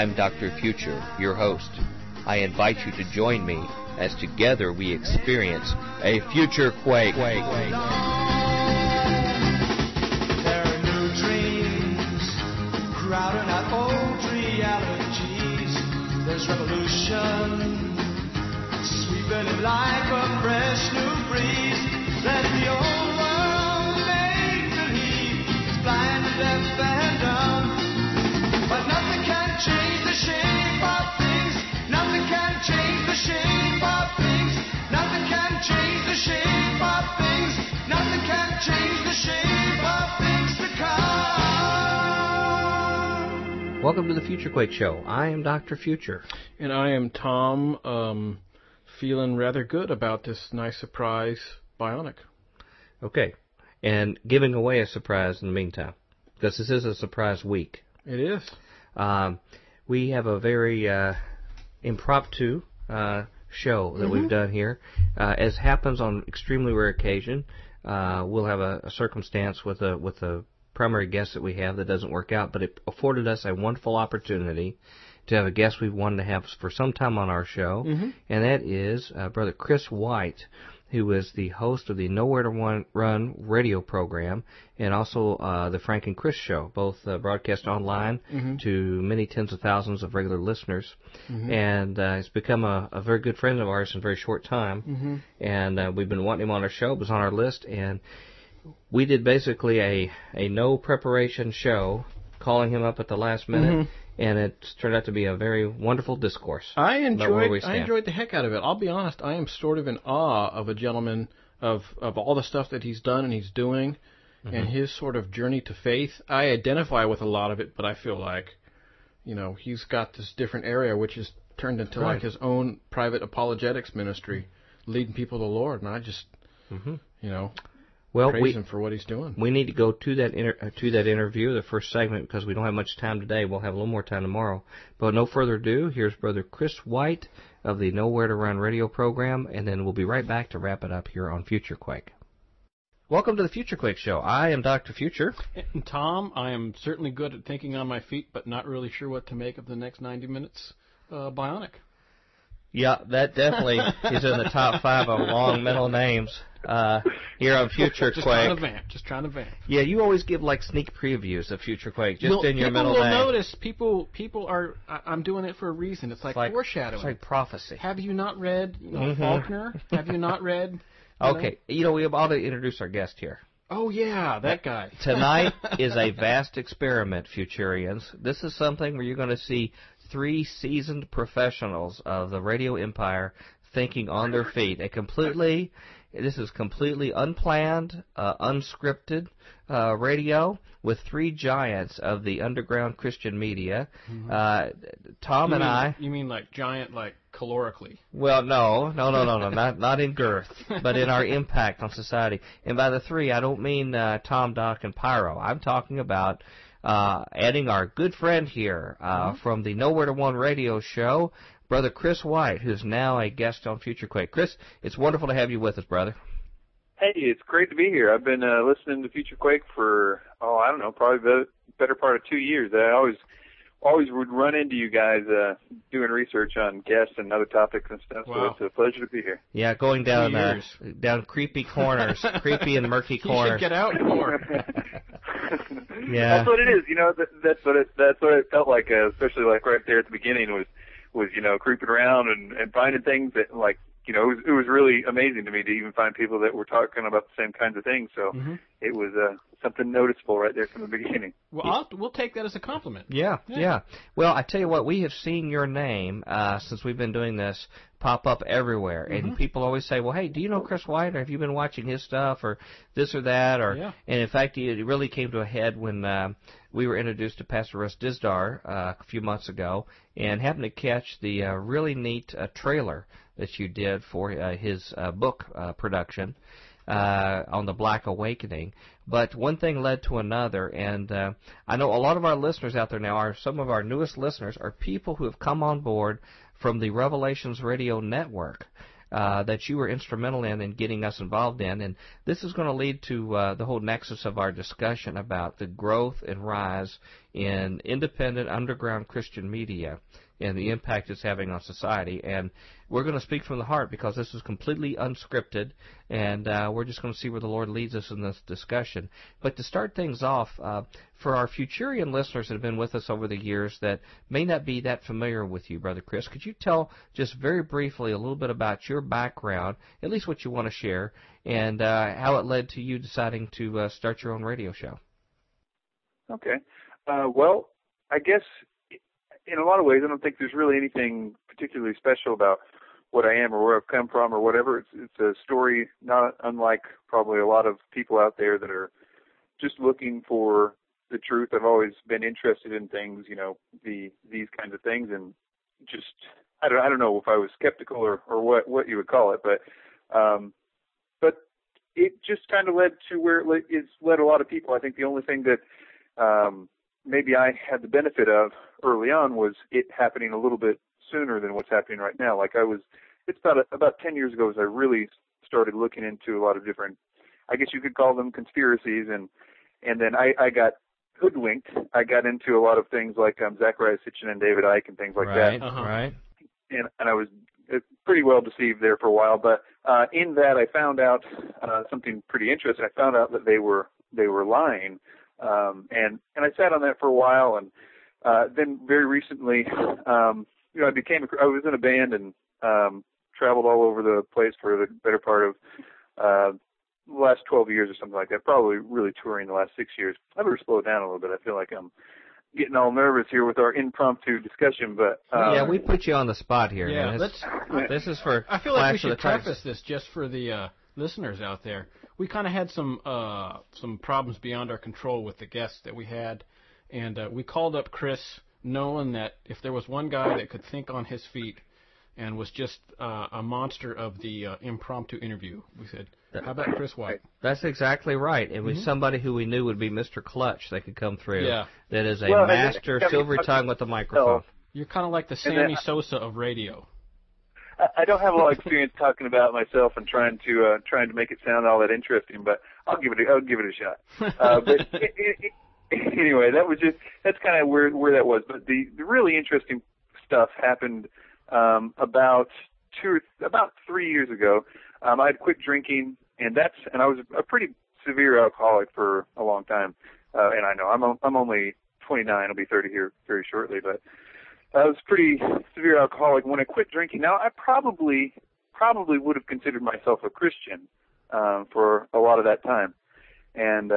I'm Dr. Future, your host. I invite you to join me as together we experience a future quake. There are new dreams, crowding out old realities. There's revolution, sweeping it like a fresh new breeze. Let the old world make believe, it's blind and deaf and dumb. But nothing can change the shape of things. Nothing can change the shape of things. Nothing can change the shape of things. Nothing can change the shape of things to come. Welcome to the FutureQuake Show. I am Dr. Future. And I am Tom, feeling rather good about this nice surprise Bionic. Okay. And giving away a surprise in the meantime, because this is a surprise week. It is. We have a very impromptu show that we've done here. As happens on extremely rare occasion, we'll have a circumstance with a primary guest that we have that doesn't work out, but it afforded us a wonderful opportunity to have a guest we've wanted to have for some time on our show, and that is Brother Chris White, who is the host of the Nowhere to Run radio program and also the Frank and Chris Show, both broadcast online to many tens of thousands of regular listeners. And he's become a very good friend of ours in a very short time, and we've been wanting him on our show. It was on our list, and we did basically a no-preparation show, calling him up at the last minute, and it's turned out to be a very wonderful discourse. I enjoyed the heck out of it. I'll be honest, I am sort of in awe of a gentleman, of all the stuff that he's done and he's doing, and his sort of journey to faith. I identify with a lot of it, but I feel like, you know, he's got this different area which is turned into like his own private apologetics ministry, leading people to the Lord, and I just, you know... Well, praise him for what he's doing. We need to go to that interview, the first segment, because we don't have much time today. We'll have a little more time tomorrow. But no further ado, here's Brother Chris White of the Nowhere to Run radio program, and then we'll be right back to wrap it up here on FutureQuake. Welcome to the FutureQuake Show. I am Dr. Future. And Tom, I am certainly good at thinking on my feet, but not really sure what to make of the next 90 minutes Bionic. Yeah, that definitely is in the top five of long mental names here on FutureQuake. Just trying to vamp. Yeah, you always give like sneak previews of FutureQuake just in your mental name. People will notice. People are. I'm doing it for a reason. It's like foreshadowing. It's like prophecy. Have you not read Faulkner? Have you not read? We ought to introduce our guest here. Oh yeah, that guy. Tonight is a vast experiment, Futurians. This is something where you're going to see three seasoned professionals of the radio empire thinking on their feet. This is completely unplanned, unscripted radio with three giants of the underground Christian media. Tom and I. You mean like giant, like calorically? Well, no, not in girth, but in our impact on society. And by the three, I don't mean Tom, Doc, and Pyro. I'm talking about adding our good friend here from the Nowhere to One radio show, Brother Chris White, who's now a guest on FutureQuake. Chris, it's wonderful to have you with us, brother. Hey, it's great to be here. I've been listening to FutureQuake for, probably the better part of 2 years. I always would run into you guys doing research on guests and other topics and stuff, so it's a pleasure to be here. Yeah, going down creepy corners, creepy and murky corners. You should get out more. Yeah. That's what it is, that's what it felt like, especially like right there at the beginning was creeping around and finding things that it was really amazing to me to even find people that were talking about the same kinds of things. So it was something noticeable right there from the beginning. Well, we'll take that as a compliment. Yeah. Well, I tell you what, we have seen your name since we've been doing this pop up everywhere, and people always say, "Well, hey, do you know Chris White? Or have you been watching his stuff, or this or that?" And in fact, it really came to a head when we were introduced to Pastor Russ Dizdar a few months ago, and happened to catch the really neat trailer that you did for his book production on the Black Awakening. But one thing led to another, and I know a lot of our listeners out there now, some of our newest listeners are people who have come on board from the Revelations Radio Network. that you were instrumental in getting us involved in. And this is going to lead to the whole nexus of our discussion about the growth and rise in independent underground Christian media and the impact it's having on society. And we're going to speak from the heart because this is completely unscripted, and we're just going to see where the Lord leads us in this discussion. But to start things off, for our Futurian listeners that have been with us over the years that may not be that familiar with you, Brother Chris, could you tell just very briefly a little bit about your background, at least what you want to share, and how it led to you deciding to start your own radio show? Okay. Well, I guess in a lot of ways, I don't think there's really anything particularly special about what I am or where I've come from or whatever. It's a story not unlike probably a lot of people out there that are just looking for the truth. I've always been interested in things, you know, these kinds of things, and just I don't know if I was skeptical or what you would call it, but it just kind of led to where it's led a lot of people. I think the only thing that maybe I had the benefit of early on was it happening a little bit sooner than what's happening right now. Like it's about 10 years ago as I really started looking into a lot of different, I guess you could call them conspiracies. And then I got hoodwinked. I got into a lot of things like Zecharia Sitchin and David Icke and things like that. Uh-huh. Right. And I was pretty well deceived there for a while. But in that I found out something pretty interesting. I found out that they were lying. And I sat on that for a while, and then very recently, I was in a band and traveled all over the place for the better part of the last 12 years or something like that, probably really touring the last 6 years. I've ever slowed down a little bit. I feel like I'm getting all nervous here with our impromptu discussion, but yeah, we put you on the spot here. Yeah, man. This is for. I feel like we should preface this just for the listeners out there. We kind of had some problems beyond our control with the guests that we had, and we called up Chris knowing that if there was one guy that could think on his feet and was just a monster of the impromptu interview, we said, how about Chris White? That's exactly right. It was somebody who we knew would be Mr. Clutch that could come through. Yeah. That is master silver tongue with the microphone. You're kind of like the Sammy Sosa of radio. I don't have a lot of experience talking about myself and trying to make it sound all that interesting, but I'll give it a shot. But anyway, that's kind of where that was. But the really interesting stuff happened about 3 years ago. I had quit drinking, and I was a pretty severe alcoholic for a long time. And I know I'm only 29; I'll be 30 here very shortly, but. I was pretty severe alcoholic when I quit drinking. Now, I probably would have considered myself a Christian for a lot of that time. And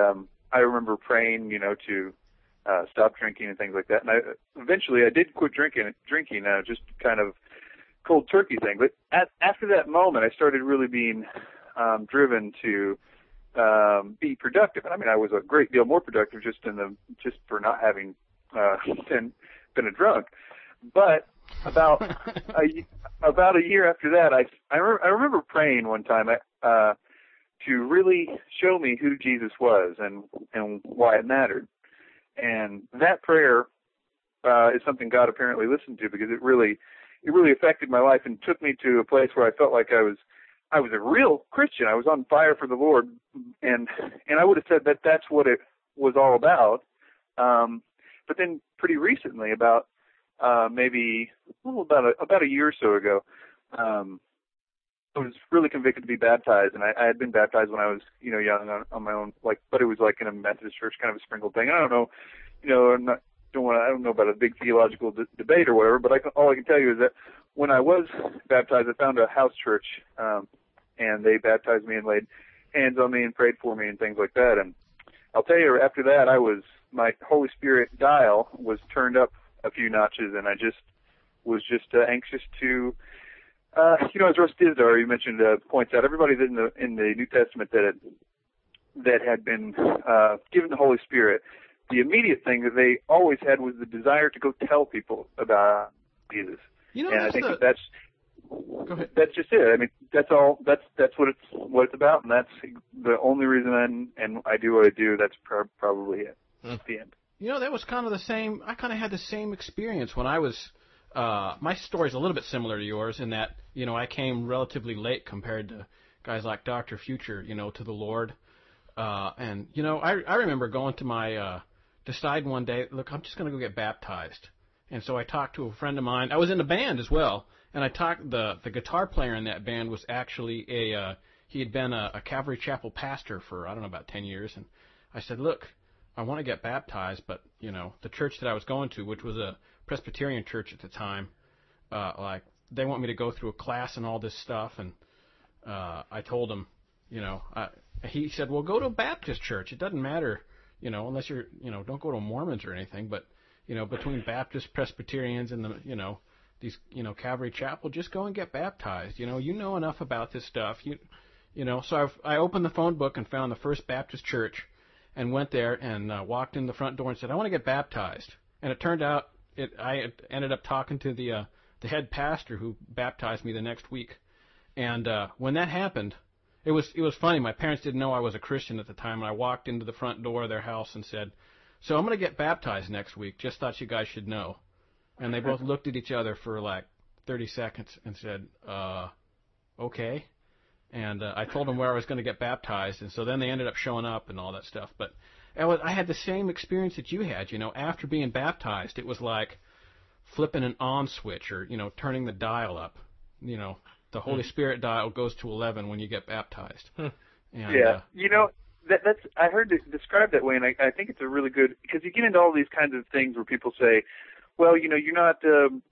I remember praying, to stop drinking and things like that. And eventually I did quit drinking, just kind of cold turkey thing. But after that moment, I started really being driven to be productive. And I mean, I was a great deal more productive just for not having been a drunk. But about a year after that, I remember praying one time to really show me who Jesus was and why it mattered. And that prayer is something God apparently listened to, because it really affected my life and took me to a place where I felt like I was a real Christian. I was on fire for the Lord, and I would have said that that's what it was all about. But then pretty recently, about about a year or so ago, I was really convicted to be baptized, and I had been baptized when I was, young on my own, but it was like in a Methodist church, kind of a sprinkled thing. I don't know, I don't know about a big theological debate or whatever, but all I can tell you is that when I was baptized, I found a house church, and they baptized me and laid hands on me and prayed for me and things like that. And I'll tell you, after that, my Holy Spirit dial was turned up a few notches, and I was anxious to, as Russ Dizdar, you mentioned, points out, everybody that in the New Testament that had been given the Holy Spirit, the immediate thing that they always had was the desire to go tell people about Jesus. And I think that's just it. I mean, that's all. That's what it's about, and that's the only reason. And I do what I do. That's probably it. At the end. That was kind of the same. I kind of had the same experience when I was My story's a little bit similar to yours in that, you know, I came relatively late compared to guys like Dr. Future, you know, to the Lord. And, you know, I remember going to my decide one day, look, I'm just going to go get baptized. And so I talked to a friend of mine. I was in a band as well. And I talked, the guitar player in that band was actually a, he had been a Calvary Chapel pastor for, I don't know, about 10 years. And I said, look, I want to get baptized, but, you know, the church that I was going to, which was a Presbyterian church at the time, like, they want me to go through a class and all this stuff. And I told him, you know, he said, well, go to a Baptist church. It doesn't matter, you know, unless you're, you know, don't go to Mormons or anything, but, you know, between Baptist, Presbyterians, and the, you know, these, you know, Calvary Chapel, just go and get baptized. You know enough about this stuff. You know, so I opened the phone book and found the First Baptist Church and went there and walked in the front door and said, I want to get baptized. And it turned out I ended up talking to the head pastor who baptized me the next week. And when that happened, it was funny. My parents didn't know I was a Christian at the time, and I walked into the front door of their house and said, so I'm going to get baptized next week. Just thought you guys should know. And they both looked at each other for like 30 seconds and said, okay. And I told them where I was going to get baptized. And so then they ended up showing up and all that stuff. But I had the same experience that you had, you know, after being baptized. It was like flipping an on switch or, you know, turning the dial up. You know, the Holy Spirit dial goes to 11 when you get baptized. And, yeah. You know, I heard it described that way, and I think it's a really good, because you get into all these kinds of things where people say, well, you know, you're not,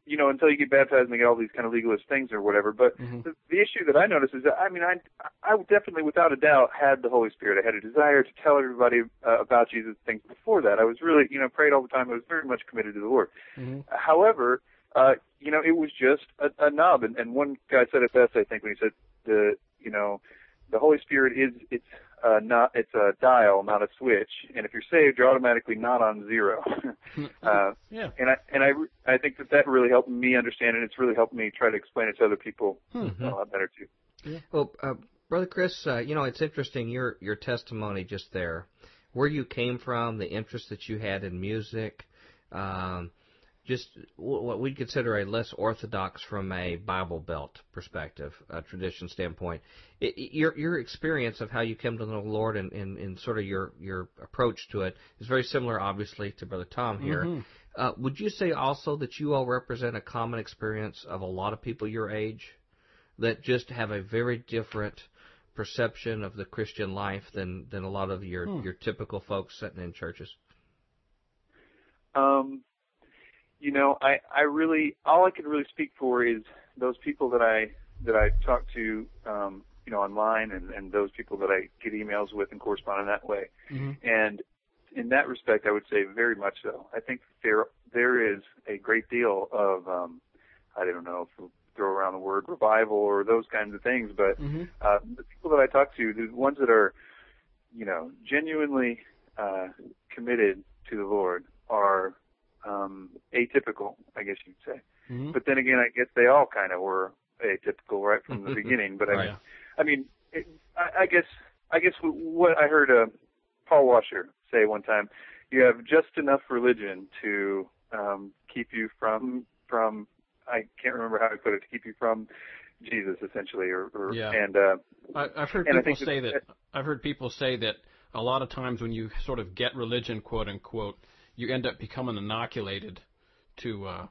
you know, until you get baptized and they get all these kind of legalist things or whatever. But the issue that I noticed is that, I mean, I definitely, without a doubt, had the Holy Spirit. I had a desire to tell everybody about Jesus things before that. I was really, you know, prayed all the time. I was very much committed to the Lord. However, you know, it was just a knob. And one guy said it best, I think, when he said, you know, the Holy Spirit is, it's a dial, not a switch, and if you're saved, you're automatically not on zero. And I think that really helped me understand, and it's really helped me try to explain it to other people a lot better too. Yeah. Well, Brother Chris, you know, it's interesting your testimony just there, where you came from, the interest that you had in music, just what we'd consider a less orthodox from a Bible Belt perspective, a tradition standpoint. Your experience of how you came to know the Lord and sort of your approach to it is very similar, obviously, to Brother Tom here. Would you say also that you all represent a common experience of a lot of people your age that just have a very different perception of the Christian life than a lot of your typical folks sitting in churches? You know, I really, all I can really speak for is those people that I talk to, you know, online and those people that I get emails with and correspond in that way. And in that respect, I would say very much so. I think there is a great deal of, I don't know if we'll throw around the word revival or those kinds of things, but the people that I talk to, the ones that are, you know, genuinely committed to the Lord are atypical, I guess you'd say. But then again, I guess they all kind of were atypical right from the beginning. But I guess what I heard Paul Washer say one time: you have just enough religion to keep you from I can't remember how he put it, to keep you from Jesus, essentially. And I've heard people say that. I've heard people say that a lot of times when you sort of get religion, quote unquote, you end up becoming inoculated to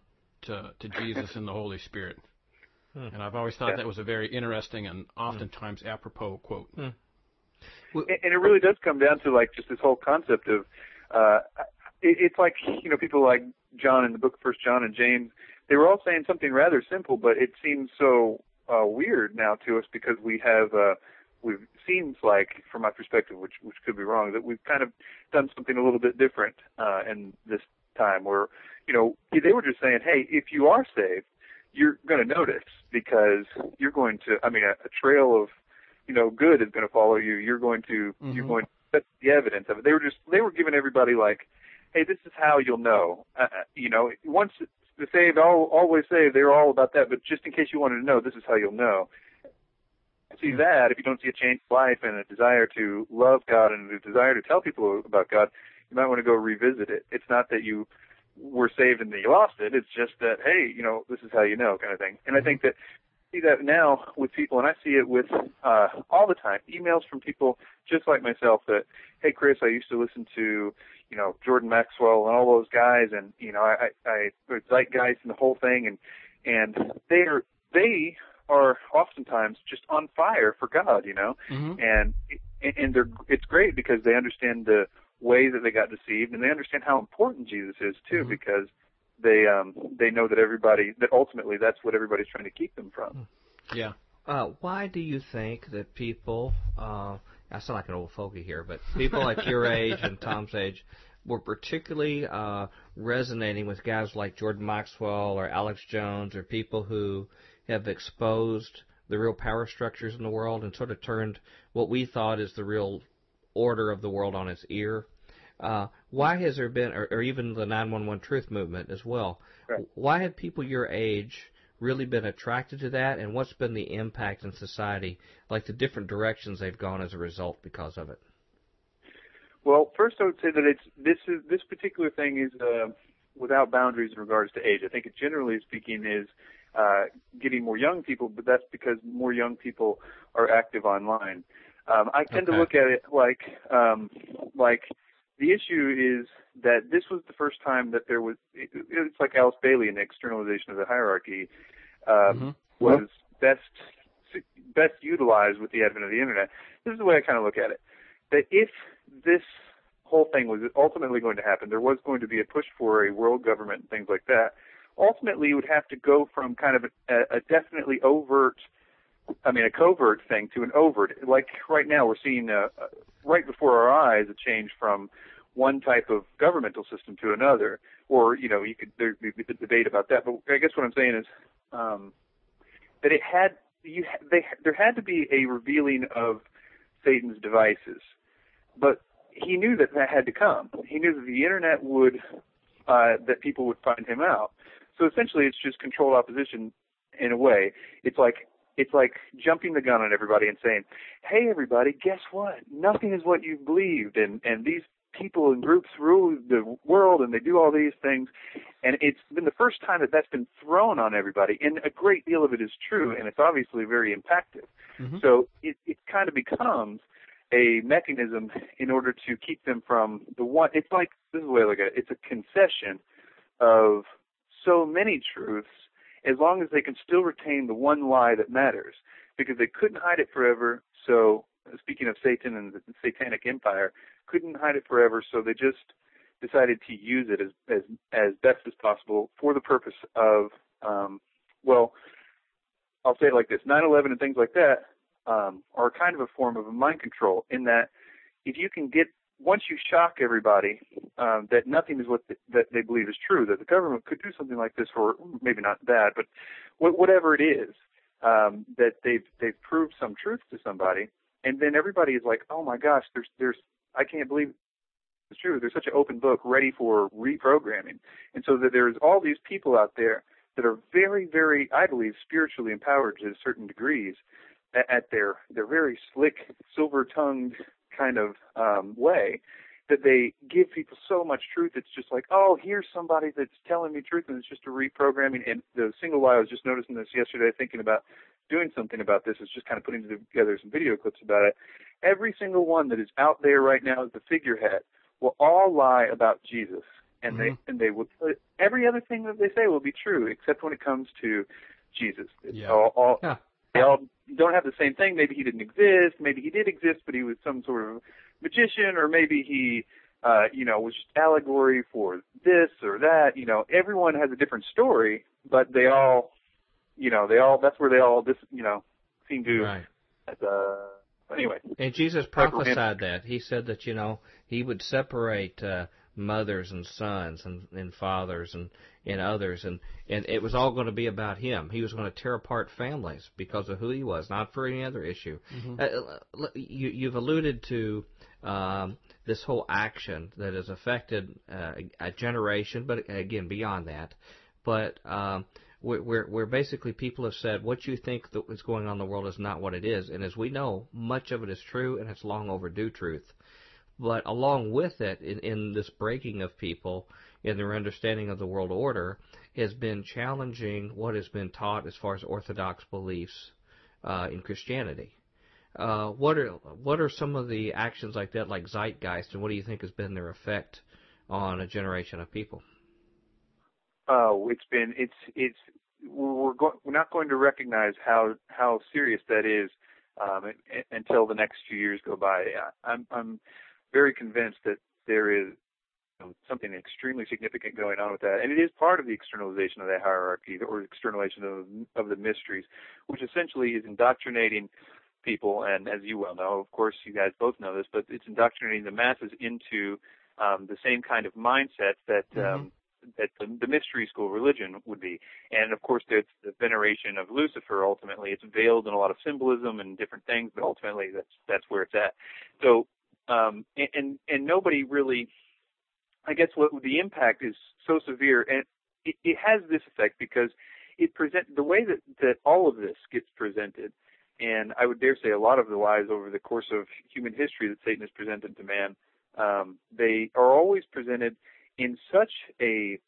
Jesus and the Holy Spirit. And I've always thought that was a very interesting and oftentimes apropos quote. And it really does come down to, like, just this whole concept of it's like, you know, people like John in the book of First John and James, they were all saying something rather simple, but it seems so weird now to us because we have we've seems like, from my perspective, which could be wrong, that we've kind of done something a little bit different in this time where, you know, they were just saying, hey, if you are saved, you're going to notice because you're going to, I mean, a trail of, you know, good is going to follow you. You're going to, that's the evidence of it. They were giving everybody like, hey, this is how you'll know. You know, once the saved, always saved, they were all about that. But just in case you wanted to know, this is how you'll know. See that if you don't see a changed life and a desire to love God and a desire to tell people about God, you might want to go revisit it. It's not that you were saved and they lost it. It's just that, hey, you know, this is how you know kind of thing. And I think that I see that now with people, and I see it with all the time, emails from people just like myself that, hey, Chris, I used to listen to, you know, Jordan Maxwell and all those guys, and, you know, I Zeitgeist and the whole thing, and they are oftentimes just on fire for God, you know, mm-hmm. and it's great because they understand the way that they got deceived, and they understand how important Jesus is too, mm-hmm. because they know that ultimately that's what everybody's trying to keep them from. Yeah. Why do you think that people? I sound like an old fogey here, but people like your age and Tom's age were particularly resonating with guys like Jordan Maxwell or Alex Jones or people who have exposed the real power structures in the world and sort of turned what we thought is the real order of the world on its ear. Why has there been, or even the 911 Truth movement as well, right. Why have people your age really been attracted to that, and what's been the impact in society, like the different directions they've gone as a result because of it? Well, first I would say that this particular thing is without boundaries in regards to age. I think it generally speaking is getting more young people, but that's because more young people are active online. I tend to look at it like the issue is that this was the first time that there was. It's like Alice Bailey and the externalization of the hierarchy mm-hmm. was best utilized with the advent of the internet. This is the way I kind of look at it. That if this whole thing was ultimately going to happen, there was going to be a push for a world government and things like that. Ultimately, you would have to go from kind of a definitely overt, I mean, a covert thing to an overt. Like right now, we're seeing right before our eyes a change from one type of governmental system to another. Or, you know, there'd be a debate about that. But I guess what I'm saying is that there had to be a revealing of Satan's devices. But he knew that had to come. He knew that the internet would, that people would find him out. So essentially, it's just controlled opposition in a way. It's like jumping the gun on everybody and saying, "Hey, everybody, guess what? Nothing is what you believed, and these people and groups rule the world, and they do all these things." And it's been the first time that's been thrown on everybody, and a great deal of it is true, and it's obviously very impactful. Mm-hmm. So it kind of becomes a mechanism in order to keep them from the one. It's like, this is the way I look at it. It's a concession of so many truths, as long as they can still retain the one lie that matters, because they couldn't hide it forever. So, speaking of Satan and the Satanic Empire, couldn't hide it forever. So they just decided to use it as best as possible for the purpose of, well, I'll say it like this: 9/11 and things like that are kind of a form of mind control, in that if you can get, once you shock everybody that nothing is that they believe is true, that the government could do something like this, or maybe not that, but whatever it is, that they've proved some truth to somebody, and then everybody is like, oh my gosh, there's I can't believe it's true. There's such an open book ready for reprogramming, and so that there's all these people out there that are very, very, I believe, spiritually empowered to certain degrees at their very slick, silver-tongued kind of way, that they give people so much truth. It's just like, oh, here's somebody that's telling me truth, and it's just a reprogramming. And the single lie, I was just noticing this yesterday, thinking about doing something about this, is just kind of putting together some video clips about it. Every single one that is out there right now as the figurehead will all lie about Jesus, and mm-hmm. they will. Every other thing that they say will be true, except when it comes to Jesus. It's They all don't have the same thing. Maybe he didn't exist. Maybe he did exist, but he was some sort of magician, or maybe he, was just allegory for this or that. You know, everyone has a different story, but they all, that's where they all, seem to. Right. Anyway. And Jesus prophesied that. He said that, he would separate mothers and sons and fathers and others, and it was all going to be about him. He was going to tear apart families because of who he was, not for any other issue. Mm-hmm. You've alluded to this whole action that has affected a generation, but again, beyond that. But where basically people have said, what you think is going on in the world is not what it is. And as we know, much of it is true, and it's long overdue truth. But along with it, in this breaking of people, in their understanding of the world order, has been challenging what has been taught as far as orthodox beliefs in Christianity. What are some of the actions like that, like Zeitgeist, and what do you think has been their effect on a generation of people? We're not going to recognize how serious that is until the next few years go by. I'm very convinced that there is something extremely significant going on with that, and it is part of the externalization of that hierarchy, or externalization of the mysteries, which essentially is indoctrinating people. And as you well know, of course, you guys both know this, but it's indoctrinating the masses into the same kind of mindset that that the mystery school religion would be. And of course, there's the veneration of Lucifer. Ultimately, it's veiled in a lot of symbolism and different things, but ultimately, that's where it's at. So, and nobody really. I guess what the impact is so severe, and it has this effect because it the way that all of this gets presented, and I would dare say a lot of the lies over the course of human history that Satan has presented to man, they are always presented in such a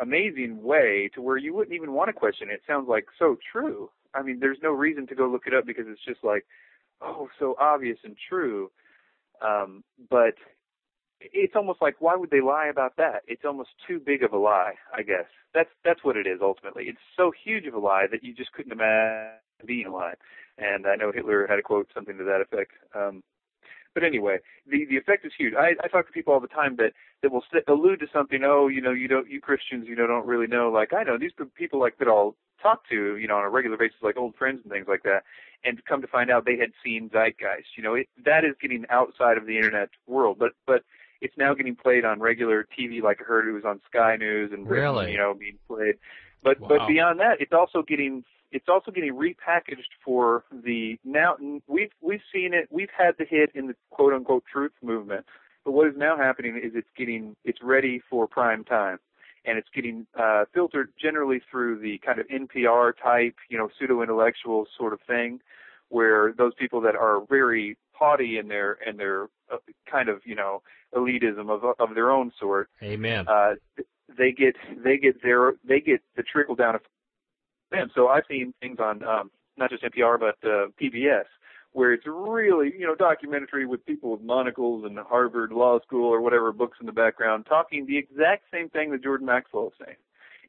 amazing way to where you wouldn't even want to question it. It sounds like so true. I mean, there's no reason to go look it up because it's just like, oh, so obvious and true, but it's almost like, why would they lie about that? It's almost too big of a lie, I guess. That's what it is, ultimately. It's so huge of a lie that you just couldn't imagine being a lie. And I know Hitler had a quote, something to that effect. But anyway, the effect is huge. I talk to people all the time that will allude to something, you Christians, don't really know. Like, I know these people like that I'll talk to, on a regular basis, like old friends and things like that. And come to find out they had seen Zeitgeist. That is getting outside of the internet world. But it's now getting played on regular TV, like I heard it was on Sky News and really? Being played. But wow. But beyond that, it's also getting repackaged for the now. We've seen it. We've had the hit in the quote unquote truth movement. But what is now happening is it's ready for prime time, and it's getting filtered generally through the kind of NPR type, pseudo intellectual sort of thing, where those people that are very haughty in their kind of elitism of their own sort. Amen. They get the trickle down of them. So I've seen things on not just NPR but PBS where it's really documentary with people with monocles and Harvard Law School or whatever books in the background talking the exact same thing that Jordan Maxwell is saying,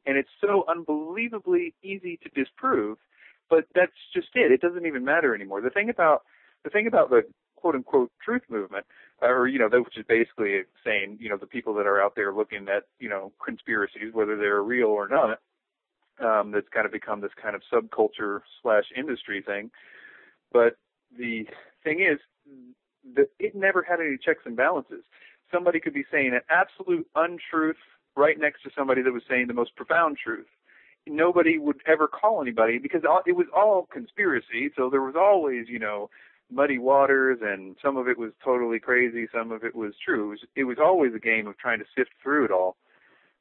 and it's so unbelievably easy to disprove. But that's just it. It doesn't even matter anymore. The thing about the quote-unquote truth movement, or, which is basically saying, the people that are out there looking at, conspiracies, whether they're real or not, that's kind of become this kind of subculture / industry thing. But the thing is that it never had any checks and balances. Somebody could be saying an absolute untruth right next to somebody that was saying the most profound truth. Nobody would ever call anybody because it was all conspiracy. So there was always, muddy waters, and some of it was totally crazy, some of it was true. It was always a game of trying to sift through it all.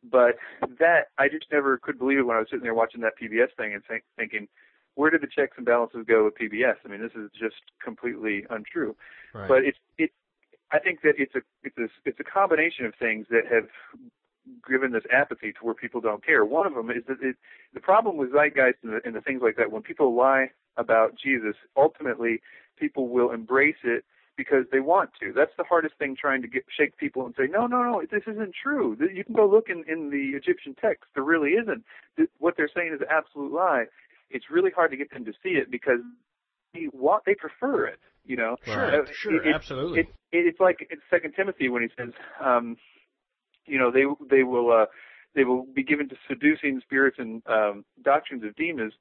But that, I just never could believe it when I was sitting there watching that PBS thing and thinking, where did the checks and balances go with PBS? I mean, this is just completely untrue. Right. But I think that it's a combination of things that have given this apathy to where people don't care. One of them is that the problem with Zeitgeist and the things like that, when people lie about Jesus, ultimately people will embrace it because they want to. That's the hardest thing, trying to shake people and say, no, this isn't true. You can go look in the Egyptian text. There really isn't. What they're saying is an absolute lie. It's really hard to get them to see it because they prefer it, Sure, absolutely. It's like in 2 Timothy when he says, they will be given to seducing spirits and doctrines of demons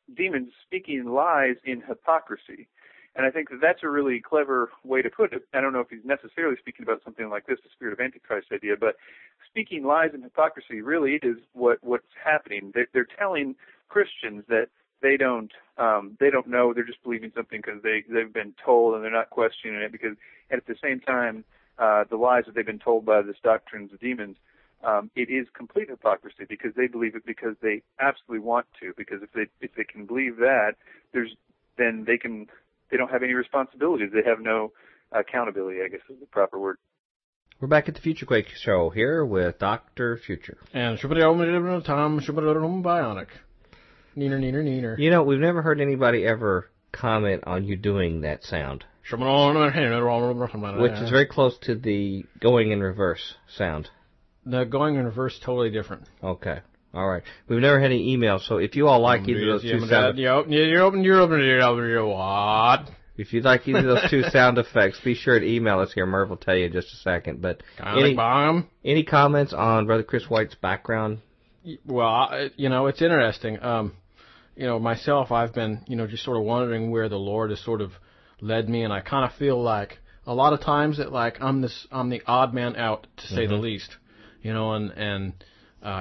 speaking lies in hypocrisy. And I think that's a really clever way to put it. I don't know if he's necessarily speaking about something like this, the spirit of Antichrist idea, but speaking lies and hypocrisy really is what's happening. They're telling Christians that they don't know, they're just believing something because they've been told, and they're not questioning it because at the same time the lies that they've been told by this doctrines of demons, it is complete hypocrisy because they believe it because they absolutely want to. Because if they can believe that, then they don't have any responsibilities. They have no accountability, I guess is the proper word. We're back at the FutureQuake Show here with Dr. Future. And Tom Bionic. Neener. You know, we've never heard anybody ever comment on you doing that sound, which is very close to the going in reverse sound. The going in reverse, totally different. Okay. All right. We've never had any emails, so if you all like either of those two sound effects, if you like either of those two sound effects, be sure to email us here. Merv will tell you in just a second. But any comments on Brother Chris White's background? Well, you know, it's interesting. You know, myself, I've been, you know, just sort of wondering where the Lord has sort of led me, and I kind of feel like a lot of times that, like, I'm the odd man out, to say the least. You know, and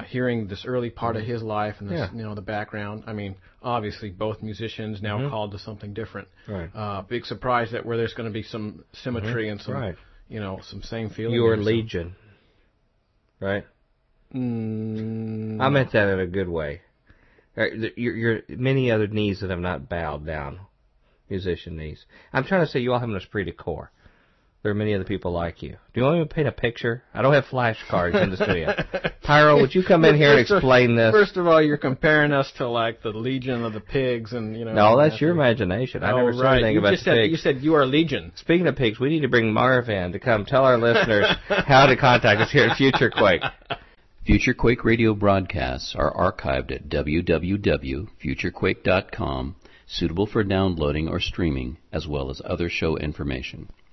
hearing this early part of his life and this, you know, the background. I mean, obviously, both musicians now called to something different. Right. Big surprise that where there's going to be some symmetry and some, you know, some same feeling. You were Legion, right? I meant that in a good way. You're many other knees that have not bowed down, musician knees. I'm trying to say you all have an esprit de corps. There are many other people like you. Do you want me to paint a picture? I don't have flashcards in the studio. Pyro, would you come in here and explain this? First of all, you're comparing us to, like, the Legion of the Pigs and, you know... No, that's your imagination. I never said anything about the pigs. You said you are Legion. Speaking of pigs, we need to bring Marvin to come tell our listeners how to contact us here at FutureQuake. FutureQuake radio broadcasts are archived at www.futurequake.com, suitable for downloading or streaming, as well as other show information.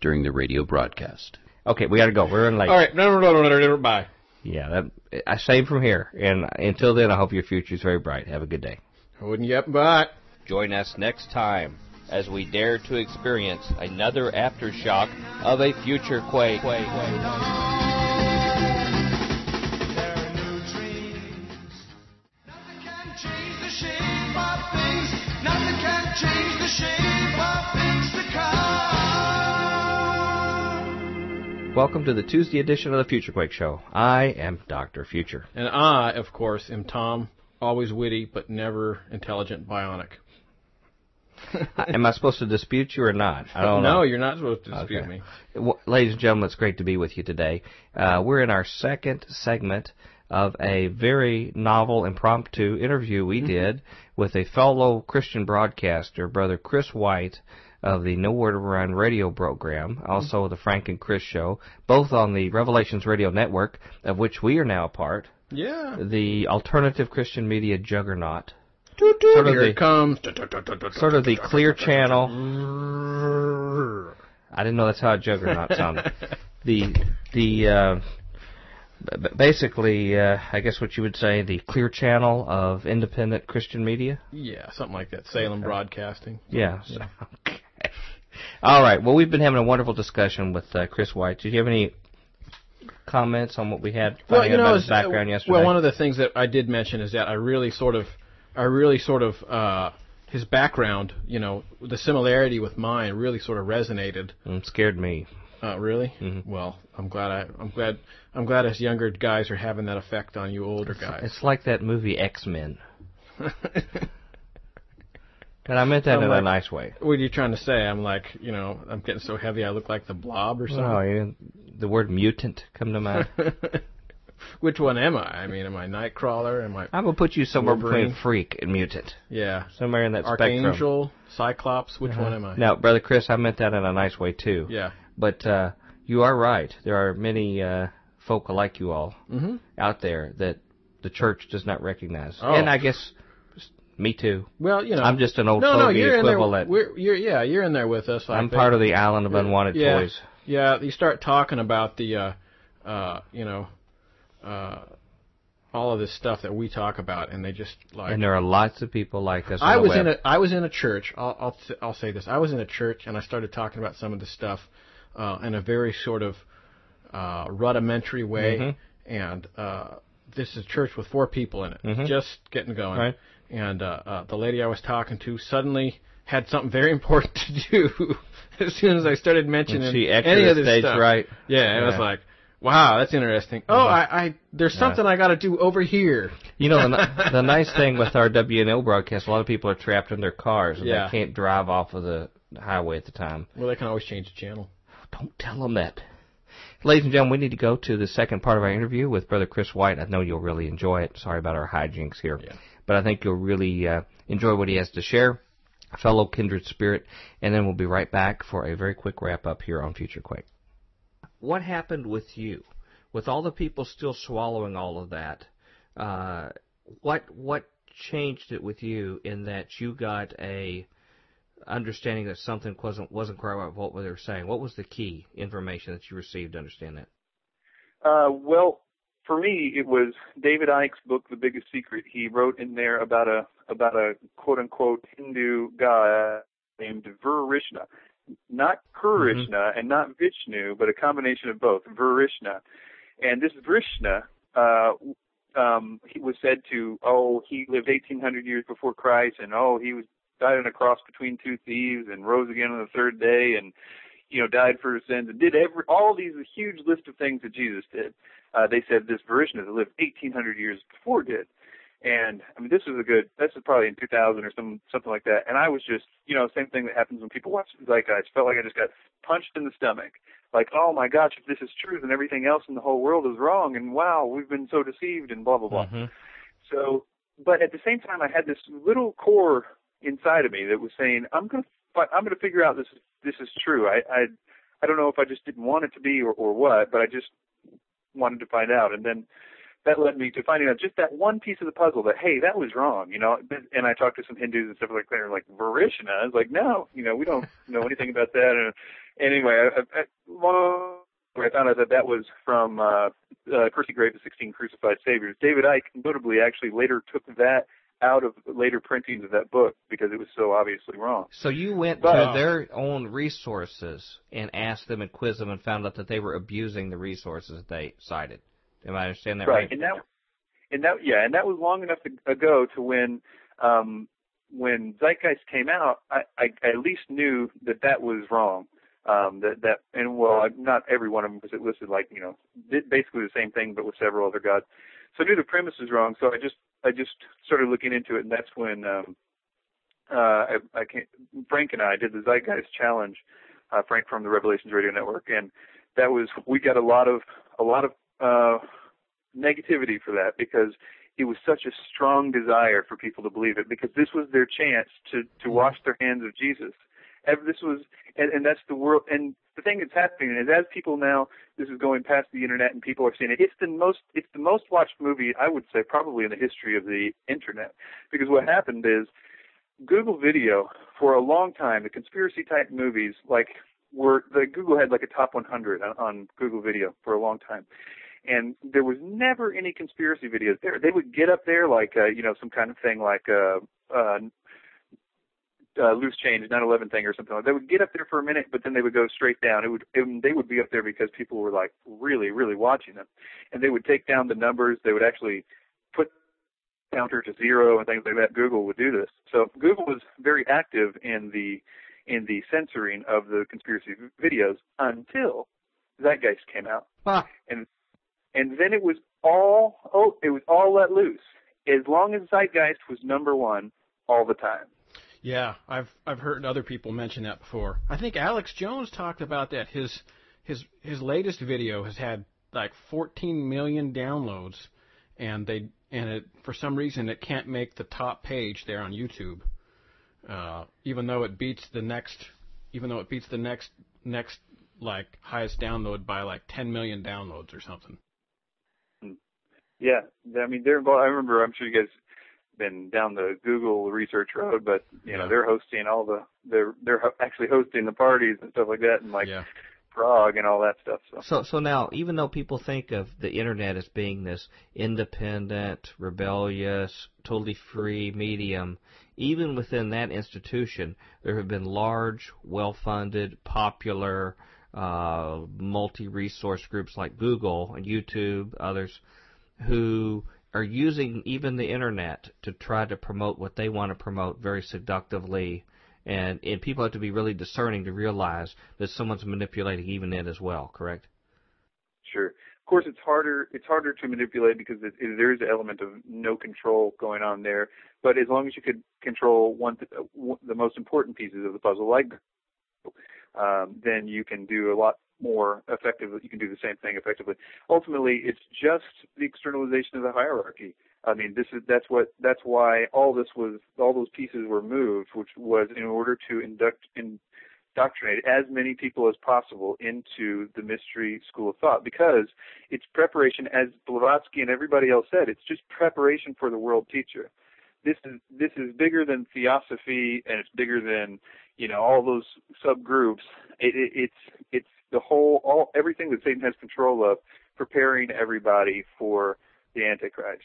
during the radio broadcast. Okay, we got to go. We're in late. All right. Bye. Yeah, I save from here. And until then, I hope your future is very bright. Have a good day. Wouldn't you? Bye. Join us next time as we dare to experience another aftershock of a future quake. Welcome to the Tuesday edition of the FutureQuake Show. I am Dr. Future. And I, of course, am Tom, always witty but never intelligent Bionic. Am I supposed to dispute you or not? I don't know. No, you're not supposed to dispute me. Well, ladies and gentlemen, it's great to be with you today. We're in our second segment of a very novel, impromptu interview we did with a fellow Christian broadcaster, Brother Chris White, of the Nowhere to Run radio program, also the Frank and Chris Show, both on the Revelations Radio Network, of which we are now a part. Yeah. The alternative Christian media juggernaut. Here it comes. Sort of the clear channel. I didn't know that's how a juggernaut sounded. Basically, I guess what you would say, the clear channel of independent Christian media? Yeah, something like that. Salem Broadcasting. Yeah. So. All right. Well, we've been having a wonderful discussion with Chris White. Did you have any comments on what we had about his background yesterday? Well, one of the things that I did mention is that I really sort of his background, you know, the similarity with mine really sort of resonated. It scared me. Really? Mm-hmm. Well, I'm glad us younger guys are having that effect on you older guys. It's like that movie X-Men. And I meant that in a nice way. What are you trying to say? I'm like, you know, I'm getting so heavy I look like the Blob or something? No, the word mutant come to mind. Which one am I? I mean, am I Nightcrawler? I'm going to put you somewhere between freak and mutant. Yeah. Somewhere in that Archangel, spectrum. Archangel, Cyclops, which one am I? Now, Brother Chris, I meant that in a nice way, too. Yeah. But you are right. There are many folk like you all out there that the church does not recognize. Oh. And I guess... Me too. Well, you know, I'm just an old fogey equivalent. You're in there with us. I'm part of the island of unwanted toys. Yeah, you start talking about the, all of this stuff that we talk about, and they just like. And there are lots of people like us. I was in a church. I'll say this. I was in a church, and I started talking about some of the stuff in a very sort of rudimentary way. Mm-hmm. And this is a church with four people in it, mm-hmm. just getting going. Right. And the lady I was talking to suddenly had something very important to do as soon as I started mentioning any of this stage stuff. Right. Yeah, yeah. I was like, wow, that's interesting. Oh, mm-hmm. There's something I got to do over here. You know, the nice thing with our WNL broadcast, a lot of people are trapped in their cars, and they can't drive off of the highway at the time. Well, they can always change the channel. Don't tell them that. Ladies and gentlemen, we need to go to the second part of our interview with Brother Chris White. I know you'll really enjoy it. Sorry about our hijinks here. Yeah. But I think you'll really enjoy what he has to share, fellow kindred spirit. And then we'll be right back for a very quick wrap-up here on FutureQuake. What happened with you, with all the people still swallowing all of that? What changed it with you in that you got a understanding that something wasn't quite right with what they were saying? What was the key information that you received to understand that? Well, for me, it was David Icke's book, The Biggest Secret. He wrote in there about a quote unquote Hindu guy named Varishna. Not Krishna mm-hmm. and not Vishnu, but a combination of both, Varishna. And this Varishna, he was said to, he lived 1,800 years before Christ, and he was died on a cross between two thieves and rose again on the third day and, died for his sins and did all these huge list of things that Jesus did. They said this Varishna that lived 1,800 years before did. And I mean, this is probably in 2000 or something like that. And I was just, same thing that happens when people watch Zeitgeist. Felt like I just got punched in the stomach. Like, oh my gosh, if this is true, then everything else in the whole world is wrong. And wow, we've been so deceived and blah, blah, blah. Mm-hmm. So, but at the same time, I had this little core inside of me that was saying, I'm going to figure out this is true. I don't know if I just didn't want it to be or what, but I just wanted to find out. And then, that led me to finding out just that one piece of the puzzle that, hey, that was wrong, And I talked to some Hindus and stuff like that, and like, Varishna? I was like, no, we don't know anything about that. And anyway, I found out that was from Percy Graves, The 16 Crucified Saviors. David Icke, notably, actually later took that out of later printings of that book because it was so obviously wrong. So you went to their own resources and asked them and quizzed them and found out that they were abusing the resources that they cited. Am I understanding that right? And that was long enough ago to when Zeitgeist came out, I at least knew that was wrong. Not every one of them, because it listed like basically the same thing, but with several other gods. So I knew the premise was wrong. So I just started looking into it, and that's when Frank and I did the Zeitgeist Challenge. Frank from the Revelations Radio Network, and that was we got a lot of negativity for that because it was such a strong desire for people to believe it because this was their chance to wash their hands of Jesus. And that's the world. And the thing that's happening is as people now, this is going past the internet and people are seeing it. It's the most watched movie, I would say, probably in the history of the internet, because what happened is Google Video for a long time, the conspiracy type movies Google had like a top 100 on Google Video for a long time. And there was never any conspiracy videos there. They would get up there like, some kind of thing like loose change, 9/11 thing or something like that. They would get up there for a minute, but then they would go straight down. They would be up there because people were like really, really watching them. And they would take down the numbers. They would actually put counter to zero and things like that. Google would do this. So Google was very active in the censoring of the conspiracy videos until Zeitgeist came out. Huh. And then it was all let loose. As long as Zeitgeist was number one all the time. Yeah, I've heard other people mention that before. I think Alex Jones talked about that. His latest video has had like 14 million downloads, and it for some reason it can't make the top page there on YouTube. Even though it beats the next like highest download by like 10 million downloads or something. Yeah, I mean they're involved. I remember. I'm sure you guys have been down the Google research road, but they're hosting all they're actually hosting the parties and stuff like that, and Prague and all that stuff. So now, even though people think of the internet as being this independent, rebellious, totally free medium, even within that institution, there have been large, well-funded, popular multi-resource groups like Google and YouTube, others, who are using even the internet to try to promote what they want to promote very seductively. And people have to be really discerning to realize that someone's manipulating even it as well, correct? Sure. Of course, it's harder to manipulate because there is an element of no control going on there. But as long as you could control the most important pieces of the puzzle, like then you can do a lot more effectively. You can do the same thing effectively. Ultimately, it's just the externalization of the hierarchy. I mean, that's why all those pieces were moved, which was in order to indoctrinate as many people as possible into the mystery school of thought, because it's preparation, as Blavatsky and everybody else said, it's just preparation for the world teacher. This is bigger than theosophy, and it's bigger than all those subgroups. It's the whole, everything that Satan has control of, preparing everybody for the Antichrist.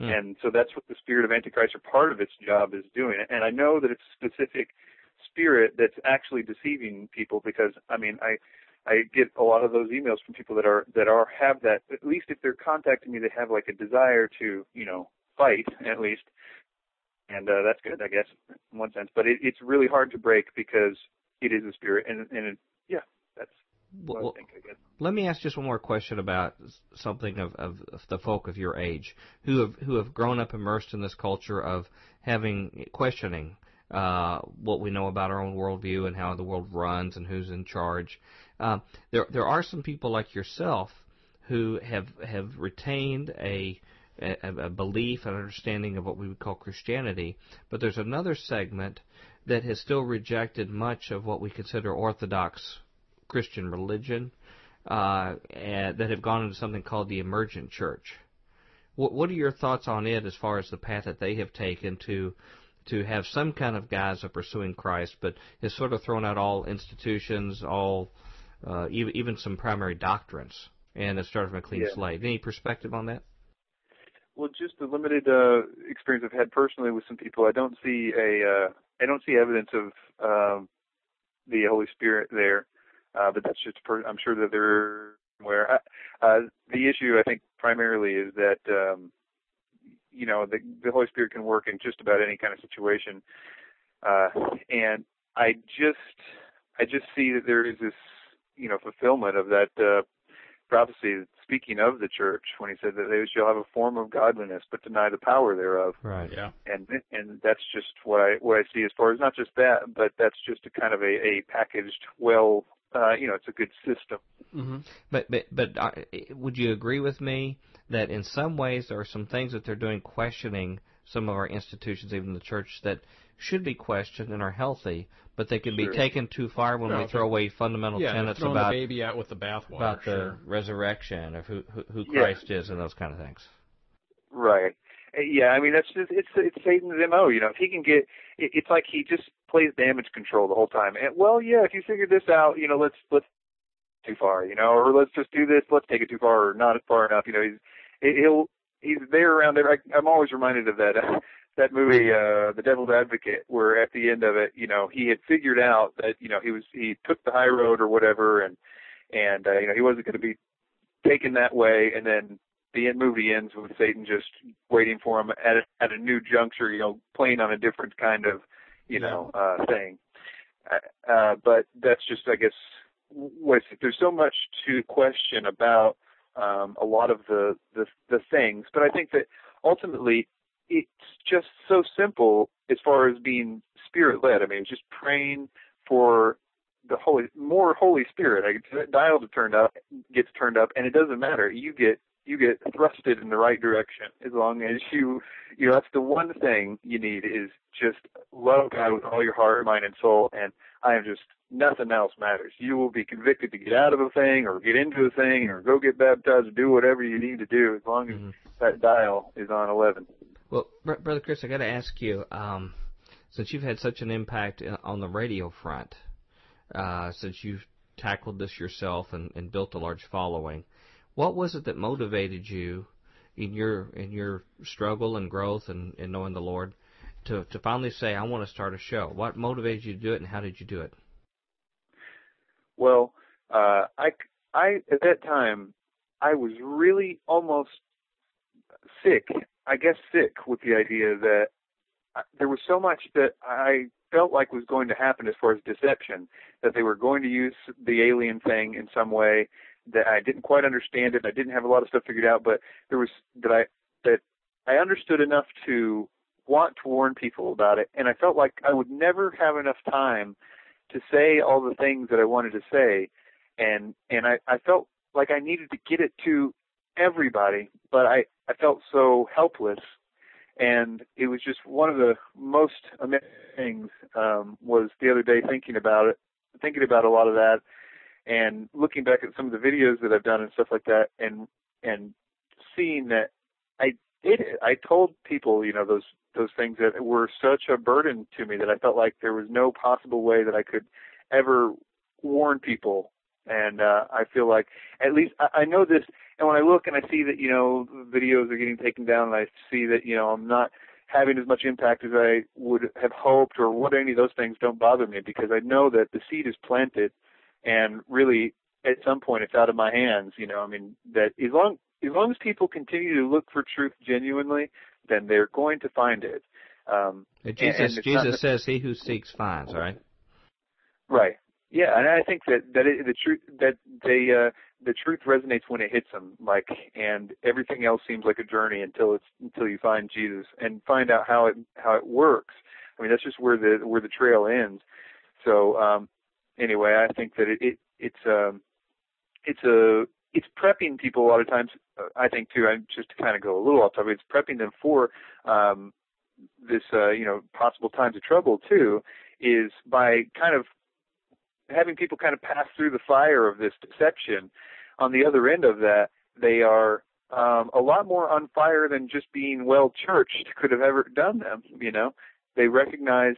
And so that's what the spirit of Antichrist, or part of its job, is doing. And I know that it's a specific spirit that's actually deceiving people, because I get a lot of those emails from people that have that. At least if they're contacting me, they have like a desire to fight at least, and that's good, I guess, in one sense. But it's really hard to break because it is a spirit, and that's. Well, let me ask just one more question about something of the folk of your age who have grown up immersed in this culture of questioning what we know about our own worldview and how the world runs and who's in charge. There are some people like yourself who have retained a belief and understanding of what we would call Christianity, but there's another segment that has still rejected much of what we consider orthodox Christian religion, that have gone into something called the emergent church. What are your thoughts on it as far as the path that they have taken to have some kind of guise of pursuing Christ, but has sort of thrown out all institutions, all even some primary doctrines, and has started from a clean slate? Any perspective on that? Well, just the limited experience I've had personally with some people, I don't see evidence of the Holy Spirit there. But that's just, I'm sure that they're aware. The issue, I think, primarily is that, the Holy Spirit can work in just about any kind of situation. And I just see that there is this, fulfillment of that prophecy, speaking of the church, when he said that they shall have a form of godliness, but deny the power thereof. Right, yeah. And that's just what I see as far as not just that, but that's just a kind of a packaged, well, it's a good system. Mm-hmm. But would you agree with me that in some ways there are some things that they're doing, questioning some of our institutions, even the church, that should be questioned and are healthy, but they can be taken too far when we throw away fundamental tenets about the baby out with the bathwater, about the resurrection of who Christ is and those kind of things. Right. Yeah, that's just it's Satan's MO. If he can get, it's like he just plays damage control the whole time. And if you figure this out, let's too far, or let's just do this, let's take it too far, or not far enough. He's there around there. I'm always reminded of that that movie, The Devil's Advocate, where at the end of it, he had figured out that he took the high road or whatever, and he wasn't going to be taken that way, and then. The movie ends with Satan just waiting for him at a new juncture, playing on a different kind of, thing. But that's just, I guess, there's so much to question about a lot of the things. But I think that ultimately it's just so simple as far as being spirit-led. Just praying for the Holy Spirit. That dial gets turned up, and it doesn't matter. You get thrusted in the right direction as long as you that's the one thing you need, is just love God with all your heart, mind, and soul, and I am just, nothing else matters. You will be convicted to get out of a thing or get into a thing or go get baptized or do whatever you need to do as long as that dial is on 11. Well, Brother Chris, I got to ask you, since you've had such an impact on the radio front, since you've tackled this yourself and built a large following, what was it that motivated you in your struggle and growth and knowing the Lord to finally say, I want to start a show? What motivated you to do it, and how did you do it? Well, I at that time, I was really almost sick, I guess sick with the idea that there was so much that I felt like was going to happen as far as deception, that they were going to use the alien thing in some way, that I didn't quite understand it. I didn't have a lot of stuff figured out, but there was that I understood enough to want to warn people about it, and I felt like I would never have enough time to say all the things that I wanted to say, and I felt like I needed to get it to everybody, but I felt so helpless, and it was just one of the most amazing things was the other day thinking about a lot of that, and looking back at some of the videos that I've done and stuff like that, and seeing that I did it. I told people, you know, those things that were such a burden to me that I felt like there was no possible way that I could ever warn people. And I feel like at least I know this. And when I look and I see that, you know, videos are getting taken down, and I see that, you know, I'm not having as much impact as I would have hoped, or what, any of those things don't bother me, because I know that the seed is planted, and really at some point it's out of my hands. You know, I mean, that as long as people continue to look for truth genuinely, then they're going to find it. Jesus says, "He who seeks finds." Right. Right. Yeah, and I think the truth resonates when it hits them, like, and everything else seems like a journey until you find Jesus and find out how it works. I mean, that's just where the trail ends. So anyway, I think that it's prepping people a lot of times. I think too, I just to kind of go a little off topic, it's prepping them for this you know, possible times of trouble too, is by kind of having people kind of pass through the fire of this deception. On the other end of that, they are a lot more on fire than just being well churched could have ever done them. You know, they recognize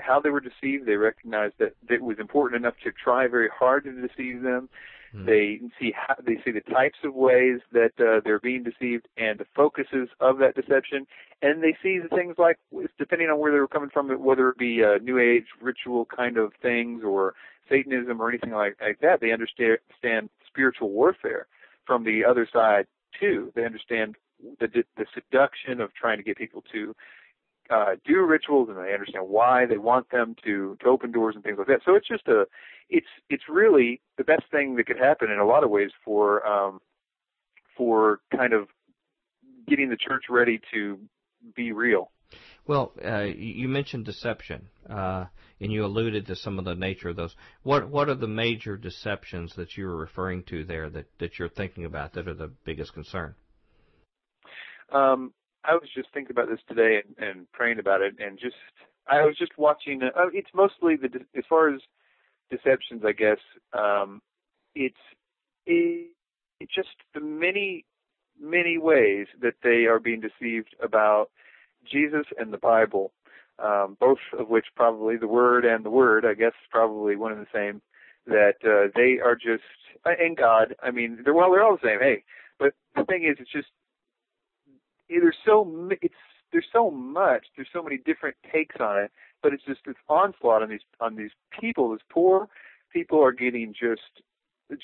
how they were deceived. They recognize that it was important enough to try very hard to deceive them. Mm-hmm. They see the types of ways that they're being deceived and the focuses of that deception, and they see the things like, depending on where they were coming from, whether it be New Age ritual kind of things or Satanism or anything like that. They understand spiritual warfare from the other side too. They understand the seduction of trying to get people to do rituals, and they understand why they want them to open doors and things like that. So it's just it's really the best thing that could happen in a lot of ways for kind of getting the church ready to be real. Well, you mentioned deception, and you alluded to some of the nature of those. What are the major deceptions that you were referring to there that you're thinking about that are the biggest concern? I was just thinking about this today and praying about it, and I was just watching. It's mostly as far as deceptions, I guess. It's just the many ways that they are being deceived about Jesus and the Bible, both of which probably the Word, I guess, probably one and the same. That they are just, and God. I mean, they're all the same. Hey, but the thing is, it's just. There's so much. There's so many different takes on it, but it's just this onslaught on these people. These poor people are getting the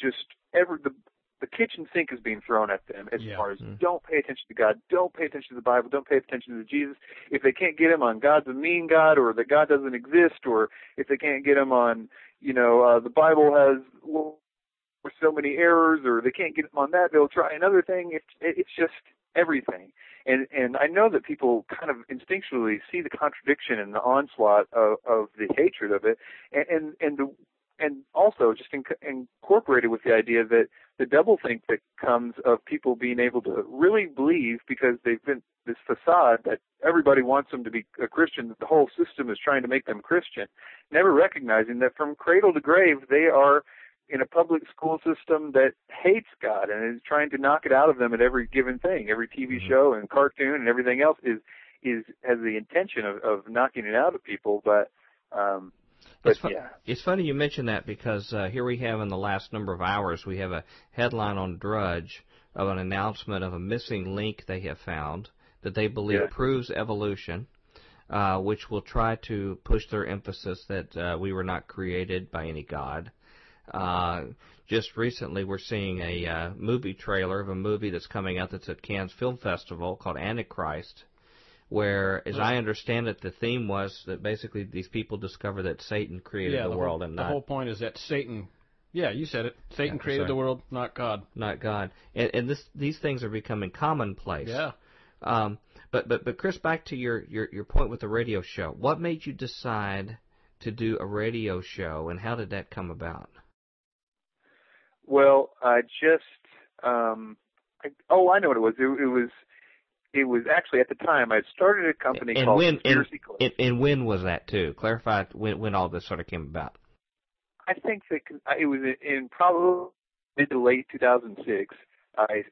kitchen sink is being thrown at them as far as don't pay attention to God, don't pay attention to the Bible, don't pay attention to Jesus. If they can't get him on God's a mean God, or that God doesn't exist, or if they can't get him on, you know, the Bible has so many errors, or they can't get him on that, they'll try another thing. It's just everything. And I know that people kind of instinctually see the contradiction and the onslaught of the hatred of it, and also just incorporated with the idea that the doublethink that comes of people being able to really believe because they've been this facade that everybody wants them to be a Christian, that the whole system is trying to make them Christian, never recognizing that from cradle to grave they are in a public school system that hates God and is trying to knock it out of them at every given thing. Every TV show and cartoon and everything else has the intention of knocking it out of people. It's funny you mention that, because here we have, in the last number of hours, we have a headline on Drudge of an announcement of a missing link they have found that they believe proves evolution. Which will try to push their emphasis that we were not created by any God. Just recently, we're seeing a movie trailer of a movie that's coming out that's at Cannes Film Festival called Antichrist, where, as I understand it, the theme was that basically these people discover that Satan created the world. And the whole point is that Satan, you said it, Satan created the world, not God. Not God. And these things are becoming commonplace. Yeah. But Chris, back to your point with the radio show. What made you decide to do a radio show, and how did that come about? Well, I know what it was. It was actually at the time I started a company called Conspiracy Closed. And when was that too? Clarify when all this sort of came about. I think that it was in probably mid to late 2006. I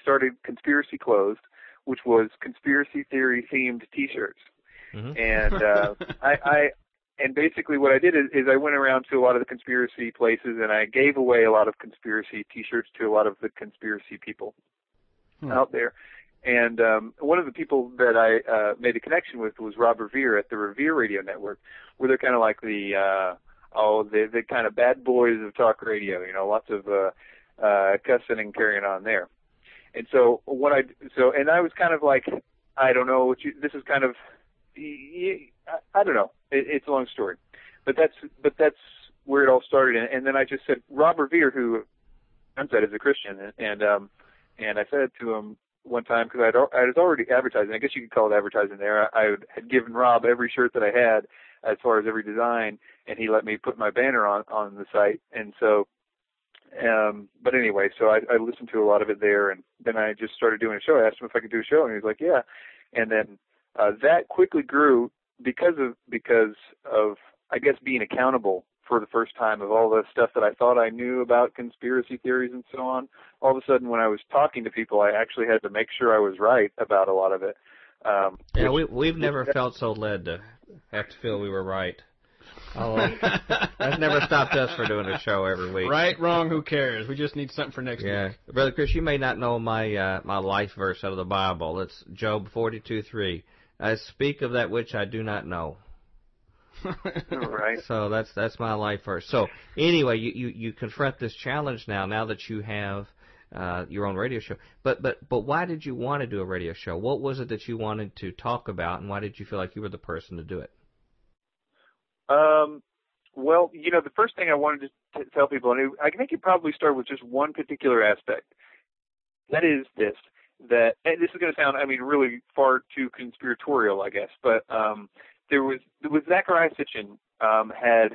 started Conspiracy Closed, which was conspiracy theory themed T-shirts, and and basically what I did is I went around to a lot of the conspiracy places and I gave away a lot of conspiracy T-shirts to a lot of the conspiracy people out there. And one of the people that I made a connection with was Rob Revere at the Revere Radio Network, where they're kind of like the kind of bad boys of talk radio, you know, lots of cussing and carrying on there. And so I was kind of like, I don't know, this is kind of, I don't know. It's a long story, but that's where it all started. And then I just said, Rob Revere, who I said is a Christian, and I said to him one time, because I was already advertising. I guess you could call it advertising there. I had given Rob every shirt that I had, as far as every design, and he let me put my banner on the site. And so, but anyway, so I listened to a lot of it there, and then I just started doing a show. I asked him if I could do a show, and he was like, yeah. And then that quickly grew because of I guess being accountable for the first time of all the stuff that I thought I knew about conspiracy theories and so on. All of a sudden, when I was talking to people, I actually had to make sure I was right about a lot of it. We've never felt so led to have to feel we were right. That's never stopped us from doing a show every week. Right, wrong, who cares? We just need something for next week. Yeah, Brother Chris, you may not know my my life verse out of the Bible. It's Job 42:3. I speak of that which I do not know. Right. So that's my life verse. So anyway, you confront this challenge now that you have your own radio show. But why did you want to do a radio show? What was it that you wanted to talk about, and why did you feel like you were the person to do it? Well, you know, the first thing I wanted to tell people, and I think it probably started with just one particular aspect. That is this, that, and this is going to sound, I mean, really far too conspiratorial, I guess, but there was Zecharia Sitchin had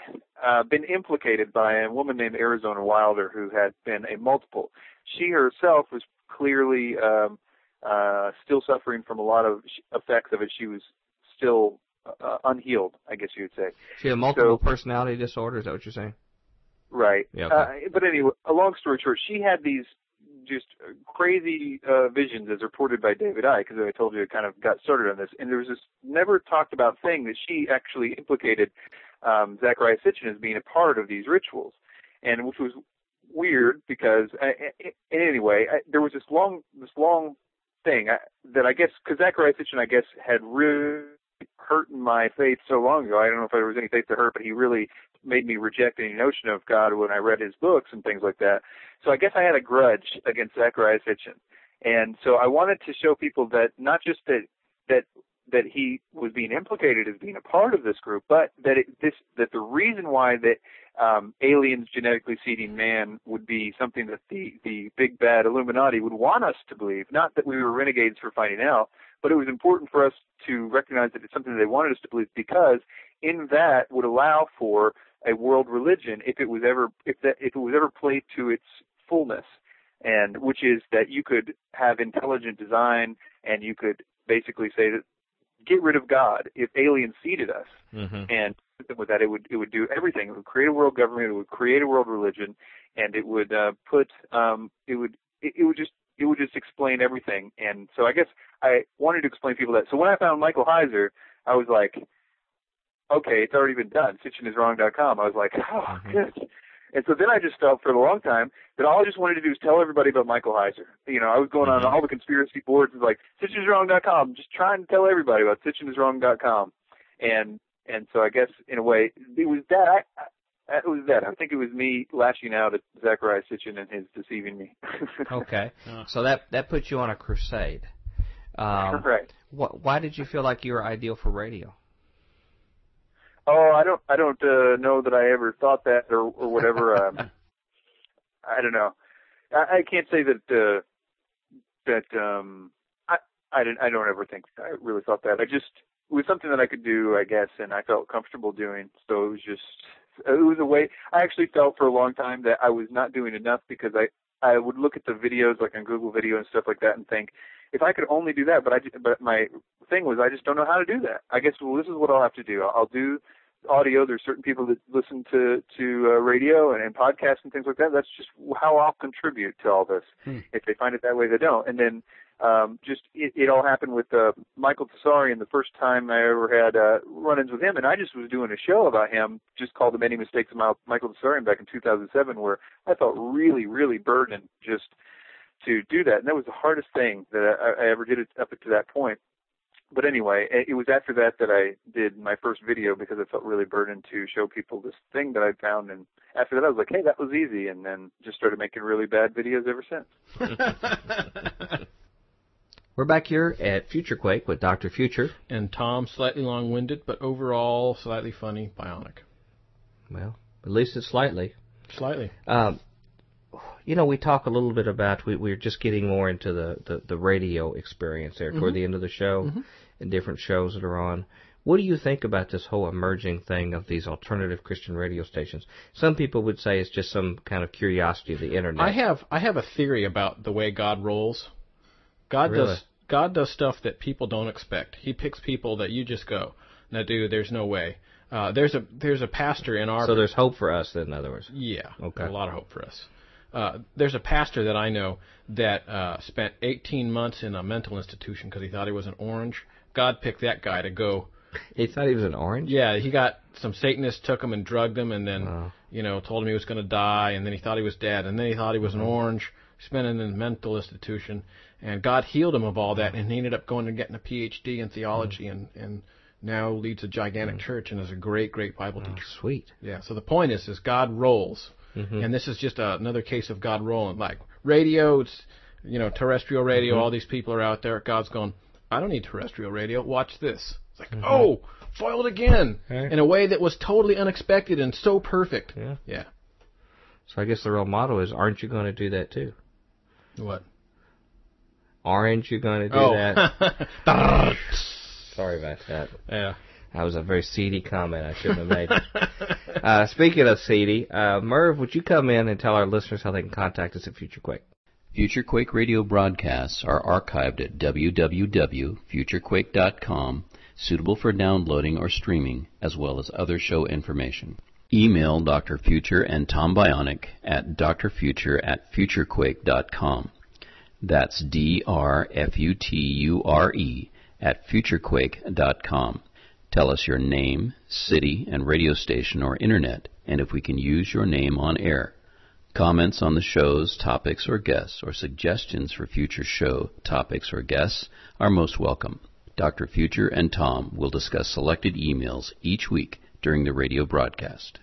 been implicated by a woman named Arizona Wilder, who had been a multiple. She herself was clearly still suffering from a lot of effects of it. She was still unhealed, I guess you would say. She had multiple personality disorder, is that what you're saying? Right. Yeah, okay. But anyway, a long story short, she had these just crazy visions, as reported by David Icke, because I told you it kind of got started on this. And there was this never-talked-about thing that she actually implicated Zecharia Sitchin as being a part of these rituals, and which was weird because, there was this long thing that I guess, because Zecharia Sitchin, I guess, had really hurt my faith so long ago. I don't know if there was any faith to hurt, but he really made me reject any notion of God when I read his books and things like that. So I guess I had a grudge against Zecharia Sitchin. And so I wanted to show people that not just that he was being implicated as being a part of this group, but that the reason why that aliens genetically seeding man would be something that the big bad Illuminati would want us to believe, not that we were renegades for finding out, but it was important for us to recognize that it's something they wanted us to believe, because in that would allow for a world religion if it was ever played to its fullness, and which is that you could have intelligent design and you could basically say that get rid of God if aliens seeded us, and with that it would do everything. It would create a world government. It would create a world religion, and it would just explain everything. And so I guess I wanted to explain to people that. So when I found Michael Heiser, I was like, okay, it's already been done. SitchinIsWrong.com. I was like, oh, good. And so then I just felt for a long time that all I just wanted to do is tell everybody about Michael Heiser. You know, I was going on all the conspiracy boards and like, SitchinIsWrong.com, just trying to tell everybody about SitchinIsWrong.com. And so I guess in a way it was that I, It was that. I think it was me lashing out at Zecharia Sitchin and his deceiving me. Okay. So that puts you on a crusade. Right. Why did you feel like you were ideal for radio? Oh, I don't know that I ever thought that or whatever. I don't know. I can't say that I don't ever think I really thought that. I just, it was something that I could do, I guess, and I felt comfortable doing. So it was a way. I actually felt for a long time that I was not doing enough because I would look at the videos like on Google Video and stuff like that and think, if I could only do that, but my thing was I just don't know how to do that. I guess, well, this is what I'll have to do. I'll do audio. There's certain people that listen to radio and podcasts and things like that. That's just how I'll contribute to all this. If they find it that way, they don't. And then it all happened with Michael Tsarion, the first time I ever had run-ins with him, and I just was doing a show about him, just called The Many Mistakes of Michael Tsarion back in 2007, where I felt really, really burdened just to do that. And that was the hardest thing that I ever did up to that point. But anyway, it was after that I did my first video because I felt really burdened to show people this thing that I found. And after that, I was like, hey, that was easy. And then just started making really bad videos ever since. We're back here at FutureQuake with Dr. Future. And Tom, slightly long-winded, but overall slightly funny, Bionic. Well, at least it's slightly. Slightly. We talk a little bit about, we're just getting more into the radio experience there toward the end of the show and different shows that are on. What do you think about this whole emerging thing of these alternative Christian radio stations? Some people would say it's just some kind of curiosity of the internet. I have a theory about the way God rolls. God does stuff that people don't expect. He picks people that you just go, no, dude, there's no way. There's a pastor in our... So there's hope for us, then, in other words. Yeah, okay. A lot of hope for us. There's a pastor that I know that spent 18 months in a mental institution because he thought he was an orange. God picked that guy to go. He thought he was an orange? Yeah, he got some Satanists, took him and drugged him, and then told him he was going to die, and then he thought he was dead, and then he thought he was an orange. Spent in a mental institution, and God healed him of all that, and he ended up going and getting a PhD in theology and now leads a gigantic church and is a great, great Bible teacher. Sweet. Yeah, so the point is God rolls. And this is just another case of God rolling. Like radio, it's, terrestrial radio, all these people are out there. God's going, I don't need terrestrial radio. Watch this. It's like, foiled again in a way that was totally unexpected and so perfect. Yeah. So I guess the real motto is, aren't you going to do that too? What? Aren't you going to do that? Sorry about that. Yeah. That was a very seedy comment. I shouldn't have made it. Speaking of seedy, Merv, would you come in and tell our listeners how they can contact us at FutureQuake? FutureQuake radio broadcasts are archived at www.futurequake.com, suitable for downloading or streaming, as well as other show information. Email Dr. Future and Tom Bionic at drfuture@futurequake.com. That's drfuture@futurequake.com. Tell us your name, city, and radio station or internet, and if we can use your name on air. Comments on the show's topics or guests or suggestions for future show topics or guests are most welcome. Dr. Future and Tom will discuss selected emails each week during the radio broadcast.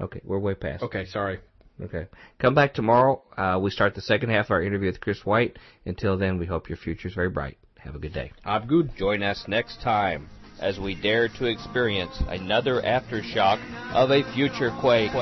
Okay, we're way past. Okay, sorry. Okay. Come back tomorrow. We start the second half of our interview with Chris White. Until then, we hope your future is very bright. Have a good day. I'm good. Join us next time as we dare to experience another aftershock of a future quake.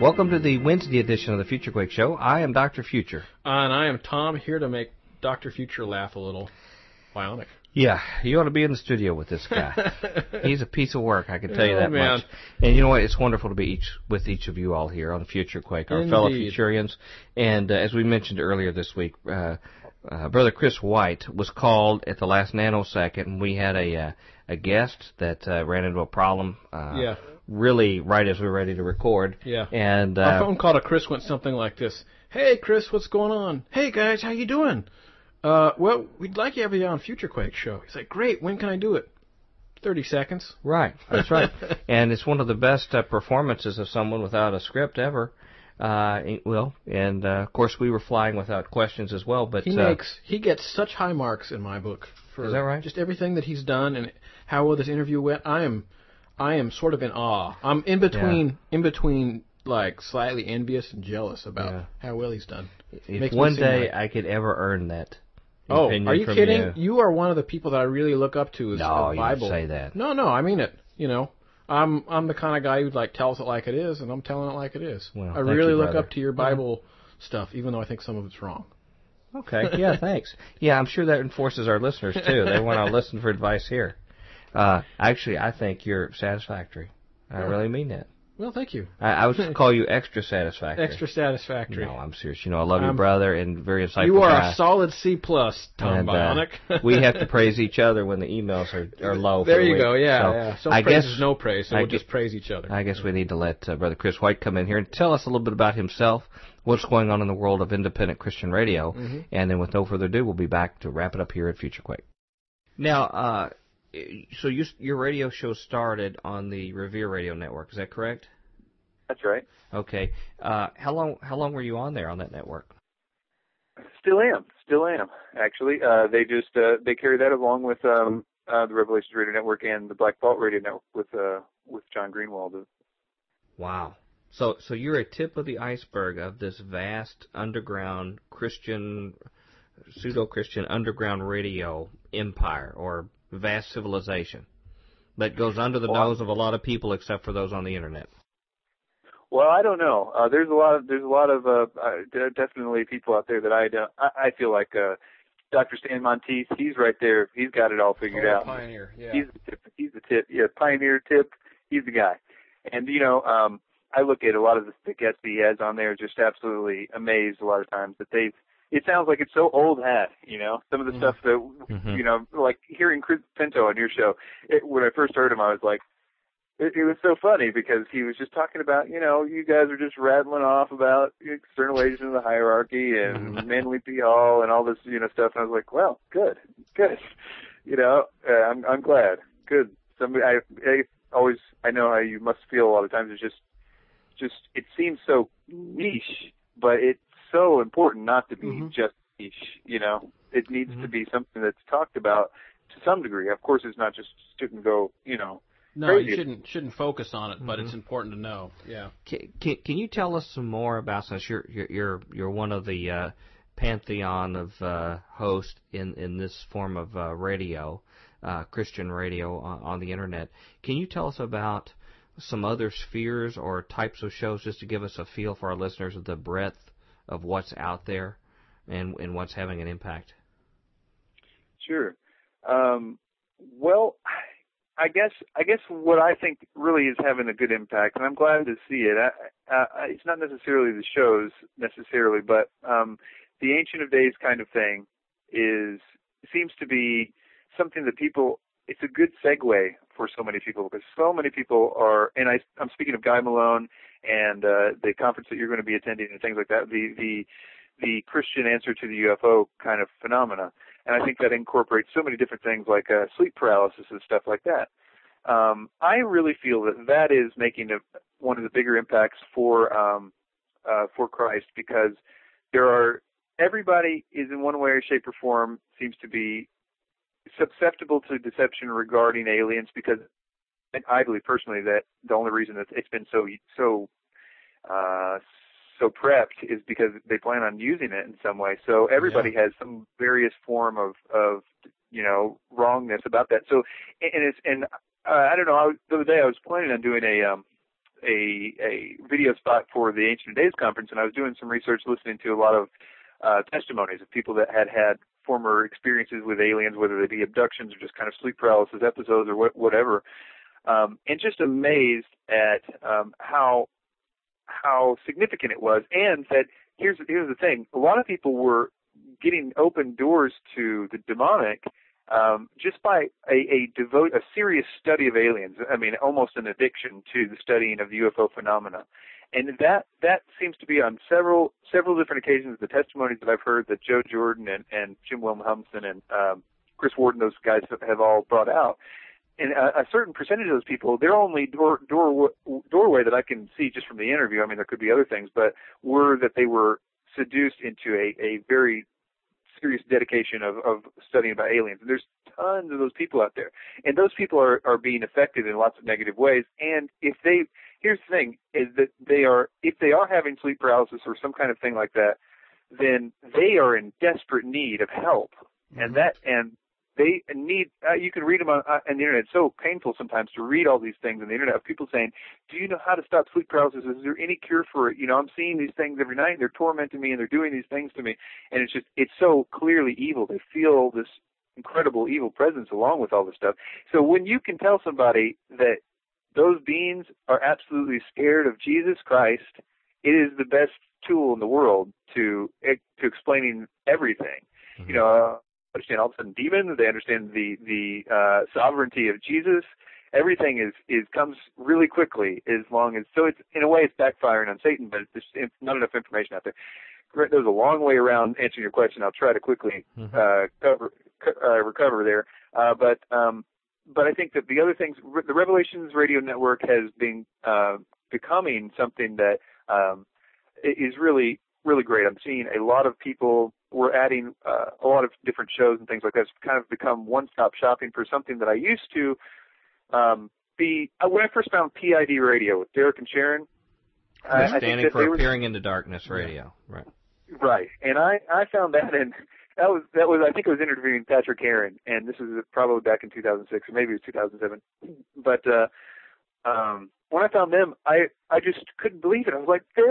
Welcome to the Wednesday edition of the FutureQuake Show. I am Dr. Future. And I am Tom, here to make Dr. Future laugh a little. Bionic. Yeah, you ought to be in the studio with this guy. He's a piece of work, I can tell you that much. And you know what? It's wonderful to be with each of you all here on the FutureQuake, our fellow Futurians. And as we mentioned earlier this week, Brother Chris White was called at the last nanosecond, and we had a guest that ran into a problem. Really right as we're ready to record. Yeah. And our phone call to Chris went something like this. Hey, Chris, what's going on? Hey, guys, how you doing? Well, we'd like you to have you on FutureQuake Show. He's like, great, when can I do it? 30 seconds. Right. That's right. And it's one of the best performances of someone without a script ever. Of course, we were flying without questions as well. But he gets such high marks in my book for just everything that he's done and how well this interview went. I am sort of in awe. I'm in between, like slightly envious and jealous about how well he's done. If one day I could ever earn that. Oh, are you kidding? You are one of the people that I really look up to as a Bible. No, you don't say that. No, I mean it. You know, I'm the kind of guy who tells it like it is, and I'm telling it like it is. Well, I really look up to your Bible stuff, even though I think some of it's wrong. Okay. Yeah. Thanks. Yeah, I'm sure that enforces our listeners too. They want to listen for advice here. Actually, I think you're satisfactory. I really mean that. Well, thank you. I would call you extra satisfactory. Extra satisfactory. No, I'm serious. You know, I love your brother and very insightful. You are a solid C+, Tom Bionic. We have to praise each other when the emails are low. There you go. Yeah. So yeah. Some praise is no praise, so we'll just praise each other. I guess we need to let Brother Chris White come in here and tell us a little bit about himself, what's going on in the world of independent Christian radio, and then with no further ado, we'll be back to wrap it up here at FutureQuake. Now, so your radio show started on the Revere Radio Network, is that correct? That's right. Okay. How long were you on there on that network? Still am. Actually, they just they carry that along with the Revelations Radio Network and the Black Vault Radio Network with John Greenwald. Wow. So you're a tip of the iceberg of this vast underground Christian, pseudo-Christian underground radio empire or vast civilization that goes under the nose of a lot of people, except for those on the internet. Well, I don't know. There's a lot of definitely people out there that I feel like Dr. Stan Monteith. He's right there. He's got it all figured out. Pioneer. Yeah. He's the tip. Yeah, pioneer tip. He's the guy. And you know, I look at a lot of the guests he has on there, just absolutely amazed a lot of times that they've. It sounds like it's so old hat, you know, some of the stuff that, you know, like hearing Chris Pinto on your show, when I first heard him, I was like, it was so funny because he was just talking about, you know, you guys are just rattling off about external agents of the hierarchy and Manly P. Hall and all this, you know, stuff. And I was like, well, good. You know, I'm glad. Good. Somebody, I know how you must feel a lot of times. It's just, it seems so niche, but it's so important not to be just niche, you know. It needs to be something that's talked about to some degree. Of course, it's not just shouldn't go, you know. No, crazy. You shouldn't focus on it, but it's important to know. Yeah. Can you tell us some more about, since you're one of the pantheon of hosts in this form of radio, Christian radio on the internet? Can you tell us about some other spheres or types of shows, just to give us a feel for our listeners of the breadth of what's out there and what's having an impact? Sure. Well, I guess what I think really is having a good impact, and I'm glad to see it. It's not necessarily the shows necessarily, but the Ancient of Days kind of thing seems to be something that people. It's a good segue for so many people because so many people are, and I'm speaking of Guy Malone and the conference that you're going to be attending and things like that, the Christian answer to the UFO kind of phenomena. And I think that incorporates so many different things like sleep paralysis and stuff like that. I really feel that is making one of the bigger impacts for Christ because everybody is in one way or shape or form seems to be susceptible to deception regarding aliens because I believe personally that the only reason that it's been so prepped is because they plan on using it in some way. So everybody has some various form of you know wrongness about that. So I don't know. The other day I was planning on doing a video spot for the Ancient Days conference, and I was doing some research, listening to a lot of testimonies of people that had former experiences with aliens, whether they be abductions or just kind of sleep paralysis episodes or whatever, and just amazed at how significant it was. And that here's the thing: a lot of people were getting open doors to the demonic just by a serious study of aliens. I mean, almost an addiction to the studying of the UFO phenomena. And that seems to be on several different occasions, the testimonies that I've heard that Joe Jordan and Jim Wilhelmsen and Chris Warden, those guys have all brought out, and a certain percentage of those people, their only doorway that I can see just from the interview, I mean, there could be other things, but were that they were seduced into a very serious dedication of studying about aliens. And there's tons of those people out there. And those people are being affected in lots of negative ways. And if they, here's the thing, is that they are, if they are having sleep paralysis or some kind of thing like that, then they are in desperate need of help. Mm-hmm. And that, and they need, you can read them on the internet. It's so painful sometimes to read all these things on the internet of people saying, do you know how to stop sleep paralysis? Is there any cure for it? You know, I'm seeing these things every night and they're tormenting me and they're doing these things to me. And it's just, it's so clearly evil. They feel this incredible evil presence along with all this stuff. So when you can tell somebody that those beings are absolutely scared of Jesus Christ, it is the best tool in the world to explaining everything. Mm-hmm. You know, understand all of a sudden demons. They understand the sovereignty of Jesus. Everything is comes really quickly as long as, so it's, in a way, it's backfiring on Satan, but it's not enough information out there. There's a long way around answering your question. I'll try to quickly recover there. But I think that the other things, the Revelations Radio Network has been becoming something that is really, really great. I'm seeing a lot of people. We're adding a lot of different shows and things like that. It's kind of become one-stop shopping for something that I used to be. When I first found PID Radio with Derek and Sharon, standing for Appearing in the Darkness Radio, yeah. Right? And I found that, and that was I think I was interviewing Patrick Heron, and this was probably back in 2006 or maybe it was 2007, but. When I found them, I just couldn't believe it. I was like, they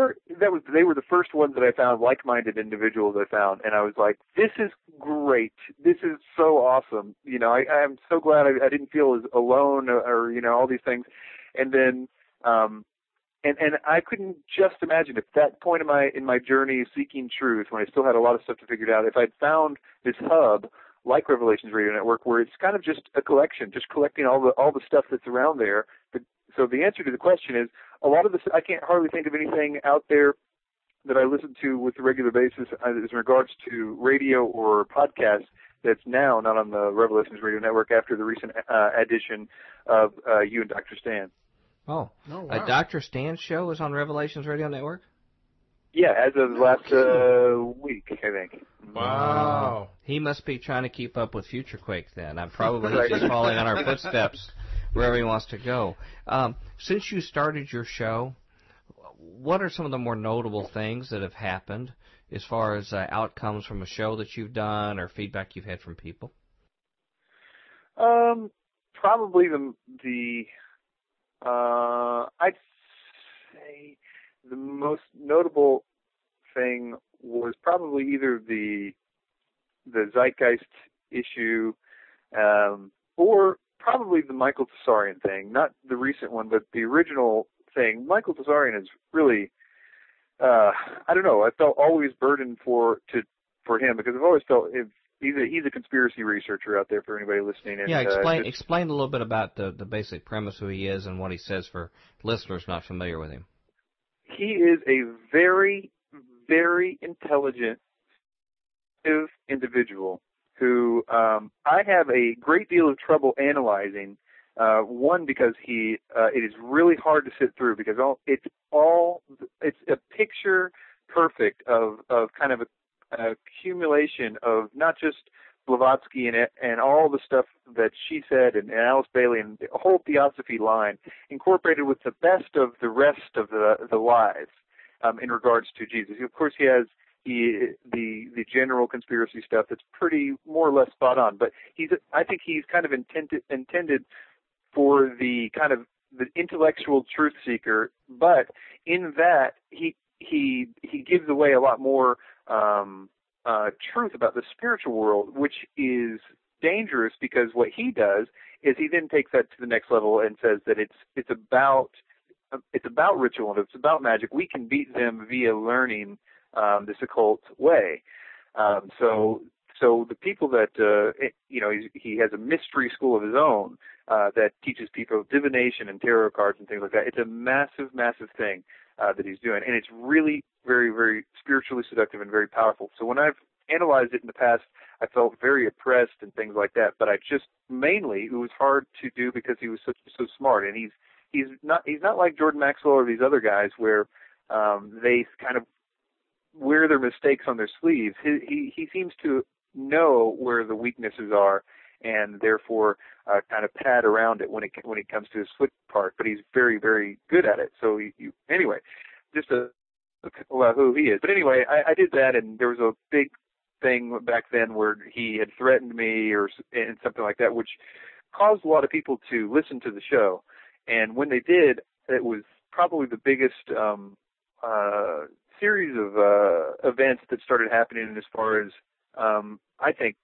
were the first ones that I found, like-minded individuals I found. And I was like, this is great. This is so awesome. You know, I'm so glad I didn't feel as alone or, you know, all these things. And then, and I couldn't just imagine at that point in my journey of seeking truth, when I still had a lot of stuff to figure out, if I'd found this hub like Revelations Radio Network, where it's kind of just a collection, just collecting all the stuff that's around there. So the answer to the question is, a lot of this, I can't hardly think of anything out there that I listen to with a regular basis as in regards to radio or podcasts that's now not on the Revelations Radio Network after the recent addition of you and Dr. Stan. Oh, wow. Dr. Stan's show is on Revelations Radio Network? Yeah, as of last week, I think. Wow. He must be trying to keep up with FutureQuake then. I'm probably just following on our footsteps wherever he wants to go. Since you started your show, what are some of the more notable things that have happened as far as outcomes from a show that you've done or feedback you've had from people? Probably the I'd say the most notable thing was probably either the Zeitgeist issue, or probably the Michael Tsarion thing. Not the recent one, but the original thing. Michael Tsarion is really, I don't know. I felt always burdened for him, because I've always felt he's a conspiracy researcher out there for anybody listening. And, yeah, explain a little bit about the basic premise, who he is and what he says for listeners not familiar with him. He is a very, very intelligent individual who I have a great deal of trouble analyzing. One, because it is really hard to sit through, because it's a picture perfect of kind of an accumulation of not just Blavatsky and all the stuff that she said and Alice Bailey and the whole theosophy line incorporated with the best of the rest of the lies in regards to Jesus. Of course, he has the general conspiracy stuff that's pretty more or less spot on, but I think he's kind of intended for the kind of the intellectual truth seeker, but in that he gives away a lot more truth about the spiritual world, which is dangerous, because what he does is he then takes that to the next level and says that it's about ritual and it's about magic. We can beat them via learning this occult way. So the people that he has a mystery school of his own that teaches people divination and tarot cards and things like that. It's a massive, massive thing that he's doing, and it's really very, very spiritually seductive and very powerful. So when I've analyzed it in the past, I felt very oppressed and things like that. But I just mainly, it was hard to do because he was so smart, and he's not like Jordan Maxwell or these other guys where they kind of wear their mistakes on their sleeves. He seems to know where the weaknesses are, and therefore kind of pad around it when it comes to his foot part. But he's very, very good at it. So anyway, just a look about who he is. But anyway, I did that, and there was a big thing back then where he had threatened me and something like that, which caused a lot of people to listen to the show. And when they did, it was probably the biggest series of events that started happening as far as I think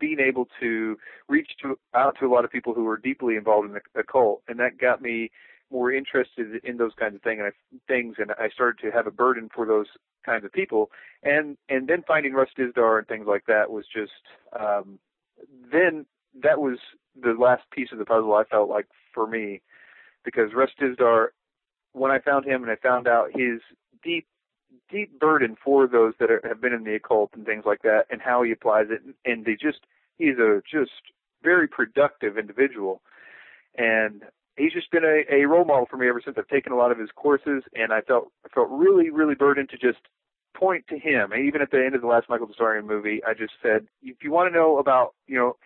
being able to reach out to a lot of people who were deeply involved in the occult, and that got me more interested in those kinds of things, and I started to have a burden for those kinds of people, and then finding Russ Dizdar and things like that was just then that was the last piece of the puzzle, I felt like, for me, because Russ Dizdar, when I found him and I found out his deep burden for those that have been in the occult and things like that, and how he applies it, and he's a just very productive individual, and he's just been a role model for me ever since. I've taken a lot of his courses, and I felt really, really burdened to just point to him. And even at the end of the last Michael Tsarion movie, I just said, if you want to know about, you know,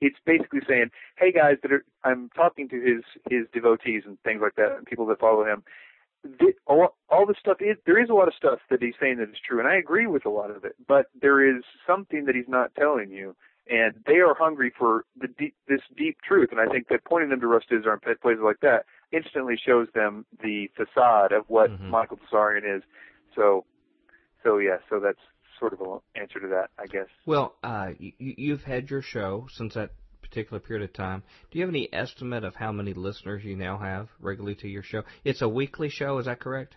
it's basically saying, hey guys, I'm talking to his devotees and things like that, and people that follow him. All the stuff is, there is a lot of stuff that he's saying that is true, and I agree with a lot of it, but there is something that he's not telling you, and they are hungry for this deep truth, and I think that pointing them to Russ Dizdar and places like that instantly shows them the facade of what Michael Tsarion is. So that's sort of an answer to that, I guess. Well, you've had your show since that particular period of time. Do you have any estimate of how many listeners you now have regularly to your show? It's a weekly show, is that correct?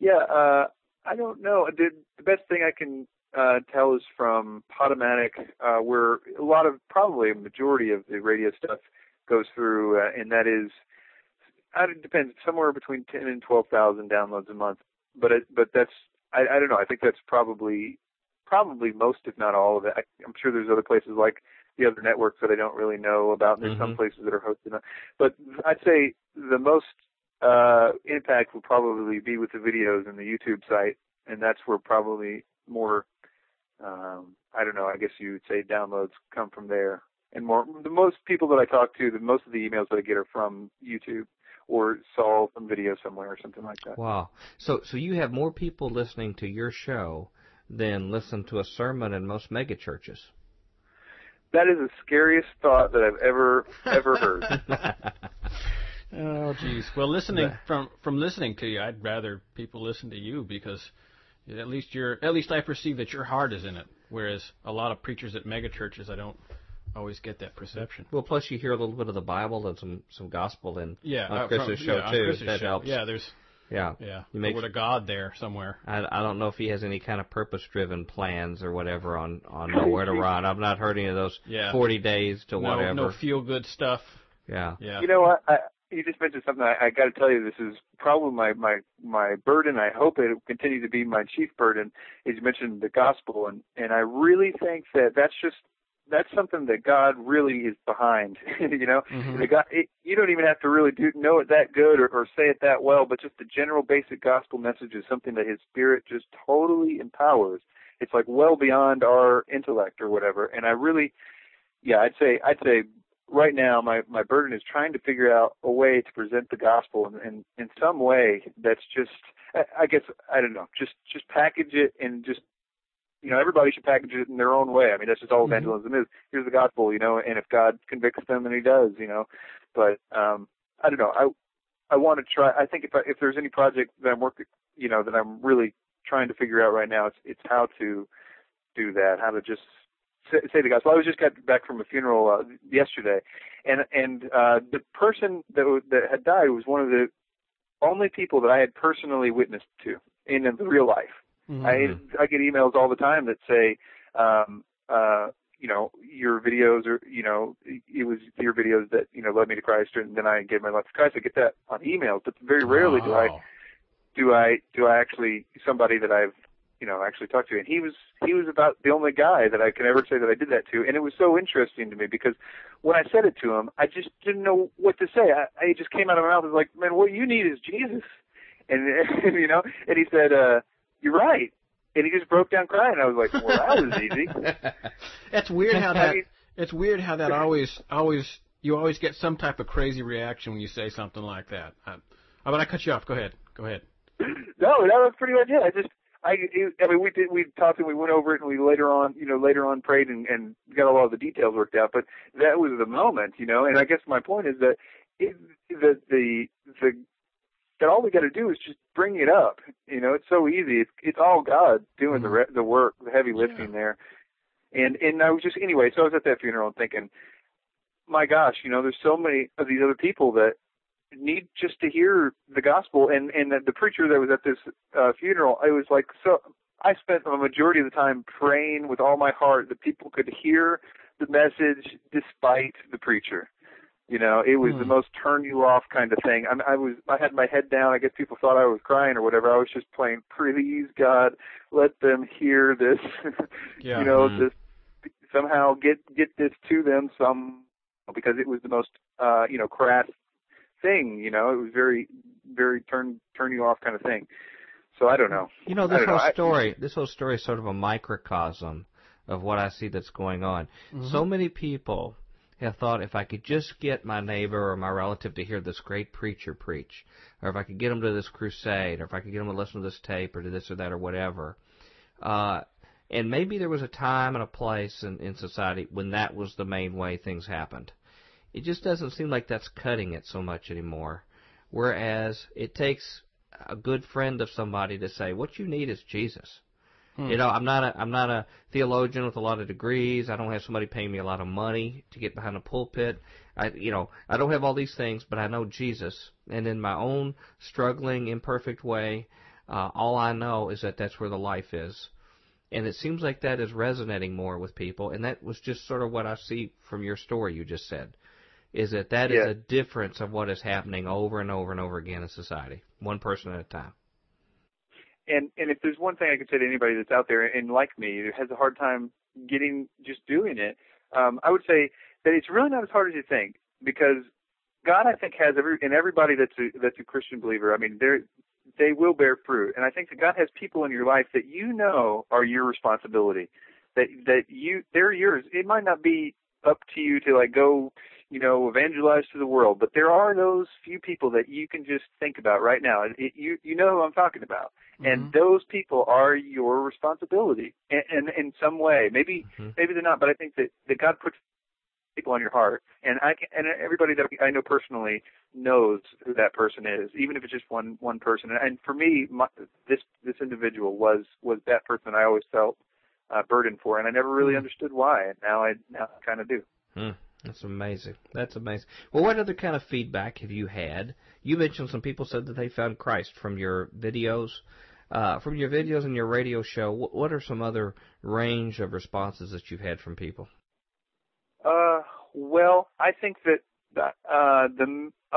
Yeah, I don't know. The best thing I can tell is from Podomatic, where a lot of, probably a majority of the radio stuff goes through, and that is, it depends, somewhere between 10,000 and 12,000 downloads a month. But that's, I don't know. I think that's probably most, if not all of it. I'm sure there's other places like the other networks that I don't really know about, and there's some places that are hosted on. But I'd say the most impact will probably be with the videos and the YouTube site, and that's where probably more, I don't know, I guess you would say downloads come from there. And more, the most people that I talk to, the most of the emails that I get are from YouTube or saw some video somewhere or something like that. Wow. So you have more people listening to your show than listen to a sermon in most megachurches. That is the scariest thought that I've ever heard. Oh, geez. Well, from listening to you, I'd rather people listen to you, because at least I perceive that your heart is in it, whereas a lot of preachers at megachurches, I don't always get that perception. Well, plus you hear a little bit of the Bible and some gospel in on Chris's show too. Chris's that show. Helps. Yeah, there's. Yeah, yeah. The word of God there somewhere. I don't know if he has any kind of purpose-driven plans or whatever on Nowhere to Run. I've not heard any of those 40 days to whatever. No feel-good stuff. Yeah. You know what? You just mentioned something. I got to tell you, this is probably my burden. I hope it will continue to be my chief burden, is you mentioned the gospel. And I really think that that's something that God really is behind, you know. You don't even have to really know it that good or say it that well, but just the general basic gospel message is something that His Spirit just totally empowers. It's like well beyond our intellect or whatever. And I really, I'd say right now my burden is trying to figure out a way to present the gospel in some way that's just, I guess, I don't know, just package it and just, you know, everybody should package it in their own way. I mean, that's just all evangelism is. Here's the gospel, you know, and if God convicts them, then He does, you know. But I don't know. I want to try. I think if there's any project that I'm working, you know, that I'm really trying to figure out right now, it's how to do that, how to just say the gospel. I was just got back from a funeral yesterday, and the person that had died was one of the only people that I had personally witnessed to in real life. I get emails all the time that say, you know, your videos are, you know, it was your videos that, you know, led me to Christ, and then I gave my life to Christ. I get that on emails, but very rarely do I actually somebody that I've you know, actually talk to. And he was about the only guy that I can ever say that I did that to. And it was so interesting to me because when I said it to him, I just didn't know what to say. I just came out of my mouth and was like, man, what you need is Jesus. And you know, and he said, you're right. And he just broke down crying. I was like, well, that was easy. That's weird how that, it's weird how that always, you always get some type of crazy reaction when you say something like that. I'm going to cut you off. Go ahead. No, that was pretty much it. I mean, we talked and we went over it, and we later on prayed and got a lot of the details worked out. But that was the moment, you know. And I guess my point is that that all we got to do is just bring it up. You know, it's so easy. It's all God doing mm-hmm. the work, the heavy lifting there. And I was just anyway. So I was at that funeral and thinking, my gosh, you know, there's so many of these other people that need just to hear the gospel, and the preacher that was at this funeral, it was like, so I spent the majority of the time praying with all my heart that people could hear the message despite the preacher. You know, it was the most turn you off kind of thing. I had my head down. I guess people thought I was crying or whatever. I was just playing, please God, let them hear this. Yeah. You know, just somehow get this to them because it was the most you know, crass thing, you know. It was very, very turn you off kind of thing. So I don't know. You know, this whole story is sort of a microcosm of what I see that's going on. Mm-hmm. So many people have thought, if I could just get my neighbor or my relative to hear this great preacher preach, or if I could get them to this crusade, or if I could get them to listen to this tape or to this or that or whatever. And maybe there was a time and a place in society when that was the main way things happened. It just doesn't seem like that's cutting it so much anymore, whereas it takes a good friend of somebody to say, what you need is Jesus. You know, I'm not a theologian with a lot of degrees. I don't have somebody paying me a lot of money to get behind a pulpit. I don't have all these things, but I know Jesus. And in my own struggling, imperfect way, all I know is that that's where the life is. And it seems like that is resonating more with people. And that was just sort of what I see from your story you just said. Is that is a difference of what is happening over and over and over again in society, one person at a time. And if there's one thing I could say to anybody that's out there and like me who has a hard time doing it, I would say that it's really not as hard as you think, because God, I think, has everybody that's a Christian believer. I mean, they will bear fruit, and I think that God has people in your life that you know are your responsibility, they're yours. It might not be up to you to like go, you know, evangelize to the world, but there are those few people that you can just think about right now. You know who I'm talking about, and those people are your responsibility, and in some way, maybe they're not, but I think that God puts people on your heart, and everybody that I know personally knows who that person is, even if it's just one person. And for me, this individual was that person I always felt burdened for, and I never really understood why, and now I kind of do. That's amazing. Well, what other kind of feedback have you had? You mentioned some people said that they found Christ from your videos, and your radio show. What are some other range of responses that you've had from people? Well, I think that a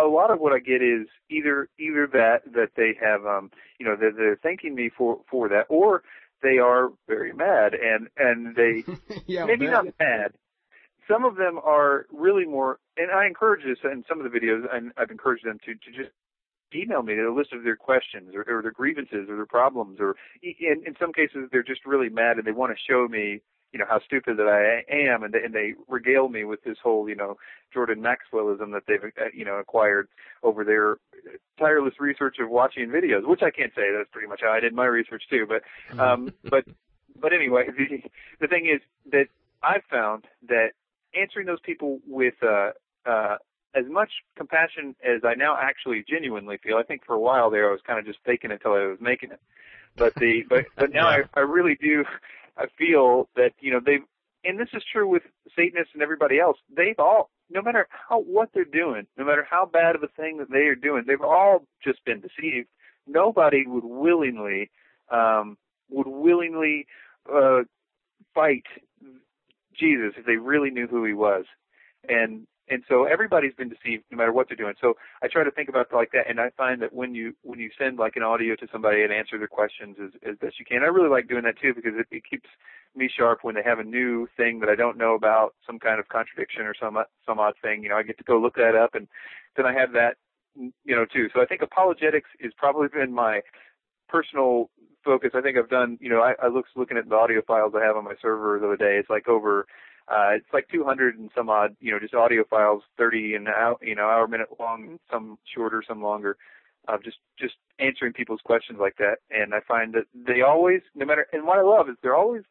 lot of what I get is either that they have you know, they're thanking me for that, or they are very mad and they maybe not mad. Some of them are really more, and I encourage this in some of the videos, and I've encouraged them to just email me a list of their questions or their grievances or their problems, or in some cases they're just really mad and they want to show me, you know, how stupid that I am, and they regale me with this whole, you know, Jordan Maxwellism that they've, you know, acquired over their tireless research of watching videos, which I can't say that's pretty much how I did my research too, but anyway, the thing is that I've found that answering those people with as much compassion as I now actually genuinely feel. I think for a while there I was kind of just faking it until I was making it, but now I really do. I feel that, you know, they've, and this is true with Satanists and everybody else. They've all, no matter what they're doing, no matter how bad of a thing that they are doing, they've all just been deceived. Nobody would willingly fight Jesus if they really knew who he was, and And so everybody's been deceived no matter what they're doing. So I try to think about it like that, and I find that when you send like an audio to somebody and answer their questions as best you can, I really like doing that too, because it keeps me sharp when they have a new thing that I don't know about, some kind of contradiction or some odd thing. You know, I get to go look that up, and then I have that, you know, too. So I think apologetics has probably been my personal focus. I think I've done, you know, I was looking at the audio files I have on my server the other day. It's like over... it's like 200 and some odd, you know, just audio files, 30 an hour, you know, hour minute long, some shorter, some longer, just answering people's questions like that. And I find that they always, no matter, and what I love is they're always,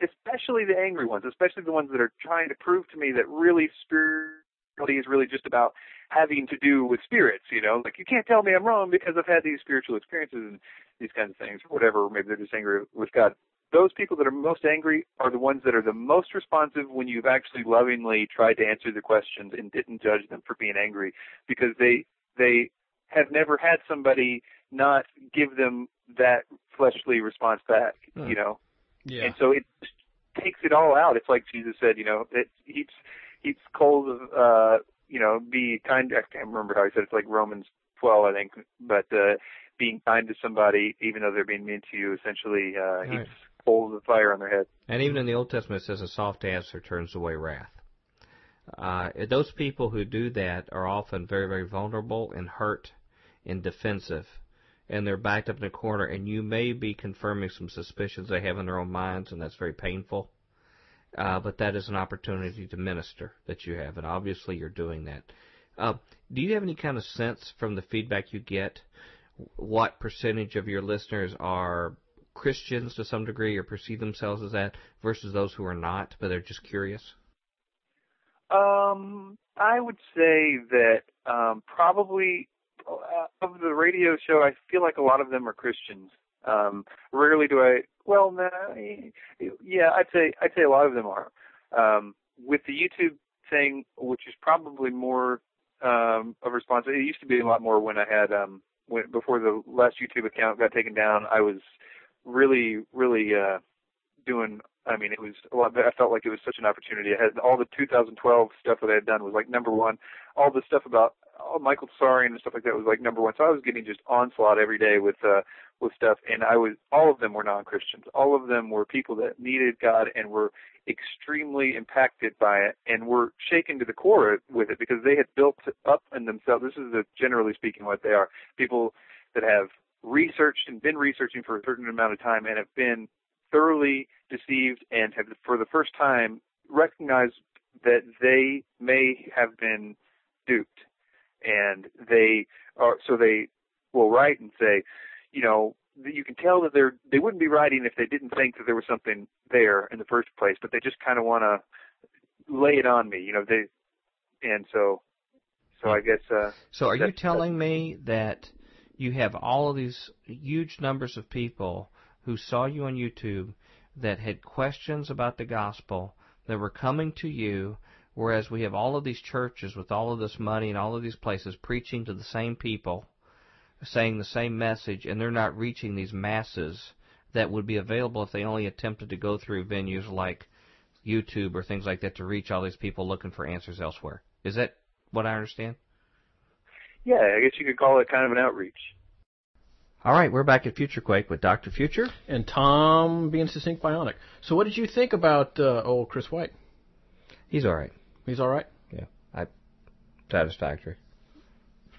especially the angry ones, especially the ones that are trying to prove to me that really spirituality is really just about having to do with spirits, you know, like you can't tell me I'm wrong because I've had these spiritual experiences and these kinds of things, or whatever, maybe they're just angry with God. Those people that are most angry are the ones that are the most responsive when you've actually lovingly tried to answer the questions and didn't judge them for being angry, because they have never had somebody not give them that fleshly response back, you know? Yeah. And so it takes it all out. It's like Jesus said, you know, it heaps coals of, you know, be kind. I can't remember how he said it. It's like Romans 12, I think, but being kind to somebody, even though they're being mean to you, essentially heaps coals of fire on their head. And even in the Old Testament, it says a soft answer turns away wrath. Those people who do that are often very, very vulnerable and hurt and defensive, and they're backed up in a corner, and you may be confirming some suspicions they have in their own minds, and that's very painful. But that is an opportunity to minister that you have, and obviously you're doing that. Do you have any kind of sense from the feedback you get what percentage of your listeners are Christians to some degree or perceive themselves as that versus those who are not, but they're just curious? I would say that probably of the radio show, I feel like a lot of them are Christians. Rarely do I, well, no, yeah, I'd say a lot of them are. With the YouTube thing, which is probably more of a response, it used to be a lot more when I had before the last YouTube account got taken down, I was really doing, I mean, it was a lot better. I felt like it was such an opportunity. I had all the 2012 stuff that I had done was like number one. All the stuff about Michael Tsarion and stuff like that was like number one. So I was getting just onslaught every day with stuff, and all of them were non-Christians. All of them were people that needed God and were extremely impacted by it and were shaken to the core with it, because they had built up in themselves. This is generally speaking what they are. People that have researched and been researching for a certain amount of time and have been thoroughly deceived and have for the first time recognized that they may have been duped. And they will write and say, you know, you can tell that they wouldn't be writing if they didn't think that there was something there in the first place, but they just kind of want to lay it on me, you know. So I guess. So are you telling me that you have all of these huge numbers of people who saw you on YouTube that had questions about the gospel that were coming to you, whereas we have all of these churches with all of this money and all of these places preaching to the same people, saying the same message, and they're not reaching these masses that would be available if they only attempted to go through venues like YouTube or things like that to reach all these people looking for answers elsewhere? Is that what I understand? Yeah, I guess you could call it kind of an outreach. All right, we're back at FutureQuake with Dr. Future. And Tom being Succinct Bionic. So what did you think about old Chris White? He's all right. He's all right? Yeah, satisfactory.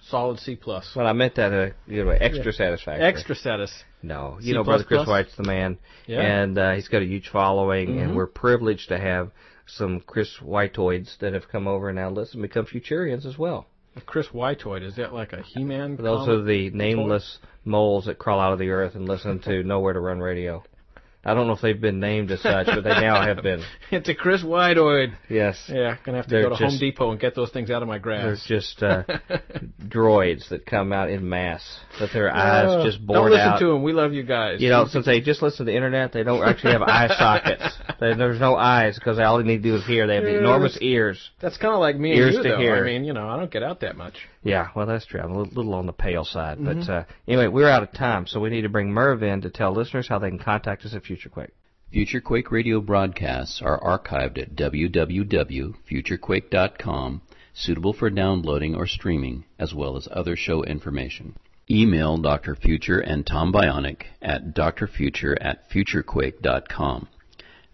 Solid C+. Well, I meant that you know, extra satisfactory. Extra satisfactory. No, you know, Brother Chris White's the man, and he's got a huge following, and we're privileged to have some Chris Whiteoids that have come over and now listen become Futurians as well. A Chris Whiteoid, is that like a He-Man? Those are the nameless moles that crawl out of the earth and listen to Nowhere to Run radio. I don't know if they've been named as such, but they now have been. It's a Chris Whiteoid. Yes. Yeah, going to have to go to Home Depot and get those things out of my grass. They're just droids that come out in mass, but their eyes just bored out. Don't listen to them. We love you guys. You know, since they just listen to the Internet, they don't actually have eye sockets. There's no eyes because all they need to do is hear. They have enormous ears. That's kind of like me and you, though. Hear. I mean, you know, I don't get out that much. Yeah, well, that's true. I'm a little on the pale side. But anyway, we're out of time, so we need to bring Merv in to tell listeners how they can contact us at FutureQuake. FutureQuake radio broadcasts are archived at www.futurequake.com suitable for downloading or streaming, as well as other show information. Email Dr. Future and Tom Bionic at drfuture@futurequake.com.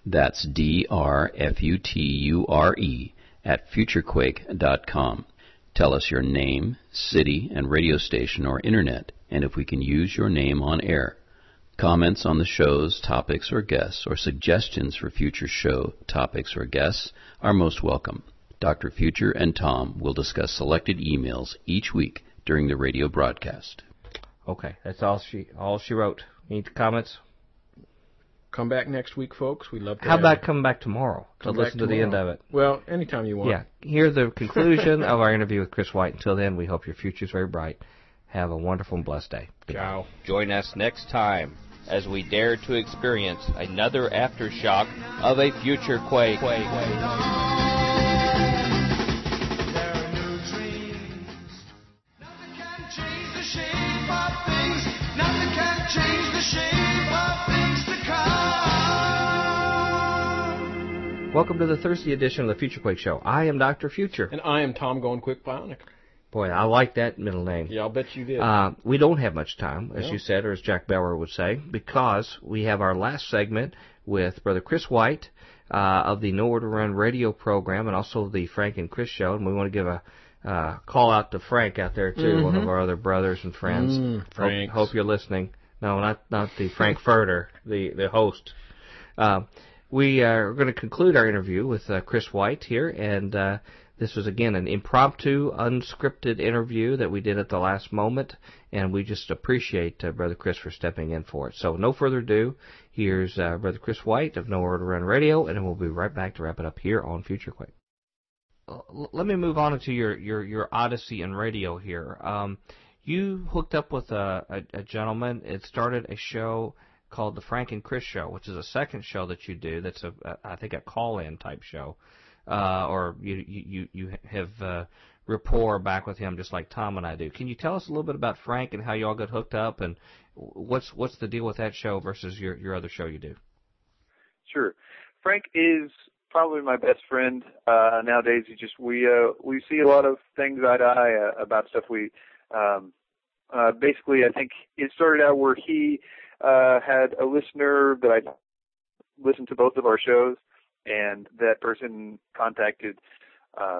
That's drfuture@futurequake.com. Tell us your name, city, and radio station or internet, and if we can use your name on air. Comments on the shows, topics, or guests, or suggestions for future show topics or guests are most welcome. Dr. Future and Tom will discuss selected emails each week during the radio broadcast. Okay, that's all she wrote. Any comments? Come back next week, folks. We'd love to. How about come back tomorrow to listen to the end of it? Well, anytime you want. Yeah, hear the conclusion of our interview with Chris White. Until then, we hope your future is very bright. Have a wonderful and blessed day. Ciao. Join us next time as we dare to experience another aftershock of a future quake. Welcome to the Thursday edition of the FutureQuake Show. I am Dr. Future. And I am Tom Going Quick Bionic. Boy, I like that middle name. Yeah, I'll bet you did. We don't have much time, as you said, or as Jack Bauer would say, because we have our last segment with Brother Chris White of the Nowhere to Run radio program and also the Frank and Chris Show. And we want to give a call out to Frank out there, too, one of our other brothers and friends. Frank. Hope you're listening. No, not the Frankfurter, the host. We are going to conclude our interview with Chris White here, and this was, again, an impromptu, unscripted interview that we did at the last moment, and we just appreciate Brother Chris for stepping in for it. So no further ado, here's Brother Chris White of Nowhere to Run Radio, and then we'll be right back to wrap it up here on FutureQuake. Let me move on to your odyssey in radio here. You hooked up with a gentleman. It started a show called the Frank and Chris Show, which is a second show that you do. That's I think a call-in type show, or you have rapport back with him just like Tom and I do. Can you tell us a little bit about Frank and how you all got hooked up, and what's the deal with that show versus your other show you do? Sure, Frank is probably my best friend nowadays. We see a lot of things eye to eye about stuff. Basically, I think it started out where he had a listener that I listened to both of our shows, and that person contacted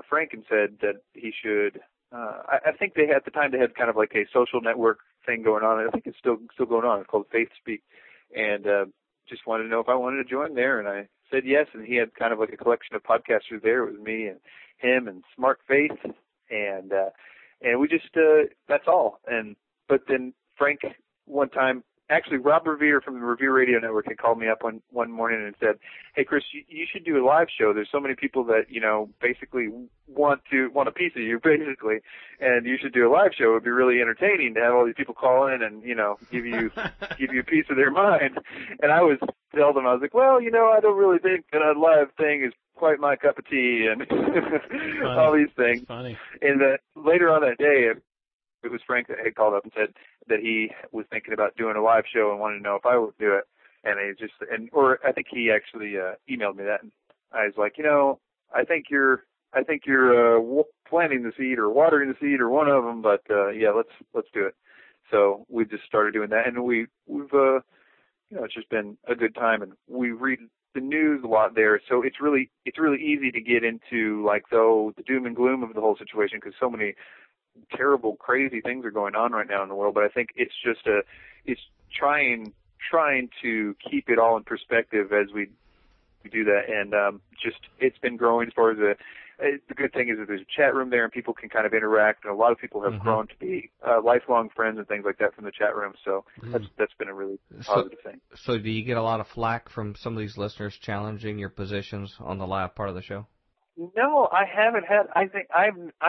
Frank and said that he should. I think they had, at the time, they had kind of like a social network thing going on, and I think it's still going on. It's called Faith Speak, and just wanted to know if I wanted to join there, and I said yes. And he had kind of like a collection of podcasters there. It was me and him and Smart Faith, and we just that's all. But then Frank one time, actually Rob Revere from the Revere Radio Network, had called me up one morning and said, "Hey Chris, you should do a live show. There's so many people that basically want a piece of you, basically, and you should do a live show. It would be really entertaining to have all these people call in and give you a piece of their mind." And I was telling them, I was like, "Well, I don't really think that a live thing is quite my cup of tea," and all these things. That's funny. And later on that day, it was Frank that had called up and said that he was thinking about doing a live show and wanted to know if I would do it. And I think he actually emailed me that. And I was like, I think you're planting the seed or watering the seed or one of them, but let's do it. So we just started doing that, and we've it's just been a good time, and we read the news a lot there, so it's really easy to get into the doom and gloom of the whole situation, because so many terrible, crazy things are going on right now in the world. But I think it's just trying to keep it all in perspective as we do that, and just it's been growing as far as the good thing is that there's a chat room there and people can kind of interact, and a lot of people have grown to be lifelong friends and things like that from the chat room. So that's been a really positive thing. So do you get a lot of flack from some of these listeners challenging your positions on the live part of the show? No, I haven't had. I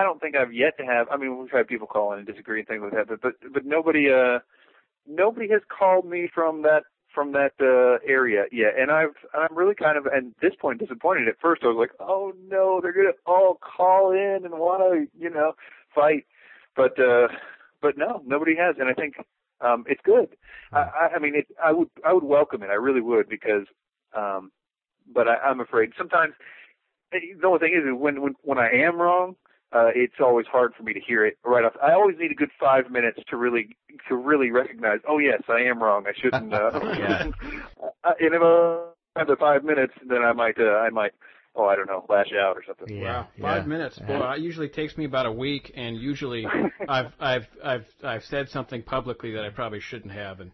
don't think I've yet to have. I mean, we've had people call in and disagree and things like that, but nobody has called me from that area yet. And I'm really kind of at this point disappointed. At first, I was like, oh no, they're gonna all call in and want to fight. But no, nobody has, and I think it's good. I would welcome it. I really would, because but I'm afraid sometimes. The only thing is when I am wrong, it's always hard for me to hear it right off. I always need a good 5 minutes to really recognize, oh, yes, I am wrong. I shouldn't. And if I have the 5 minutes, then I might. Oh, I don't know, lash out or something. Yeah, wow, yeah. 5 minutes. Boy, it usually takes me about a week, and usually I've said something publicly that I probably shouldn't have. And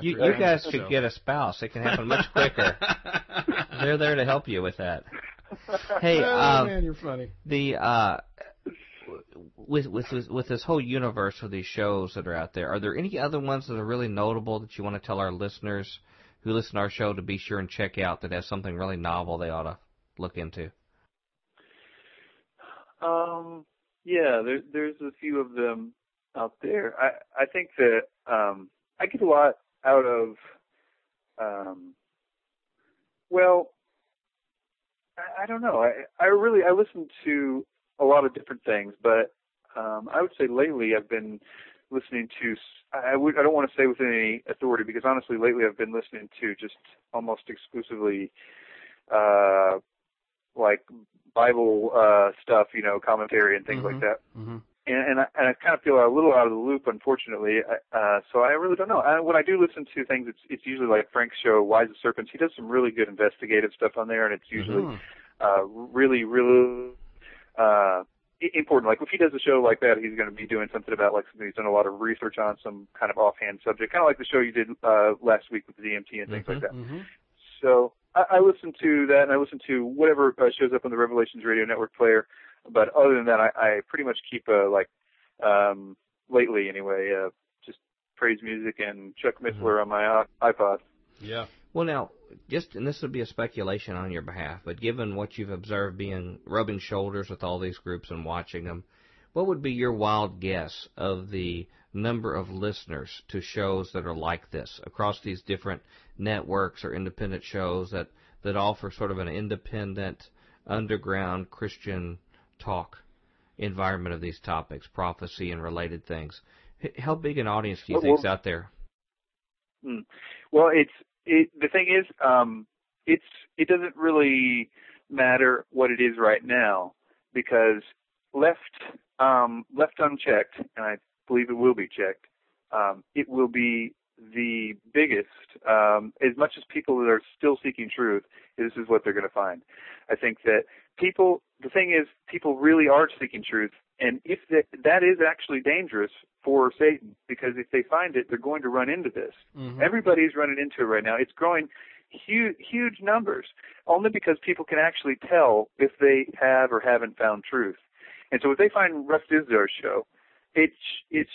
you guys should get a spouse. It can happen much quicker. They're there to help you with that. Hey, man, you're funny. The with this whole universe of these shows that are out there, are there any other ones that are really notable that you want to tell our listeners who listen to our show to be sure and check out that has something really novel they ought to look into? There's a few of them out there. I think that I get a lot out of I don't know. I listen to a lot of different things, but I would say lately I've been listening to, I don't want to say with any authority, because honestly lately I've been listening to just almost exclusively like Bible stuff, commentary and things like that. Mm-hmm. And I kind of feel a little out of the loop, unfortunately. So I really don't know. When I do listen to things, it's usually like Frank's show, Wise as Serpents. He does some really good investigative stuff on there, and it's usually really, really important. Like if he does a show like that, he's going to be doing something about like something he's done a lot of research on, some kind of offhand subject, kind of like the show you did last week with the DMT and things like that. Mm-hmm. So I listen to that, and I listen to whatever shows up on the Revelations Radio Network player. But other than that, I pretty much keep lately anyway, just praise music and Chuck Missler on my iPod. Yeah. Well, now, and this would be a speculation on your behalf, but given what you've observed being rubbing shoulders with all these groups and watching them, what would be your wild guess of the number of listeners to shows that are like this across these different networks or independent shows that offer sort of an independent, underground Christian talk environment of these topics, prophecy and related things? How big an audience do you think is out there? Well, the thing is, it doesn't really matter what it is right now, because left unchecked, and I believe it will be checked, it will be the biggest. As much as people that are still seeking truth, this is what they're going to find. I think that people really are seeking truth, and if that is actually dangerous for Satan, because if they find it, they're going to run into this. Mm-hmm. Everybody's running into it right now. It's growing huge, huge numbers, only because people can actually tell if they have or haven't found truth. And so if they find Russ Dizdar's show, it's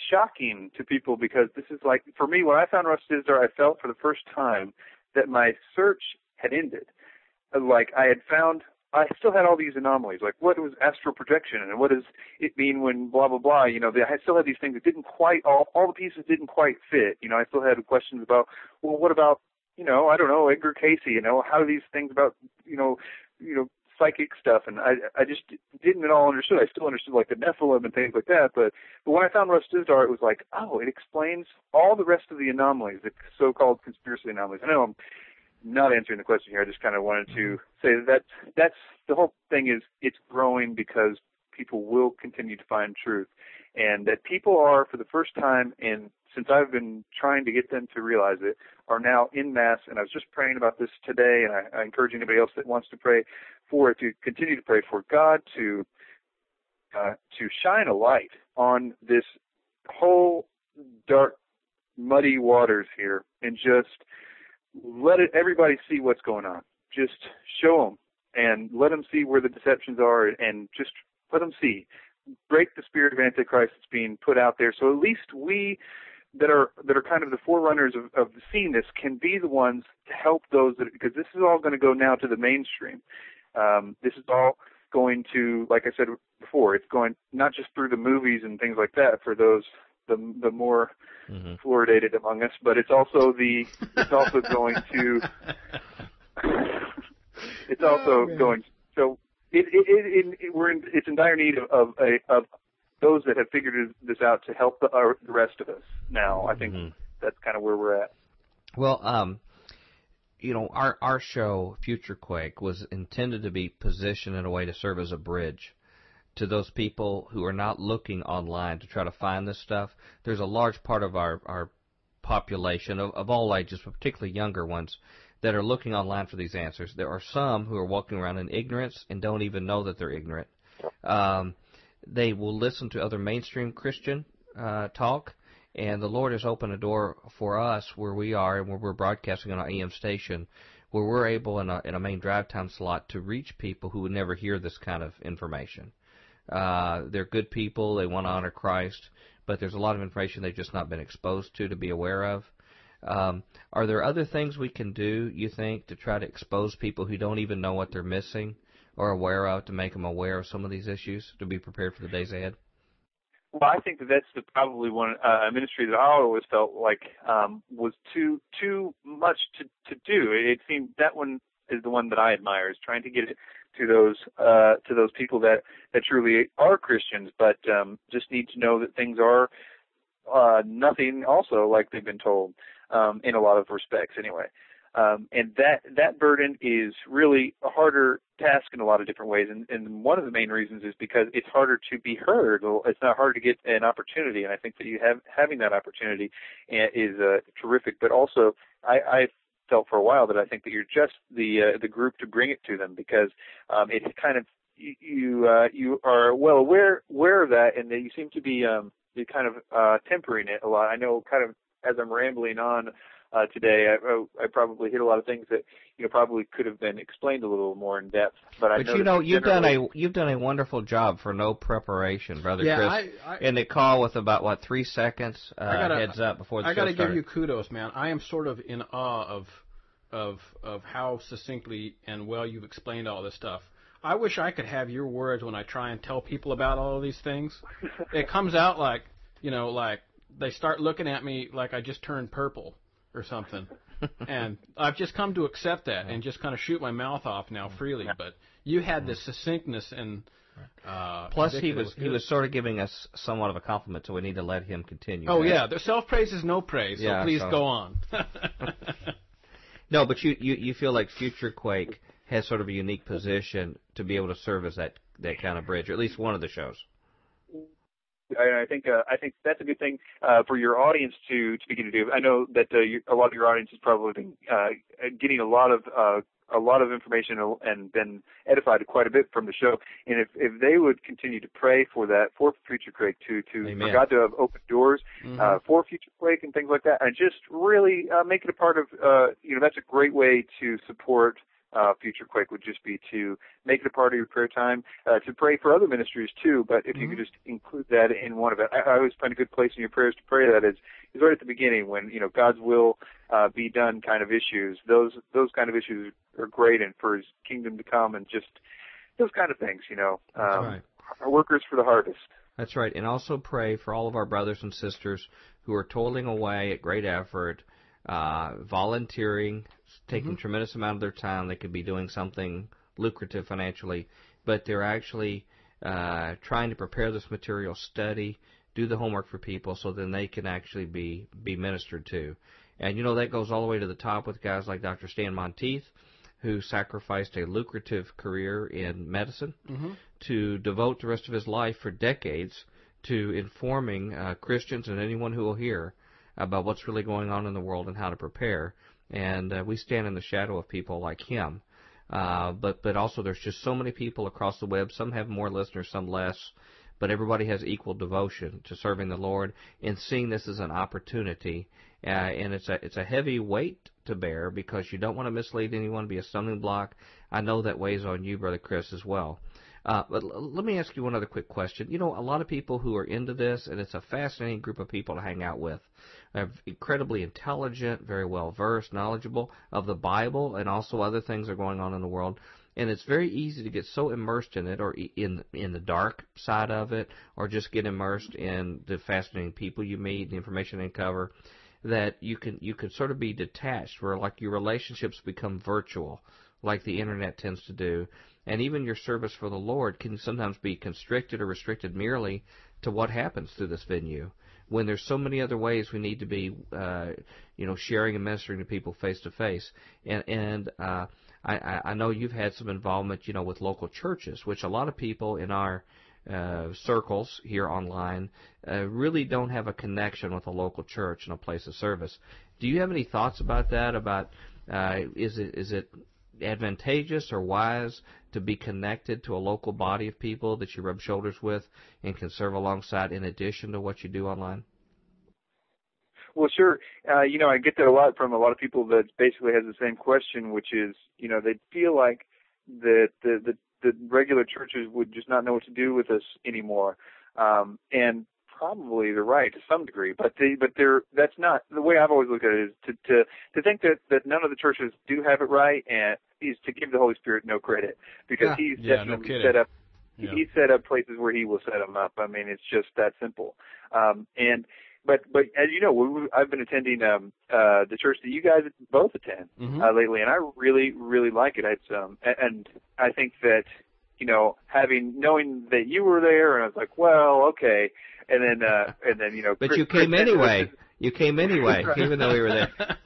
shocking to people, because this is like, for me, when I found Russ Dizdar, I felt for the first time that my search had ended. Like I still had all these anomalies, like what was astral projection and what does it mean when blah, blah, blah. I still had these things that didn't quite, all the pieces didn't quite fit. I still had questions about, well, what about, I don't know, Edgar Casey, how do these things about, psychic stuff, and I just didn't at all understood. I still understood like the Nephilim and things like that, but when I found Russ Dizdar, it was like, oh, it explains all the rest of the anomalies, the so-called conspiracy anomalies. I know I'm not answering the question here. I just kind of wanted to say that's the whole thing is it's growing because people will continue to find truth, and that people are, for the first time, and since I've been trying to get them to realize it, are now in mass. And I was just praying about this today, and I encourage anybody else that wants to pray for it to continue to pray for God to shine a light on this whole dark, muddy waters here, and just everybody see what's going on. Just show them and let them see where the deceptions are, and just let them see. Break the spirit of Antichrist that's being put out there. So at least we that are kind of the forerunners of seeing this can be the ones to help those that, because this is all going to go now to the mainstream. This is all going to, like I said before, it's going not just through the movies and things like that for those the more fluoridated among us, but it's also going to it's also going so. It's in dire need of those that have figured this out to help the rest of us now. I think that's kind of where we're at. Well, our show, FutureQuake, was intended to be positioned in a way to serve as a bridge to those people who are not looking online to try to find this stuff. There's a large part of our population of all ages, but particularly younger ones, that are looking online for these answers. There are some who are walking around in ignorance and don't even know that they're ignorant. They will listen to other mainstream Christian talk, and the Lord has opened a door for us where we are and where we're broadcasting on our AM station, where we're able in a main drive time slot to reach people who would never hear this kind of information. They're good people. They want to honor Christ, but there's a lot of information they've just not been exposed to be aware of. Are there other things we can do, you think, to try to expose people who don't even know what they're missing or aware of, to make them aware of some of these issues, to be prepared for the days ahead? Well, I think that's probably one ministry that I always felt like was too much to do. It seemed that one is the one that I admire, is trying to get it to those people that truly are Christians, but just need to know that things are nothing also like they've been told in a lot of respects anyway. And that burden is really a harder task in a lot of different ways. And one of the main reasons is because it's harder to be heard. It's not hard to get an opportunity. And I think that you having that opportunity is terrific. But also, I felt for a while that I think that you're just the group to bring it to them, because it's kind of you are well aware of that, and that you seem to be you're kind of tempering it a lot. I know, kind of as I'm rambling on today, I probably hit a lot of things that probably could have been explained a little more in depth. But you've done a wonderful job for no preparation, Brother Chris. In the call with about 3 seconds heads up before the show started. I got to give you kudos, man. I am sort of in awe of how succinctly and well you've explained all this stuff. I wish I could have your words when I try and tell people about all of these things. It comes out like, like they start looking at me like I just turned purple or something. And I've just come to accept that and just kind of shoot my mouth off now freely. But you had this succinctness and plus he was sort of giving us somewhat of a compliment, so we need to let him continue. Oh, right? Yeah. The self-praise is no praise, so please go on. No, but you feel like FutureQuake has sort of a unique position to be able to serve as that kind of bridge, or at least one of the shows. I think that's a good thing for your audience to begin to do. I know that a lot of your audience has probably been getting a lot of information and been edified quite a bit from the show. And if they would continue to pray for that, for FutureQuake, for God to have open doors for FutureQuake and things like that, and just really make it a part of that's a great way to support. FutureQuake would just be to make it a part of your prayer time, to pray for other ministries too, but if you could just include that in one of it. I always find a good place in your prayers to pray that is right at the beginning when, God's will be done kind of issues. Those kind of issues are great, and for His kingdom to come, and just those kind of things, That's right. Workers for the harvest. That's right, and also pray for all of our brothers and sisters who are toiling away at great effort, volunteering, taking tremendous amount of their time. They could be doing something lucrative financially, but they're actually trying to prepare this material, study, do the homework for people, so then they can actually be ministered to. And, that goes all the way to the top with guys like Dr. Stan Monteith, who sacrificed a lucrative career in medicine to devote the rest of his life for decades to informing Christians and anyone who will hear about what's really going on in the world and how to prepare. And we stand in the shadow of people like him. But also there's just so many people across the web. Some have more listeners, some less. But everybody has equal devotion to serving the Lord and seeing this as an opportunity. And it's a heavy weight to bear, because you don't want to mislead anyone, be a stumbling block. I know that weighs on you, Brother Chris, as well. But let me ask you one other quick question. A lot of people who are into this, and it's a fascinating group of people to hang out with, are incredibly intelligent, very well-versed, knowledgeable of the Bible, and also other things that are going on in the world. And it's very easy to get so immersed in it, or in the dark side of it, or just get immersed in the fascinating people you meet, the information they cover, that you can sort of be detached, where like your relationships become virtual, like the Internet tends to do. And even your service for the Lord can sometimes be constricted or restricted merely to what happens through this venue, when there's so many other ways we need to be, sharing and ministering to people face to face. And I know you've had some involvement, with local churches, which a lot of people in our circles here online really don't have a connection with a local church and a place of service. Do you have any thoughts about that, about is it advantageous or wise to be connected to a local body of people that you rub shoulders with and can serve alongside in addition to what you do online? Well, sure. You know, I get that a lot from a lot of people that basically has the same question, which is, you know, they feel like that the regular churches would just not know what to do with us anymore. And probably they're right to some degree, but that's not the way I've always looked at it. Is to think that none of the churches do have it right, and is to give the Holy Spirit no credit, because He set up places where He will set them up. I mean, it's just that simple. But as you know, I've been attending the church that you guys both attend lately, and I really, really like it. And I think that, you know, knowing that you were there, and I was like, well, okay, and then you know, but you came anyway, even though we were there.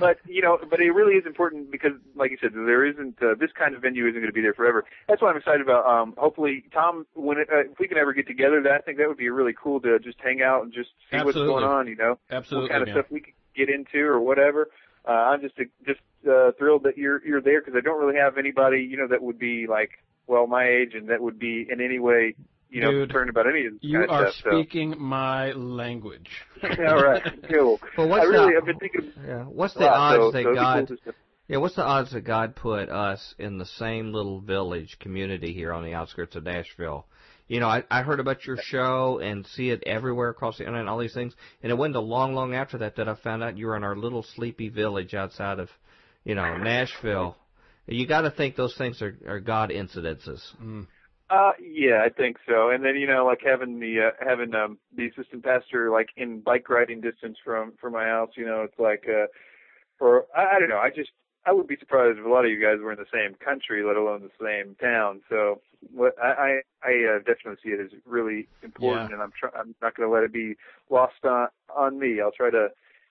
But you know, but it really is important because, like you said, there isn't this kind of venue isn't going to be there forever. That's what I'm excited about. Hopefully, Tom, if we can ever get together, I think that would be really cool to just hang out and just see what's going on. You know, what kind of stuff we could get into or whatever. I'm just thrilled that you're there, because I don't really have anybody, you know, that would be like, well, my age, and that would be in any way, you know, concerned about any of this kind of stuff. You are speaking my language. All right, cool. Well, what's the odds that God put us in the same little village community here on the outskirts of Nashville? You know, I heard about your show and see it everywhere across the internet and all these things, and it wasn't long after that I found out you were in our little sleepy village outside of, you know, Nashville. You got to think those things are God incidences. Mm. Yeah, I think so. And then, you know, like having the assistant pastor like in bike riding distance from my house, you know, it's like, or I don't know. I would be surprised if a lot of you guys were in the same country, let alone the same town. So I definitely see it as really important, and I'm not going to let it be lost on me. I'll try to,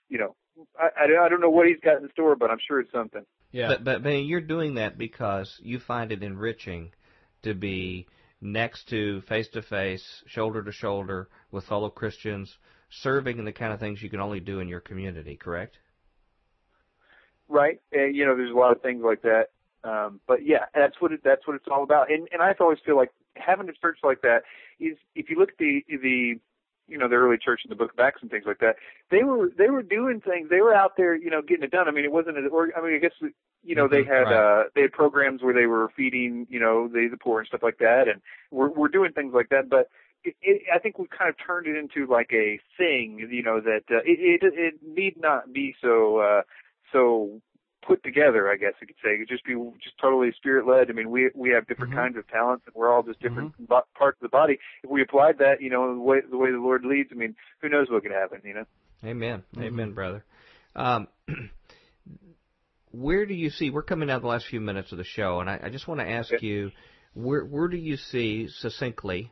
you know, I don't know what he's got in store, but I'm sure it's something. Yeah. But man, you're doing that because you find it enriching to be next to, face-to-face, shoulder-to-shoulder with fellow Christians, serving in the kind of things you can only do in your community, correct? Right. And, you know, there's a lot of things like that. But, yeah, that's what it's all about. And I always feel like having a church like that is, if you look at the you know, the early church in the Book of Acts and things like that, they were doing things. They were out there, you know, getting it done. I mean, it wasn't I guess, you know, they had programs where they were feeding, you know, the poor and stuff like that, and we're doing things like that. But I think we've kind of turned it into like a thing, you know, that it need not be so put together, I guess you could say. It could just be totally spirit-led. I mean, we have different kinds of talents, and we're all just different parts of the body. If we applied that, you know, the way the Lord leads, I mean, who knows what could happen, you know? Amen. Mm-hmm. Amen, brother. Where do you see, we're coming out of the last few minutes of the show, and I just want to ask you, where do you see succinctly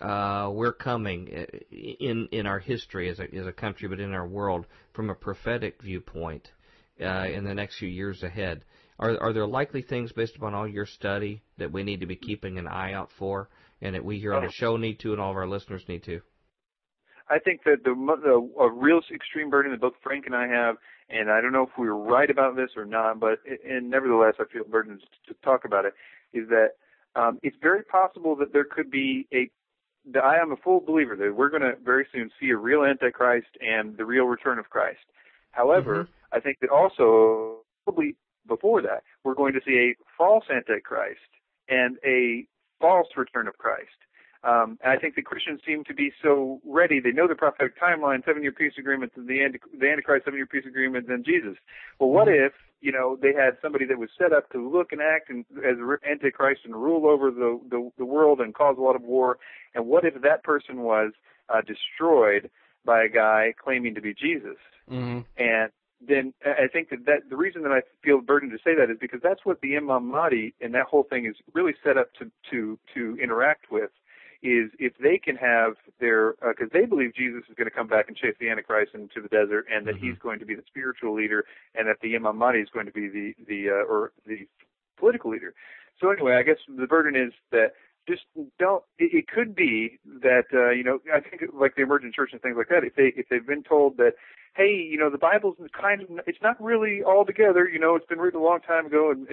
we're coming in our history as a country, but in our world, from a prophetic viewpoint? In the next few years ahead, are there likely things based upon all your study that we need to be keeping an eye out for, and that we here on the show need to, and all of our listeners need to? I think that a real extreme burden that both Frank and I have, and I don't know if we were right about this or not, but and nevertheless, I feel burdened to talk about it. Is that it's very possible that there could be I am a full believer that we're going to very soon see a real Antichrist and the real return of Christ. However, I think that also, probably before that, we're going to see a false Antichrist and a false return of Christ. And I think the Christians seem to be so ready. They know the prophetic timeline, 7-year peace agreement, the Antichrist, 7-year peace agreement, then Jesus. Well, what if, you know, they had somebody that was set up to look and act as Antichrist and rule over the world and cause a lot of war? And what if that person was destroyed by a guy claiming to be Jesus? Mm-hmm. And then I think that the reason that I feel burdened to say that is because that's what the Imam Mahdi and that whole thing is really set up to interact with, is if they can have their – because they believe Jesus is going to come back and chase the Antichrist into the desert, and that he's going to be the spiritual leader, and that the Imam Mahdi is going to be the political leader. So anyway, I guess the burden is that just don't. It could be that I think like the emergent church and things like that. If they've been told that, hey, the Bible's kind of, it's not really all together. It's been written a long time ago, and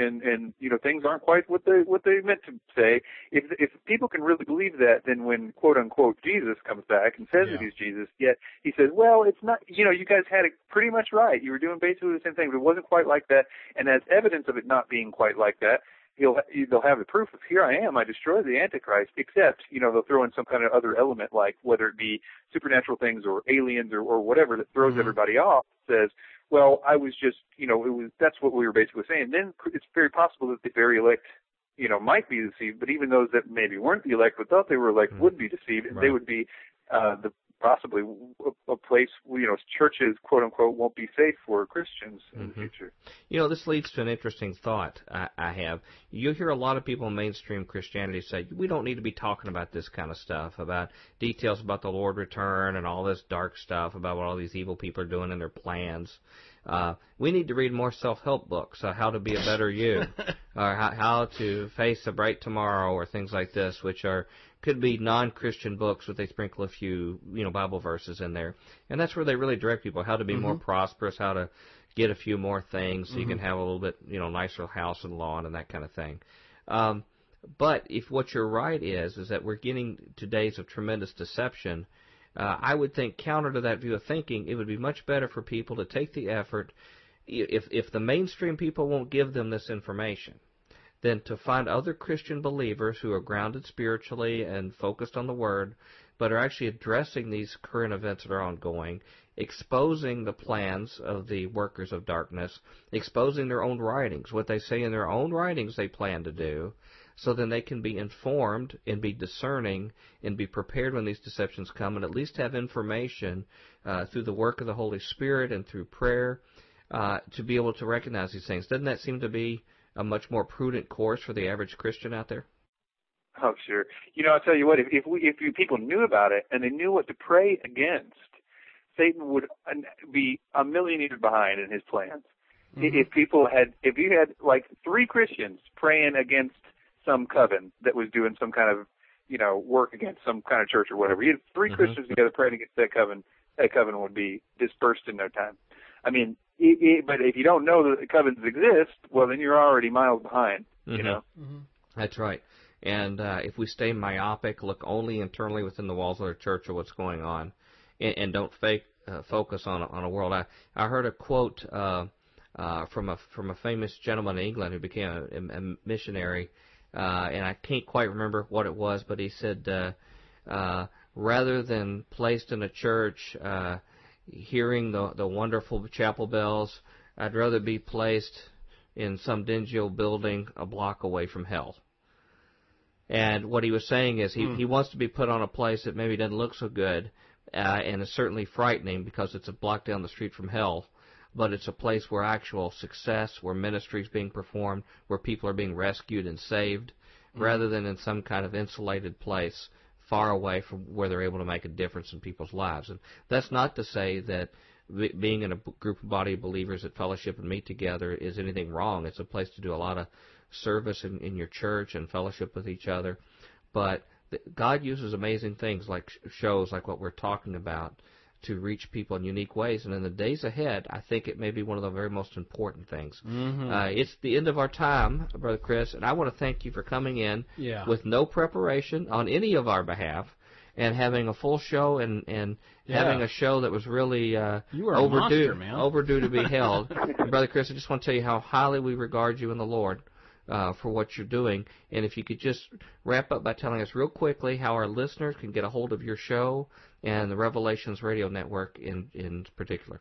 things aren't quite what they meant to say. If people can really believe that, then when quote unquote Jesus comes back and says that he's Jesus, yet he says, well, it's not. You guys had it pretty much right. You were doing basically the same thing, but it wasn't quite like that. And as evidence of it not being quite like that, they'll have the proof of, here I am, I destroyed the Antichrist, except, they'll throw in some kind of other element, like whether it be supernatural things or aliens or whatever that throws everybody off, says, well, I was just, that's what we were basically saying. Then it's very possible that the very elect, might be deceived, but even those that maybe weren't the elect but thought they were elect would be deceived, and they would be possibly a place, churches, quote unquote, won't be safe for Christians in the future. This leads to an interesting thought I have. You hear a lot of people in mainstream Christianity say, we don't need to be talking about this kind of stuff, about details about the Lord return and all this dark stuff about what all these evil people are doing and their plans. We need to read more self-help books, how to be a better you, or how to face a bright tomorrow, or things like this, which could be non-Christian books, but they sprinkle a few, Bible verses in there. And that's where they really direct people, how to be more prosperous, how to get a few more things so you can have a little bit, nicer house and lawn and that kind of thing. But if what you're right is that we're getting to days of tremendous deception, I would think, counter to that view of thinking, it would be much better for people to take the effort, if the mainstream people won't give them this information, than to find other Christian believers who are grounded spiritually and focused on the Word, but are actually addressing these current events that are ongoing, exposing the plans of the workers of darkness, exposing their own writings, what they say in their own writings they plan to do, so then they can be informed and be discerning and be prepared when these deceptions come, and at least have information through the work of the Holy Spirit and through prayer to be able to recognize these things. Doesn't that seem to be a much more prudent course for the average Christian out there? Oh, sure. I'll tell you what, if people knew about it and they knew what to pray against, Satan would be a million years behind in his plans. Mm-hmm. If you had like three Christians praying against some coven that was doing some kind of, work against some kind of church or whatever, you had three Christians together praying against that coven would be dispersed in no time. I mean, but if you don't know that the covens exist, well, then you're already miles behind, That's right. And if we stay myopic, look only internally within the walls of our church or what's going on, and don't focus on a world. I heard a quote from a famous gentleman in England who became a missionary, and I can't quite remember what it was, but he said, rather than placed in a church hearing the wonderful chapel bells, I'd rather be placed in some dingy old building a block away from hell. And what he was saying is he wants to be put on a place that maybe doesn't look so good and is certainly frightening because it's a block down the street from hell, but it's a place where actual success, where ministry is being performed, where people are being rescued and saved, rather than in some kind of insulated place far away from where they're able to make a difference in people's lives. And that's not to say that being in a group of body of believers that fellowship and meet together is anything wrong. It's a place to do a lot of service in your church and fellowship with each other. But God uses amazing things like shows like what we're talking about to reach people in unique ways. And in the days ahead, I think it may be one of the very most important things. Mm-hmm. It's the end of our time, Brother Chris, and I want to thank you for coming in with no preparation on any of our behalf and having a full show and having a show that was really overdue to be held. And Brother Chris, I just want to tell you how highly we regard you in the Lord for what you're doing. And if you could just wrap up by telling us real quickly how our listeners can get a hold of your show and the Revelations Radio Network in particular.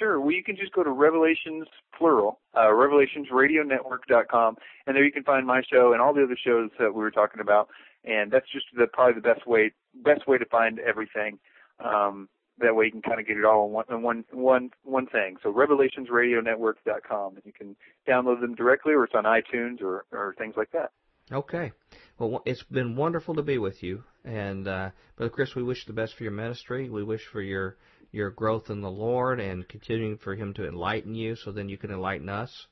Sure. Well, you can just go to Revelations, plural, revelationsradionetwork.com, and there you can find my show and all the other shows that we were talking about. And that's just probably the best way to find everything. That way you can kind of get it all in one thing. So revelationsradionetwork.com, and you can download them directly, or it's on iTunes or things like that. Okay. Well, it's been wonderful to be with you. And, Brother Chris, we wish the best for your ministry. We wish for your growth in the Lord and continuing for Him to enlighten you so then you can enlighten us.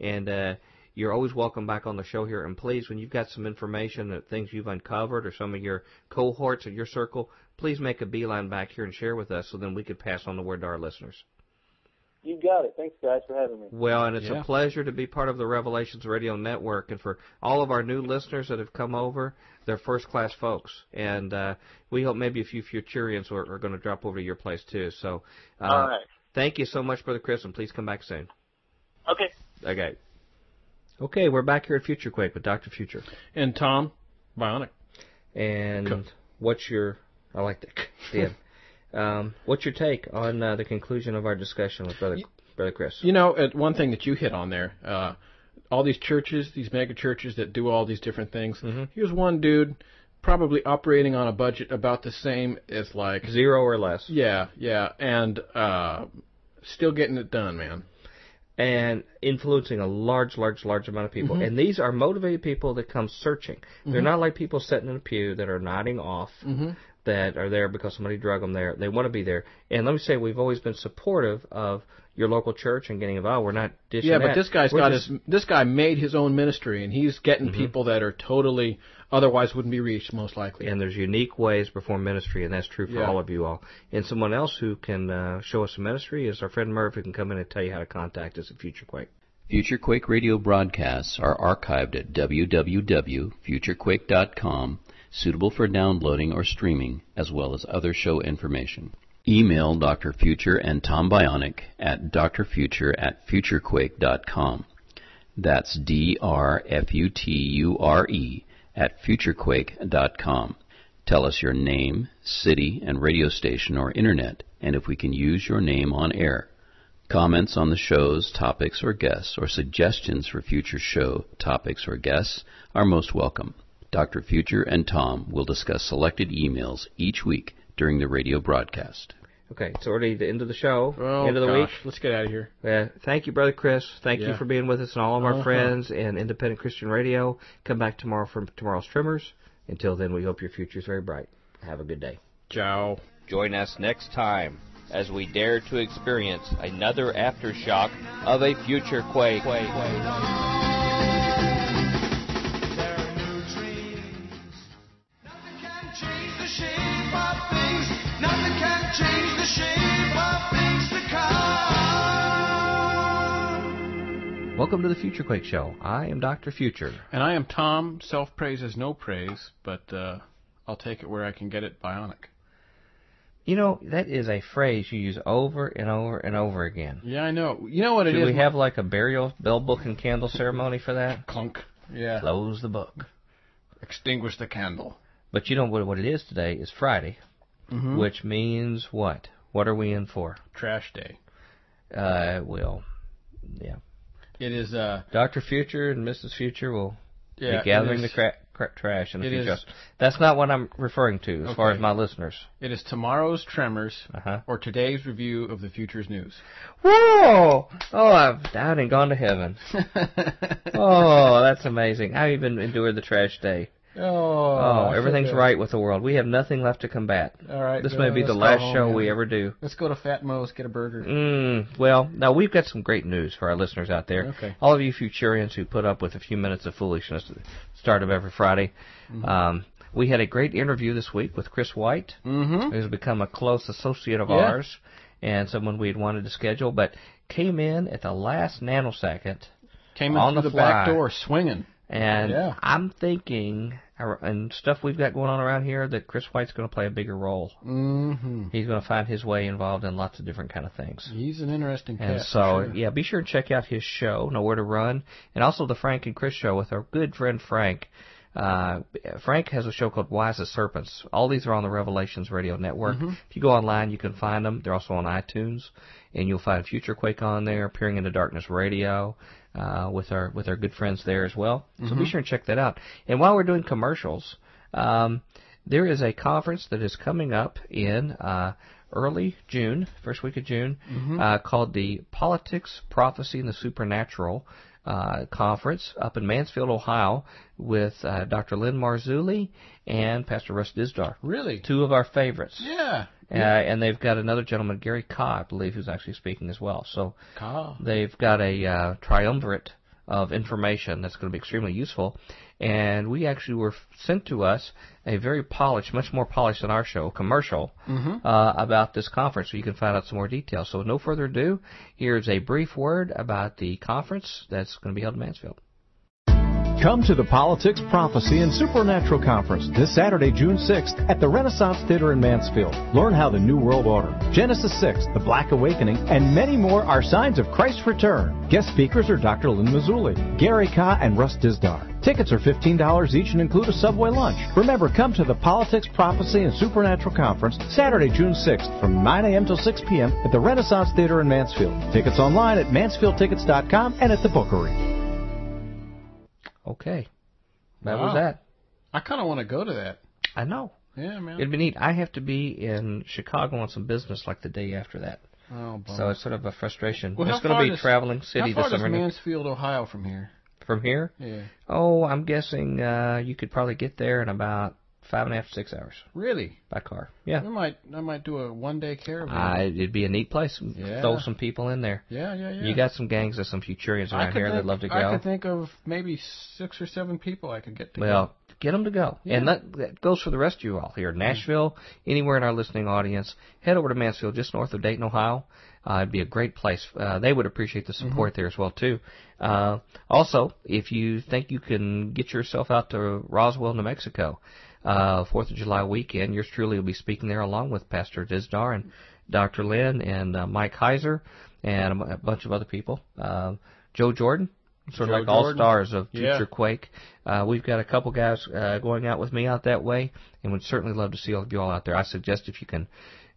And You're always welcome back on the show here. And please, when you've got some information that things you've uncovered or some of your cohorts or your circle, please make a beeline back here and share with us so then we could pass on the word to our listeners. You got it. Thanks, guys, for having me. Well, and it's a pleasure to be part of the Revelations Radio Network. And for all of our new listeners that have come over, they're first-class folks. And we hope maybe a few Futurians are going to drop over to your place, too. So all right. Thank you so much, Brother Chris, and please come back soon. Okay. Okay. Okay, we're back here at FutureQuake with Dr. Future. And Tom Bionic. And what's your... I like that. Yeah. What's your take on the conclusion of our discussion with Brother Chris? You know, one thing that you hit on there, all these churches, these mega churches that do all these different things. Mm-hmm. Here's one dude probably operating on a budget about the same as like... Zero or less. Yeah, yeah, and still getting it done, man. And influencing a large, large, large amount of people. Mm-hmm. And these are motivated people that come searching. Mm-hmm. They're not like people sitting in a pew that are nodding off. Mm-hmm. That are there because somebody drug them there. They want to be there. And let me say, we've always been supportive of your local church and getting involved. We're not dishing that. Yeah, but this guy made his own ministry, and he's getting mm-hmm. people that are totally otherwise wouldn't be reached, most likely. And there's unique ways to perform ministry, and that's true for all of you all. And someone else who can show us some ministry is our friend Murph, who can come in and tell you how to contact us at FutureQuake. FutureQuake radio broadcasts are archived at www.futurequake.com. Suitable for downloading or streaming, as well as other show information. Email Dr. Future and Tom Bionic at drfuture@futurequake.com. That's drfuture@futurequake.com. Tell us your name, city, and radio station or internet, and if we can use your name on air. Comments on the show's topics or guests, or suggestions for future show topics or guests are most welcome. Dr. Future and Tom will discuss selected emails each week during the radio broadcast. Okay, it's already the end of the show, end of the week. Let's get out of here. Thank you, Brother Chris. Thank you for being with us and all of our friends and Independent Christian Radio. Come back tomorrow for tomorrow's Trimmers. Until then, we hope your future is very bright. Have a good day. Ciao. Join us next time as we dare to experience another aftershock of a future quake. Nothing can change the shape of things to come. Welcome to the FutureQuake Show. I am Dr. Future. And I am Tom. Self-praise is no praise, but I'll take it where I can get it, Bionic. You know, that is a phrase you use over and over and over again. Yeah, I know. You know what it is? Should we have like a burial, bell, book, and candle ceremony for that? Clunk. Yeah. Close the book. Extinguish the candle. But you know what it is today is Friday. Mm-hmm. Which means what? What are we in for? Trash day. It is... Dr. Future and Mrs. Future will be gathering the trash in the future. That's not what I'm referring to as far as my listeners. It is tomorrow's Tremors or today's review of the future's news. Whoa! Oh, I've died and gone to heaven. Oh, that's amazing. I even endured the trash day. Oh, everything's right with the world. We have nothing left to combat. All right, this may be the last show we ever do. Let's go to Fat Mo's, get a burger. Well, now we've got some great news for our listeners out there. Okay. All of you Futurians who put up with a few minutes of foolishness at the start of every Friday. Mm-hmm. We had a great interview this week with Chris White, mm-hmm. who's become a close associate of ours and someone we had wanted to schedule, but came in at the last nanosecond. Came in through the back door swinging. And I'm thinking, and stuff we've got going on around here, that Chris White's going to play a bigger role. Mm-hmm. He's going to find his way involved in lots of different kind of things. He's an interesting cat. And so, be sure to check out his show, Nowhere to Run, and also the Frank and Chris Show with our good friend Frank. Frank has a show called Wise as Serpents. All these are on the Revelations Radio Network. Mm-hmm. If you go online, you can find them. They're also on iTunes, and you'll find FutureQuake on there, Peering into Darkness Radio, with our good friends there as well. So be sure and check that out. And while we're doing commercials, there is a conference that is coming up in early June, first week of June, called the Politics, Prophecy, and the Supernatural conference up in Mansfield, Ohio, with Dr. Lynn Marzulli and Pastor Russ Dizdar. Really? Two of our favorites. Yeah. And they've got another gentleman, Gary Kah, I believe, who's actually speaking as well. So they've got a triumvirate of information that's going to be extremely useful. And we actually were sent to us a very polished, much more polished than our show, commercial, about this conference, so you can find out some more details. So no further ado, here's a brief word about the conference that's going to be held in Mansfield. Come to the Politics, Prophecy, and Supernatural Conference this Saturday, June 6th at the Renaissance Theater in Mansfield. Learn how the New World Order, Genesis 6, the Black Awakening, and many more are signs of Christ's return. Guest speakers are Dr. Lynn Marzulli, Gary Kah, and Russ Dizdar. Tickets are $15 each and include a Subway lunch. Remember, come to the Politics, Prophecy, and Supernatural Conference Saturday, June 6th from 9 a.m. till 6 p.m. at the Renaissance Theater in Mansfield. Tickets online at mansfieldtickets.com and at the Bookery. Okay. That was that. I kind of want to go to that. I know. Yeah, man. It'd be neat. I have to be in Chicago on some business like the day after that. Oh, boy. So it's sort of a frustration. Well, it's going to be traveling city this summer. How far is Mansfield, Ohio from here? From here? Yeah. Oh, I'm guessing you could probably get there in about 5.5 to 6 hours. Really? By car. Yeah. I might do a one-day caravan. It'd be a neat place. Yeah. Throw some people in there. Yeah. You got some gangs of some Futurians around here that'd love to go. I could think of maybe 6 or 7 people I could get to go. Well, get them to go. Yeah. And that goes for the rest of you all here. Nashville, anywhere in our listening audience, head over to Mansfield, just north of Dayton, Ohio. It'd be a great place. They would appreciate the support there as well, too. Also, if you think you can get yourself out to Roswell, New Mexico, 4th of July weekend, yours truly will be speaking there along with Pastor Dizdar and Dr. Lynn and Mike Heiser and a bunch of other people. Joe Jordan, sort of like all-stars of FutureQuake. We've got a couple guys going out with me out that way, and would certainly love to see all of you all out there. I suggest if you can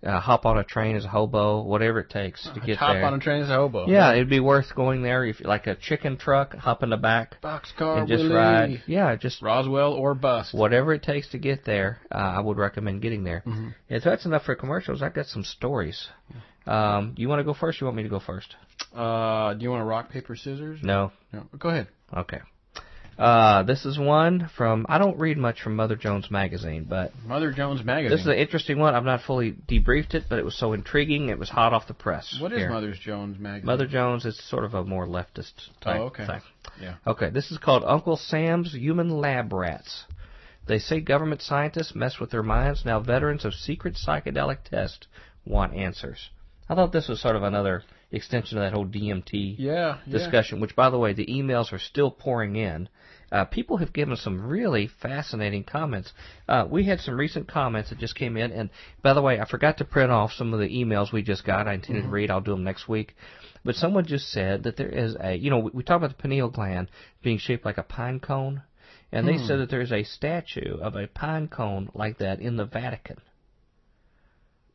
hop on a train as a hobo, whatever it takes to get there. Hop on a train as a hobo. Yeah, it'd be worth going there. If like a chicken truck, hop in the back. Boxcar, and just ride. Yeah, just Roswell or bust. Whatever it takes to get there, I would recommend getting there. Mm-hmm. And so that's enough for commercials. I've got some stories. You want to go first? Or you want me to go first? Do you want to rock, paper, scissors? No. Go ahead. Okay. This is one from, I don't read much from Mother Jones Magazine, but... Mother Jones Magazine. This is an interesting one. I've not fully debriefed it, but it was so intriguing, it was hot off the press. What is Mother Jones Magazine? Mother Jones is sort of a more leftist type thing. Yeah. Okay, this is called Uncle Sam's Human Lab Rats. They say government scientists mess with their minds. Now veterans of secret psychedelic tests want answers. I thought this was sort of another extension of that whole DMT discussion, which, by the way, the emails are still pouring in. People have given some really fascinating comments. We had some recent comments that just came in. And, by the way, I forgot to print off some of the emails we just got. I intended to read. I'll do them next week. But someone just said that there is a, we talk about the pineal gland being shaped like a pine cone. And they said that there is a statue of a pine cone like that in the Vatican.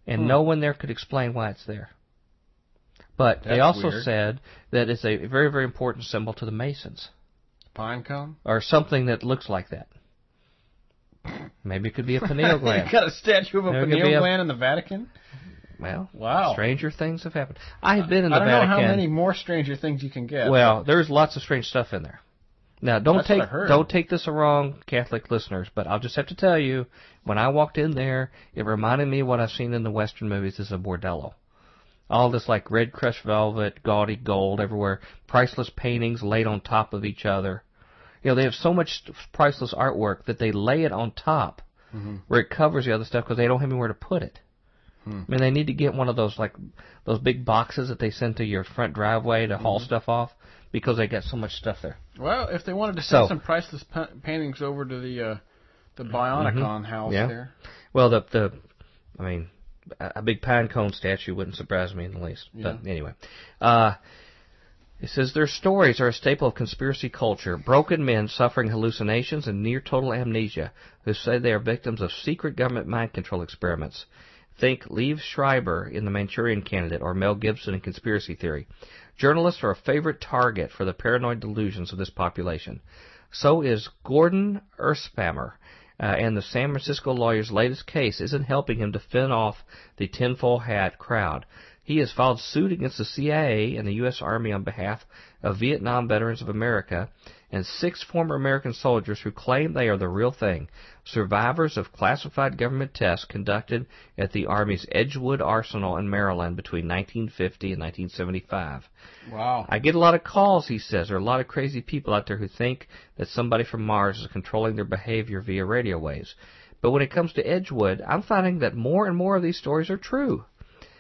And no one there could explain why it's there. But they also said that it's a very, very important symbol to the Masons. Pine cone? Or something that looks like that. Maybe it could be a pineal gland. You got a statue of a pineal gland in the Vatican? Well, wow. Stranger things have happened. I have been in the Vatican. I don't know how many more stranger things you can get. Well, there's lots of strange stuff in there. Now, don't take this wrong, Catholic listeners, but I'll just have to tell you, when I walked in there, it reminded me of what I've seen in the Western movies as a bordello. All this like red crushed velvet, gaudy gold everywhere, priceless paintings laid on top of each other. They have so much priceless artwork that they lay it on top where it covers the other stuff because they don't have anywhere to put it. I mean, they need to get one of those those big boxes that they send to your front driveway to haul stuff off because they got so much stuff there. Well, if they wanted to send some priceless paintings over to the Bionicon house there. Well, a big pine cone statue wouldn't surprise me in the least. Yeah. But anyway, it says their stories are a staple of conspiracy culture. Broken men suffering hallucinations and near total amnesia who say they are victims of secret government mind control experiments. Think Liev Schreiber in The Manchurian Candidate or Mel Gibson in Conspiracy Theory. Journalists are a favorite target for the paranoid delusions of this population. So is Gordon Erspammer. And the San Francisco lawyer's latest case isn't helping him to fend off the tinfoil hat crowd. He has filed suit against the CIA and the U.S. Army on behalf of Vietnam Veterans of America and 6 former American soldiers who claim they are the real thing. survivors of classified government tests conducted at the Army's Edgewood Arsenal in Maryland between 1950 and 1975. Wow. I get a lot of calls, he says. There are a lot of crazy people out there who think that somebody from Mars is controlling their behavior via radio waves. But when it comes to Edgewood, I'm finding that more and more of these stories are true.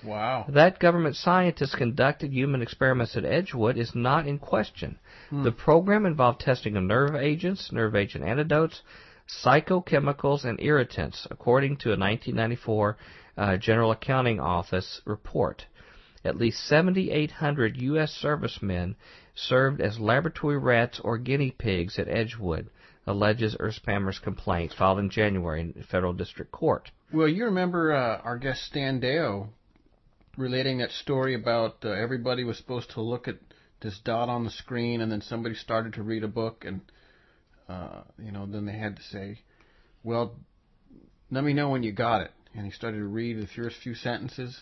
Wow. That government scientists conducted human experiments at Edgewood is not in question. Hmm. The program involved testing of nerve agents, nerve agent antidotes, psychochemicals, and irritants, according to a 1994 General Accounting Office report. At least 7,800 U.S. servicemen served as laboratory rats or guinea pigs at Edgewood, alleges Earthspammer's complaint filed in January in federal district court. Well, you remember our guest Stan Deo relating that story about everybody was supposed to look at this dot on the screen, and then somebody started to read a book, and then they had to say, well, let me know when you got it. And he started to read the first few sentences,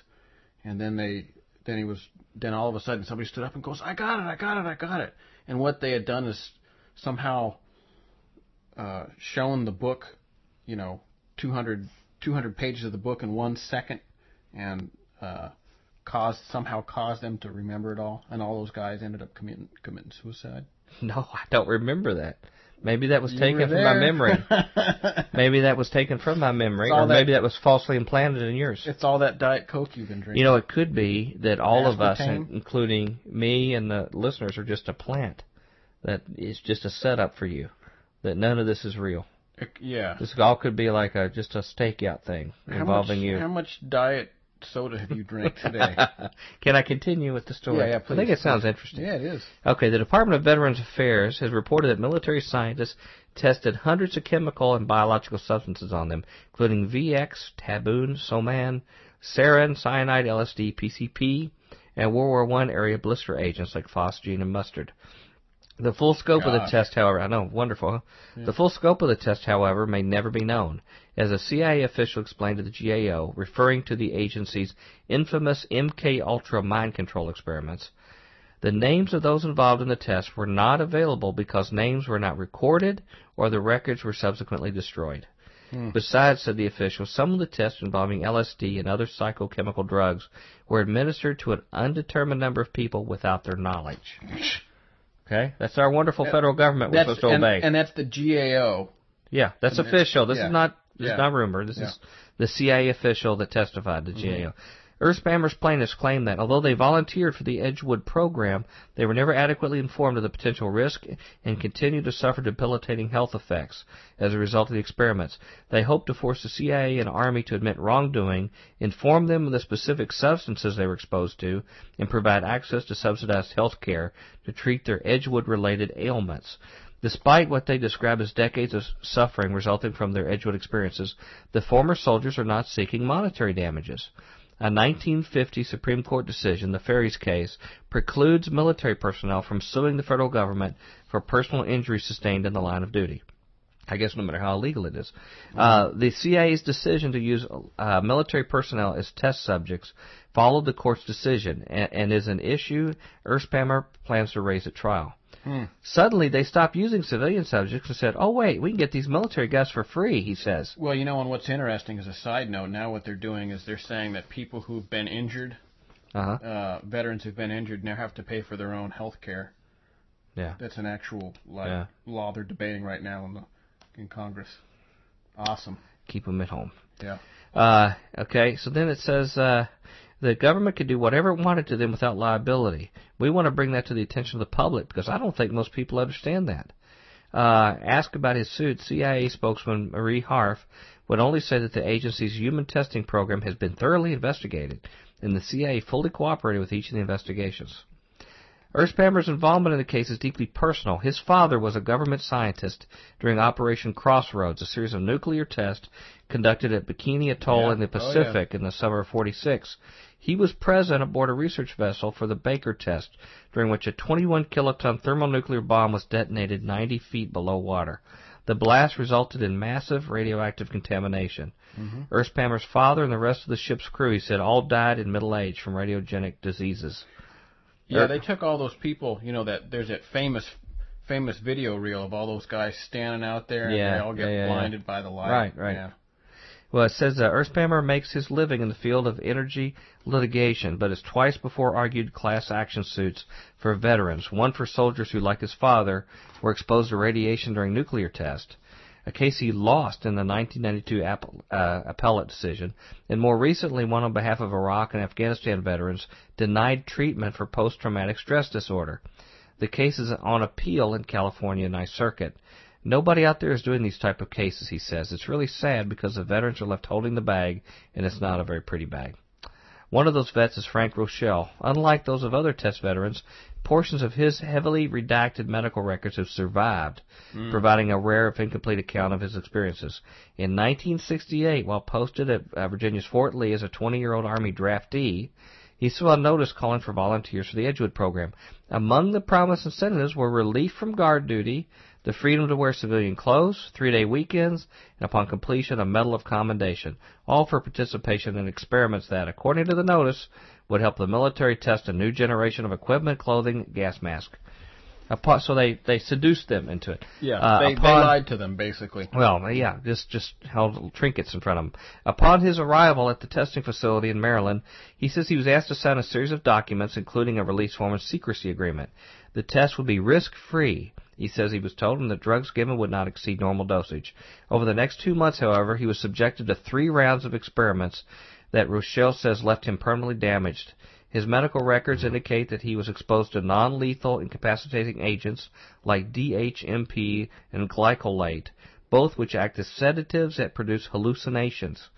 and then all of a sudden somebody stood up and goes, I got it. And what they had done is somehow shown the book, 200 pages of the book in 1 second, and caused them to remember it all, and all those guys ended up committing suicide. No, I don't remember that. Maybe that was taken from my memory. Or maybe that was falsely implanted in yours. It's all that Diet Coke you've been drinking. It could be that all of us, including me and the listeners, are just a plant. That it's just a setup for you. That none of this is real. Yeah. This all could be like just a stakeout thing involving you. How much diet soda have you drank today? Can I continue with the story? Yeah, please. I think it sounds interesting. Yeah, it is. Okay, the Department of Veterans Affairs has reported that military scientists tested hundreds of chemical and biological substances on them, including VX, Taboon, Soman, sarin, cyanide, LSD, PCP, and World War I area blister agents like phosgene and mustard. The full scope of the test, however, I know, wonderful, huh? Yeah. The full scope of the test, however, may never be known, as a CIA official explained to the GAO, referring to the agency's infamous MKUltra mind control experiments. The names of those involved in the test were not available because names were not recorded or the records were subsequently destroyed. Besides, said the official, some of the tests involving LSD and other psychochemical drugs were administered to an undetermined number of people without their knowledge. Okay, that's our wonderful federal government we're supposed to obey. And that's the GAO. Yeah, that's official. This is not rumor. This is the CIA official that testified to GAO. Earthspammer's plaintiffs claim that, although they volunteered for the Edgewood program, they were never adequately informed of the potential risk and continue to suffer debilitating health effects as a result of the experiments. They hope to force the CIA and Army to admit wrongdoing, inform them of the specific substances they were exposed to, and provide access to subsidized health care to treat their Edgewood-related ailments. Despite what they describe as decades of suffering resulting from their Edgewood experiences, the former soldiers are not seeking monetary damages. A 1950 Supreme Court decision, the Ferries case, precludes military personnel from suing the federal government for personal injury sustained in the line of duty. I guess no matter how illegal it is. The CIA's decision to use military personnel as test subjects followed the court's decision and is an issue Earthspammer plans to raise at trial. Suddenly, they stopped using civilian subjects and said, oh, wait, we can get these military guys for free, he says. Well, and what's interesting is a side note. Now what they're doing is they're saying that people who've been injured, veterans who've been injured, now have to pay for their own health care. Yeah. That's an actual law they're debating right now in Congress. Awesome. Keep them at home. Yeah. Okay, so then it says... the government could do whatever it wanted to them without liability. We want to bring that to the attention of the public because I don't think most people understand that. Asked about his suit, CIA spokesman Marie Harf would only say that the agency's human testing program has been thoroughly investigated and the CIA fully cooperated with each of the investigations. Earthspammer's involvement in the case is deeply personal. His father was a government scientist during Operation Crossroads, a series of nuclear tests conducted at Bikini Atoll in the Pacific in the summer of 1946. He was present aboard a research vessel for the Baker test, during which a 21-kiloton thermonuclear bomb was detonated 90 feet below water. The blast resulted in massive radioactive contamination. Earthspammer's father and the rest of the ship's crew, he said, all died in middle age from radiogenic diseases. Yeah, they took all those people, that there's that famous famous video reel of all those guys standing out there and they all get blinded by the light. Right, right. Yeah. Well, it says that Earth Spammer makes his living in the field of energy litigation, but has twice before argued class action suits for veterans, one for soldiers who, like his father, were exposed to radiation during nuclear tests, a case he lost in the 1992 appellate decision, and more recently one on behalf of Iraq and Afghanistan veterans denied treatment for post-traumatic stress disorder. The case is on appeal in California Ninth Circuit. Nobody out there is doing these type of cases, he says. It's really sad because the veterans are left holding the bag, and it's not a very pretty bag. One of those vets is Frank Rochelle. Unlike those of other test veterans, portions of his heavily redacted medical records have survived, providing a rare if incomplete account of his experiences. In 1968, while posted at Virginia's Fort Lee as a 20-year-old Army draftee, he saw a notice calling for volunteers for the Edgewood program. Among the promised incentives were relief from guard duty, the freedom to wear civilian clothes, 3-day weekends, and upon completion, a Medal of Commendation, all for participation in experiments that, according to the notice, would help the military test a new generation of equipment, clothing, gas masks. So they seduced them into it. Yeah, they lied to them, basically. Well, yeah, just held little trinkets in front of them. Upon his arrival at the testing facility in Maryland, he says he was asked to sign a series of documents, including a release form and secrecy agreement. The test would be risk-free. He says he was told him the drugs given would not exceed normal dosage. Over the next 2 months, however, he was subjected to 3 rounds of experiments that Rochelle says left him permanently damaged. His medical records indicate that he was exposed to non-lethal incapacitating agents like DHMP and glycolate, both which act as sedatives that produce hallucinations.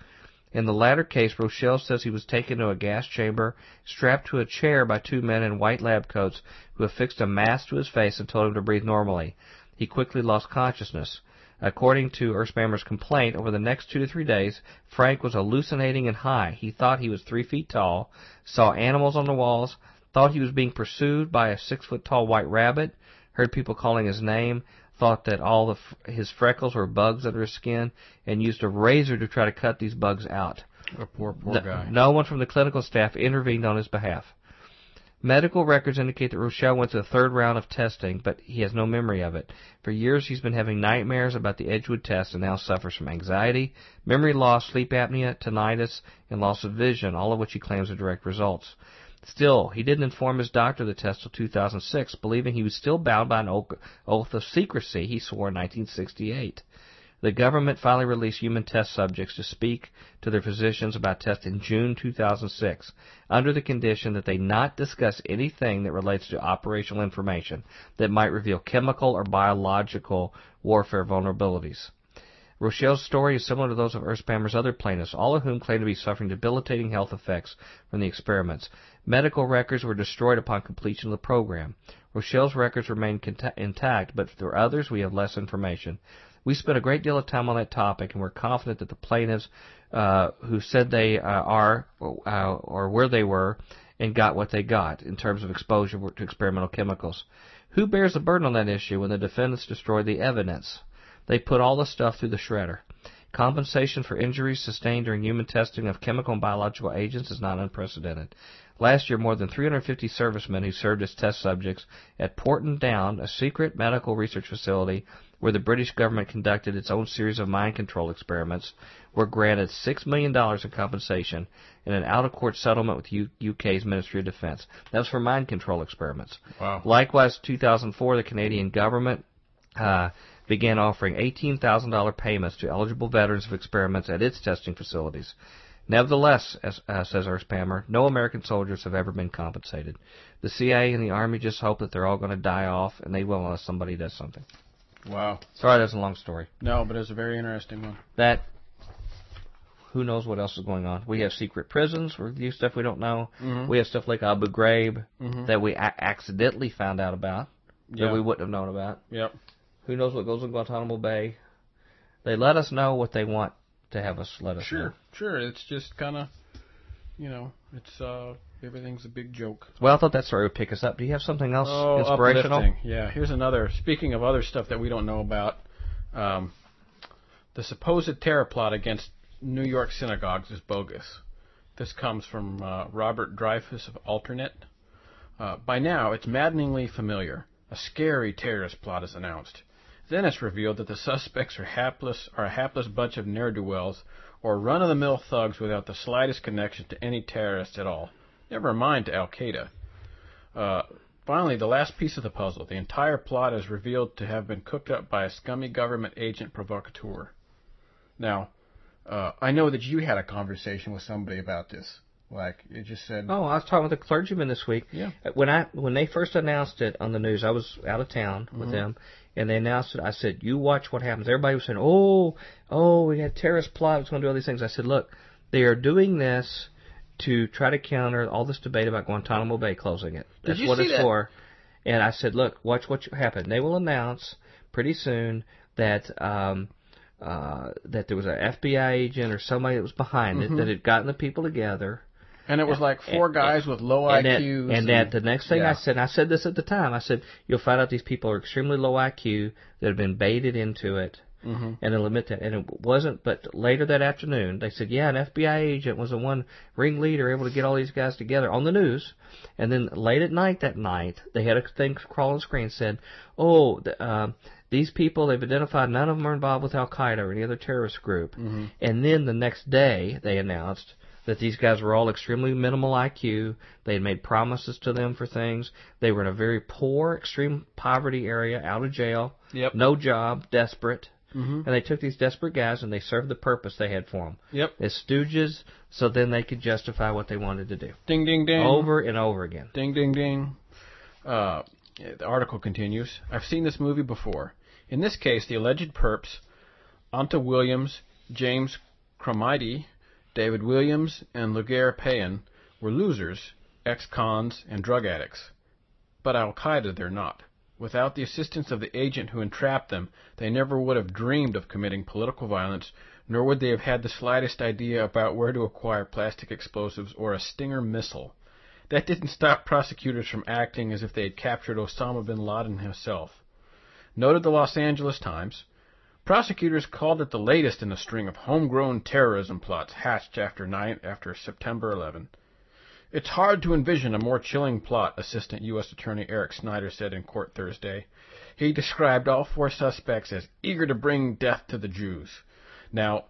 In the latter case, Rochelle says he was taken to a gas chamber, strapped to a chair by 2 men in white lab coats who affixed a mask to his face and told him to breathe normally. He quickly lost consciousness. According to Earthspammer's complaint, over the next 2 to 3 days, Frank was hallucinating and high. He thought he was 3 feet tall, saw animals on the walls, thought he was being pursued by a 6-foot-tall white rabbit, heard people calling his name, thought that all his freckles were bugs under his skin, and used a razor to try to cut these bugs out. Oh, poor guy. No one from the clinical staff intervened on his behalf. Medical records indicate that Rochelle went to the 3rd round of testing, but he has no memory of it. For years, he's been having nightmares about the Edgewood test and now suffers from anxiety, memory loss, sleep apnea, tinnitus, and loss of vision, all of which he claims are direct results. Still, he didn't inform his doctor of the test until 2006, believing he was still bound by an oath of secrecy he swore in 1968. The government finally released human test subjects to speak to their physicians about tests in June 2006, under the condition that they not discuss anything that relates to operational information that might reveal chemical or biological warfare vulnerabilities. Rochelle's story is similar to those of Earthspammer's other plaintiffs, all of whom claim to be suffering debilitating health effects from the experiments. Medical records were destroyed upon completion of the program. Rochelle's records remain intact, but for others we have less information. We spent a great deal of time on that topic, and we're confident that the plaintiffs who said they are or where they were and got what they got in terms of exposure to experimental chemicals. Who bears the burden on that issue when the defendants destroy the evidence? They put all the stuff through the shredder. Compensation for injuries sustained during human testing of chemical and biological agents is not unprecedented. Last year, more than 350 servicemen who served as test subjects at Porton Down, a secret medical research facility where the British government conducted its own series of mind control experiments, were granted $6 million in compensation in an out-of-court settlement with UK's Ministry of Defence. That was for mind control experiments. Wow. Likewise, in 2004, the Canadian government began offering $18,000 payments to eligible veterans of experiments at its testing facilities. Nevertheless, says Earthspammer, no American soldiers have ever been compensated. The CIA and the Army just hope that they're all going to die off, and they will unless somebody does something. Wow. Sorry, that's a long story. No, but it's a very interesting one. That, who knows what else is going on. We have secret prisons. We do stuff we don't know. Mm-hmm. We have stuff like Abu Ghraib that we accidentally found out about that we wouldn't have known about. Yep. Who knows what goes on Guantanamo Bay. They let us know what they want to have us let us know. Sure. It's just kind of, it's everything's a big joke. Well, I thought that story would pick us up. Do you have something else inspirational? Uplifting. Yeah, here's another. Speaking of other stuff that we don't know about, the supposed terror plot against New York synagogues is bogus. This comes from Robert Dreyfus of Alternate. By now, it's maddeningly familiar. A scary terrorist plot is announced. Then it's revealed that the suspects are a hapless bunch of ne'er-do-wells or run-of-the-mill thugs without the slightest connection to any terrorists at all. Never mind to Al-Qaeda. Finally, the last piece of the puzzle. The entire plot is revealed to have been cooked up by a scummy government agent provocateur. Now, I know that you had a conversation with somebody about this. Like, it just said... Oh, I was talking with a clergyman this week. Yeah. When they first announced it on the news, I was out of town with them, and they announced it. I said, you watch what happens. Everybody was saying, oh, we had terrorist plot. It's going to do all these things. I said, look, they are doing this to try to counter all this debate about Guantanamo Bay closing it. That's what it's for. And I said, look, watch what happens. They will announce pretty soon that... that there was an FBI agent or somebody that was behind it that had gotten the people together. And it was like four guys with low IQs. The next thing I said, and I said this at the time, I said, you'll find out these people are extremely low IQ that have been baited into it, and they'll admit that. And it wasn't, but later that afternoon, they said, yeah, an FBI agent was the one ringleader able to get all these guys together on the news. And then late at night that night, they had a thing crawling screen said, these people, they've identified, none of them are involved with Al-Qaeda or any other terrorist group. And then the next day, they announced that these guys were all extremely minimal IQ. They had made promises to them for things. They were in a very poor, extreme poverty area, out of jail, no job, desperate. And they took these desperate guys and they served the purpose they had for them. As stooges, so then they could justify what they wanted to do. Ding, ding, ding. Over and over again. Ding, ding, ding. The article continues. I've seen this movie before. In this case, the alleged perps, Anta Williams, James Cromedy, David Williams, and Laguerre Payen, were losers, ex-cons, and drug addicts. But Al-Qaeda, they're not. Without the assistance of the agent who entrapped them, they never would have dreamed of committing political violence, nor would they have had the slightest idea about where to acquire plastic explosives or a Stinger missile. That didn't stop prosecutors from acting as if they had captured Osama bin Laden himself. Noted the Los Angeles Times, prosecutors called it the latest in a string of homegrown terrorism plots hatched after September 11. It's hard to envision a more chilling plot, Assistant U.S. Attorney Eric Snyder said in court Thursday. He described all four suspects as eager to bring death to the Jews. Now,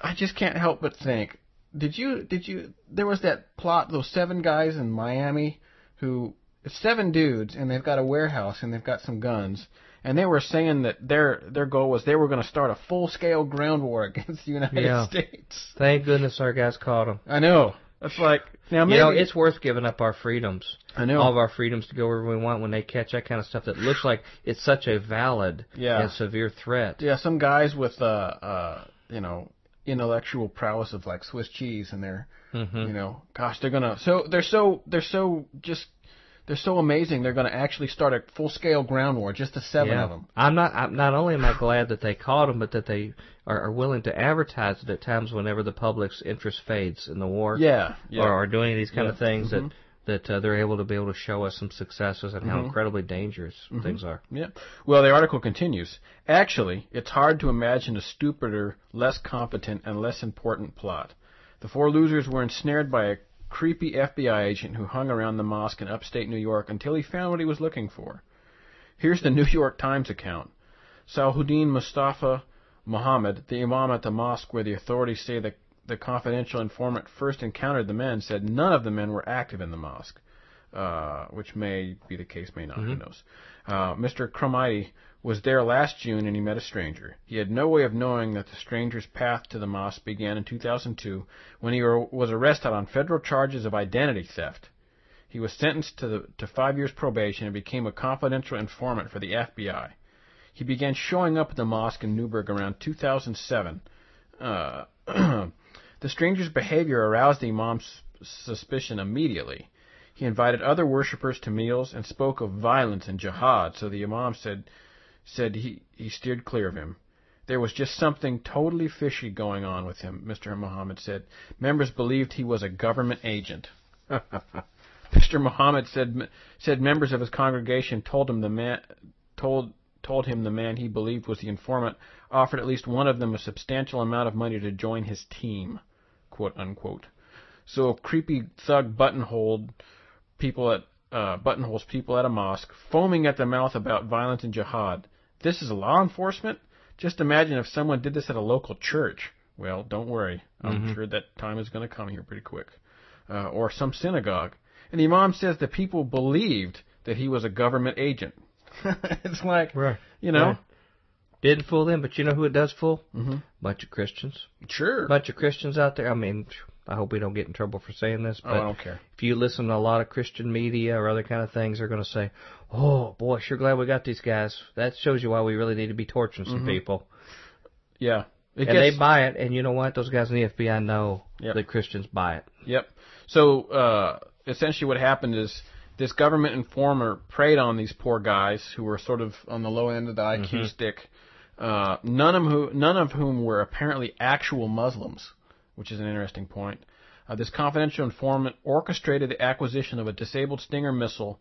I just can't help but think, there was that plot, those seven guys in Miami who, it's seven dudes, and they've got a warehouse, and they've got some guns. And they were saying that their goal was they were going to start a full-scale ground war against the United States. Thank goodness our guys caught them. I know. It's like, now maybe... You know, it's worth giving up our freedoms. I know. All of our freedoms to go wherever we want when they catch that kind of stuff that looks like it's such a valid and severe threat. Yeah, some guys with, intellectual prowess of, like, Swiss cheese, and they're, they're going to... So they're so amazing. They're going to actually start a full-scale ground war, just the seven of them. Not only am I glad that they caught them, but that they are willing to advertise it at times whenever the public's interest fades in the war. Or are doing these kind of things that they're able to show us some successes and how incredibly dangerous things are. Yeah. Well, the article continues. Actually, it's hard to imagine a stupider, less competent, and less important plot. The four losers were ensnared by a creepy FBI agent who hung around the mosque in upstate New York until he found what he was looking for. Here's the New York Times account. Salahuddin Mustafa Muhammad, the imam at the mosque where the authorities say the confidential informant first encountered the men, said none of the men were active in the mosque, which may be the case, may not, who knows. Mr. Cromedy was there last June and he met a stranger. He had no way of knowing that the stranger's path to the mosque began in 2002 when he was arrested on federal charges of identity theft. He was sentenced to 5 years probation and became a confidential informant for the FBI. He began showing up at the mosque in Newburgh around 2007. The stranger's behavior aroused the imam's suspicion immediately. He invited other worshippers to meals and spoke of violence and jihad, so the imam said he steered clear of him. There was just something totally fishy going on with him, Mr. Muhammad said. Members believed he was a government agent. Mr. Muhammad said members of his congregation told him the man he believed was the informant offered at least one of them a substantial amount of money to join his team, quote unquote. So a creepy thug buttonholed people at buttonholes people at a mosque, foaming at the mouth about violence and jihad. This is law enforcement? Just imagine if someone did this at a local church. Well, don't worry. I'm sure that time is going to come here pretty quick. Or some synagogue. And the imam says the people believed that he was a government agent. It's like, you know. Right. Didn't fool them, but you know who it does fool? Bunch of Christians. Sure. Bunch of Christians out there. I mean, I hope we don't get in trouble for saying this, but I don't care. If you listen to a lot of Christian media or other kind of things, they're going to say, oh, boy, sure glad we got these guys. That shows you why we really need to be torturing some people. Yeah. They buy it, and you know what? Those guys in the FBI know that Christians buy it. So essentially what happened is this government informer preyed on these poor guys who were sort of on the low end of the IQ stick, none of whom were apparently actual Muslims, which is an interesting point. This confidential informant orchestrated the acquisition of a disabled Stinger missile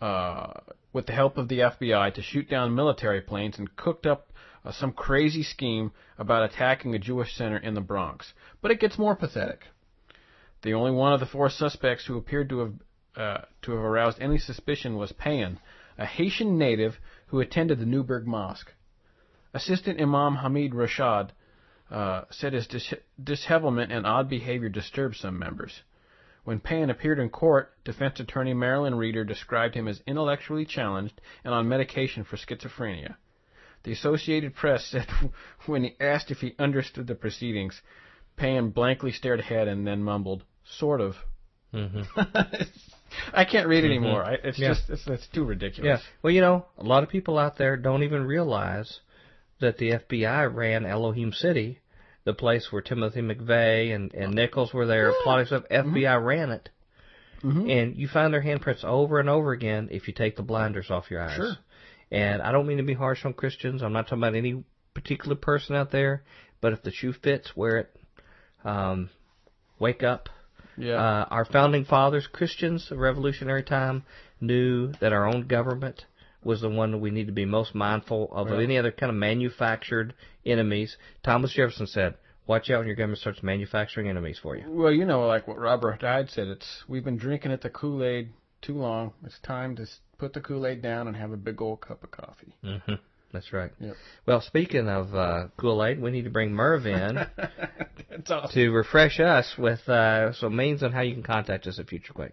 with the help of the FBI to shoot down military planes and cooked up some crazy scheme about attacking a Jewish center in the Bronx. But it gets more pathetic. The only one of the four suspects who appeared to have aroused any suspicion was Payan, a Haitian native who attended the Newburgh Mosque. Assistant Imam Hamid Rashad said his dishevelment and odd behavior disturbed some members. When Payan appeared in court, defense attorney Marilyn Reeder described him as intellectually challenged and on medication for schizophrenia. The Associated Press said when he asked if he understood the proceedings, Payan blankly stared ahead and then mumbled, "Sort of." I can't read anymore. It's just it's too ridiculous. Well, you know, a lot of people out there don't even realize that the FBI ran Elohim City, the place where Timothy McVeigh and Nichols were there plotting stuff. FBI ran it. And you find their handprints over and over again if you take the blinders off your eyes. And I don't mean to be harsh on Christians. I'm not talking about any particular person out there. But if the shoe fits, wear it. Wake up. Our founding fathers, Christians of revolutionary time, knew that our own government was the one that we need to be most mindful of, of any other kind of manufactured enemies. Thomas Jefferson said, watch out when your government starts manufacturing enemies for you. Well, you know, like what Robert Hyde said, it's we've been drinking at the Kool-Aid too long. It's time to put the Kool-Aid down and have a big old cup of coffee. That's right. Well, speaking of Kool-Aid, we need to bring Merv in to refresh us with some means on how you can contact us at FutureQuake.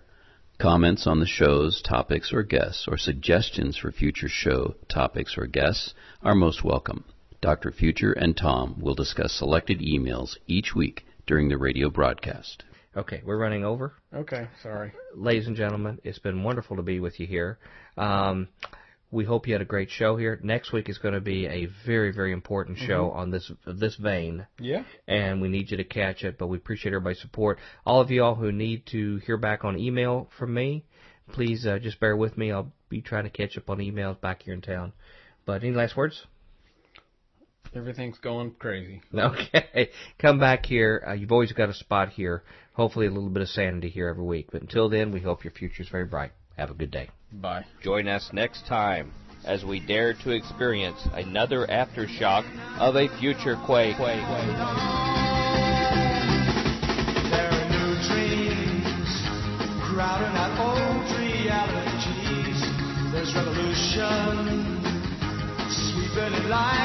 Comments on the shows, topics, or guests, or suggestions for future show topics or guests are most welcome. Dr. Future and Tom will discuss selected emails each week during the radio broadcast. Okay, we're running over. Okay, sorry. Ladies and gentlemen, it's been wonderful to be with you here. We hope you had a great show here. Next week is going to be a very, very important show on this vein. Yeah. And we need you to catch it, but we appreciate everybody's support. All of you all who need to hear back on email from me, please just bear with me. I'll be trying to catch up on emails back here in town. But any last words? Everything's going crazy. Okay. Come back here. You've always got a spot here. Hopefully a little bit of sanity here every week. But until then, we hope your future is very bright. Have a good day. Bye. Join us next time as we dare to experience another aftershock of a future quake. There are new dreams crowding out old realities. There's revolution sweeping in life.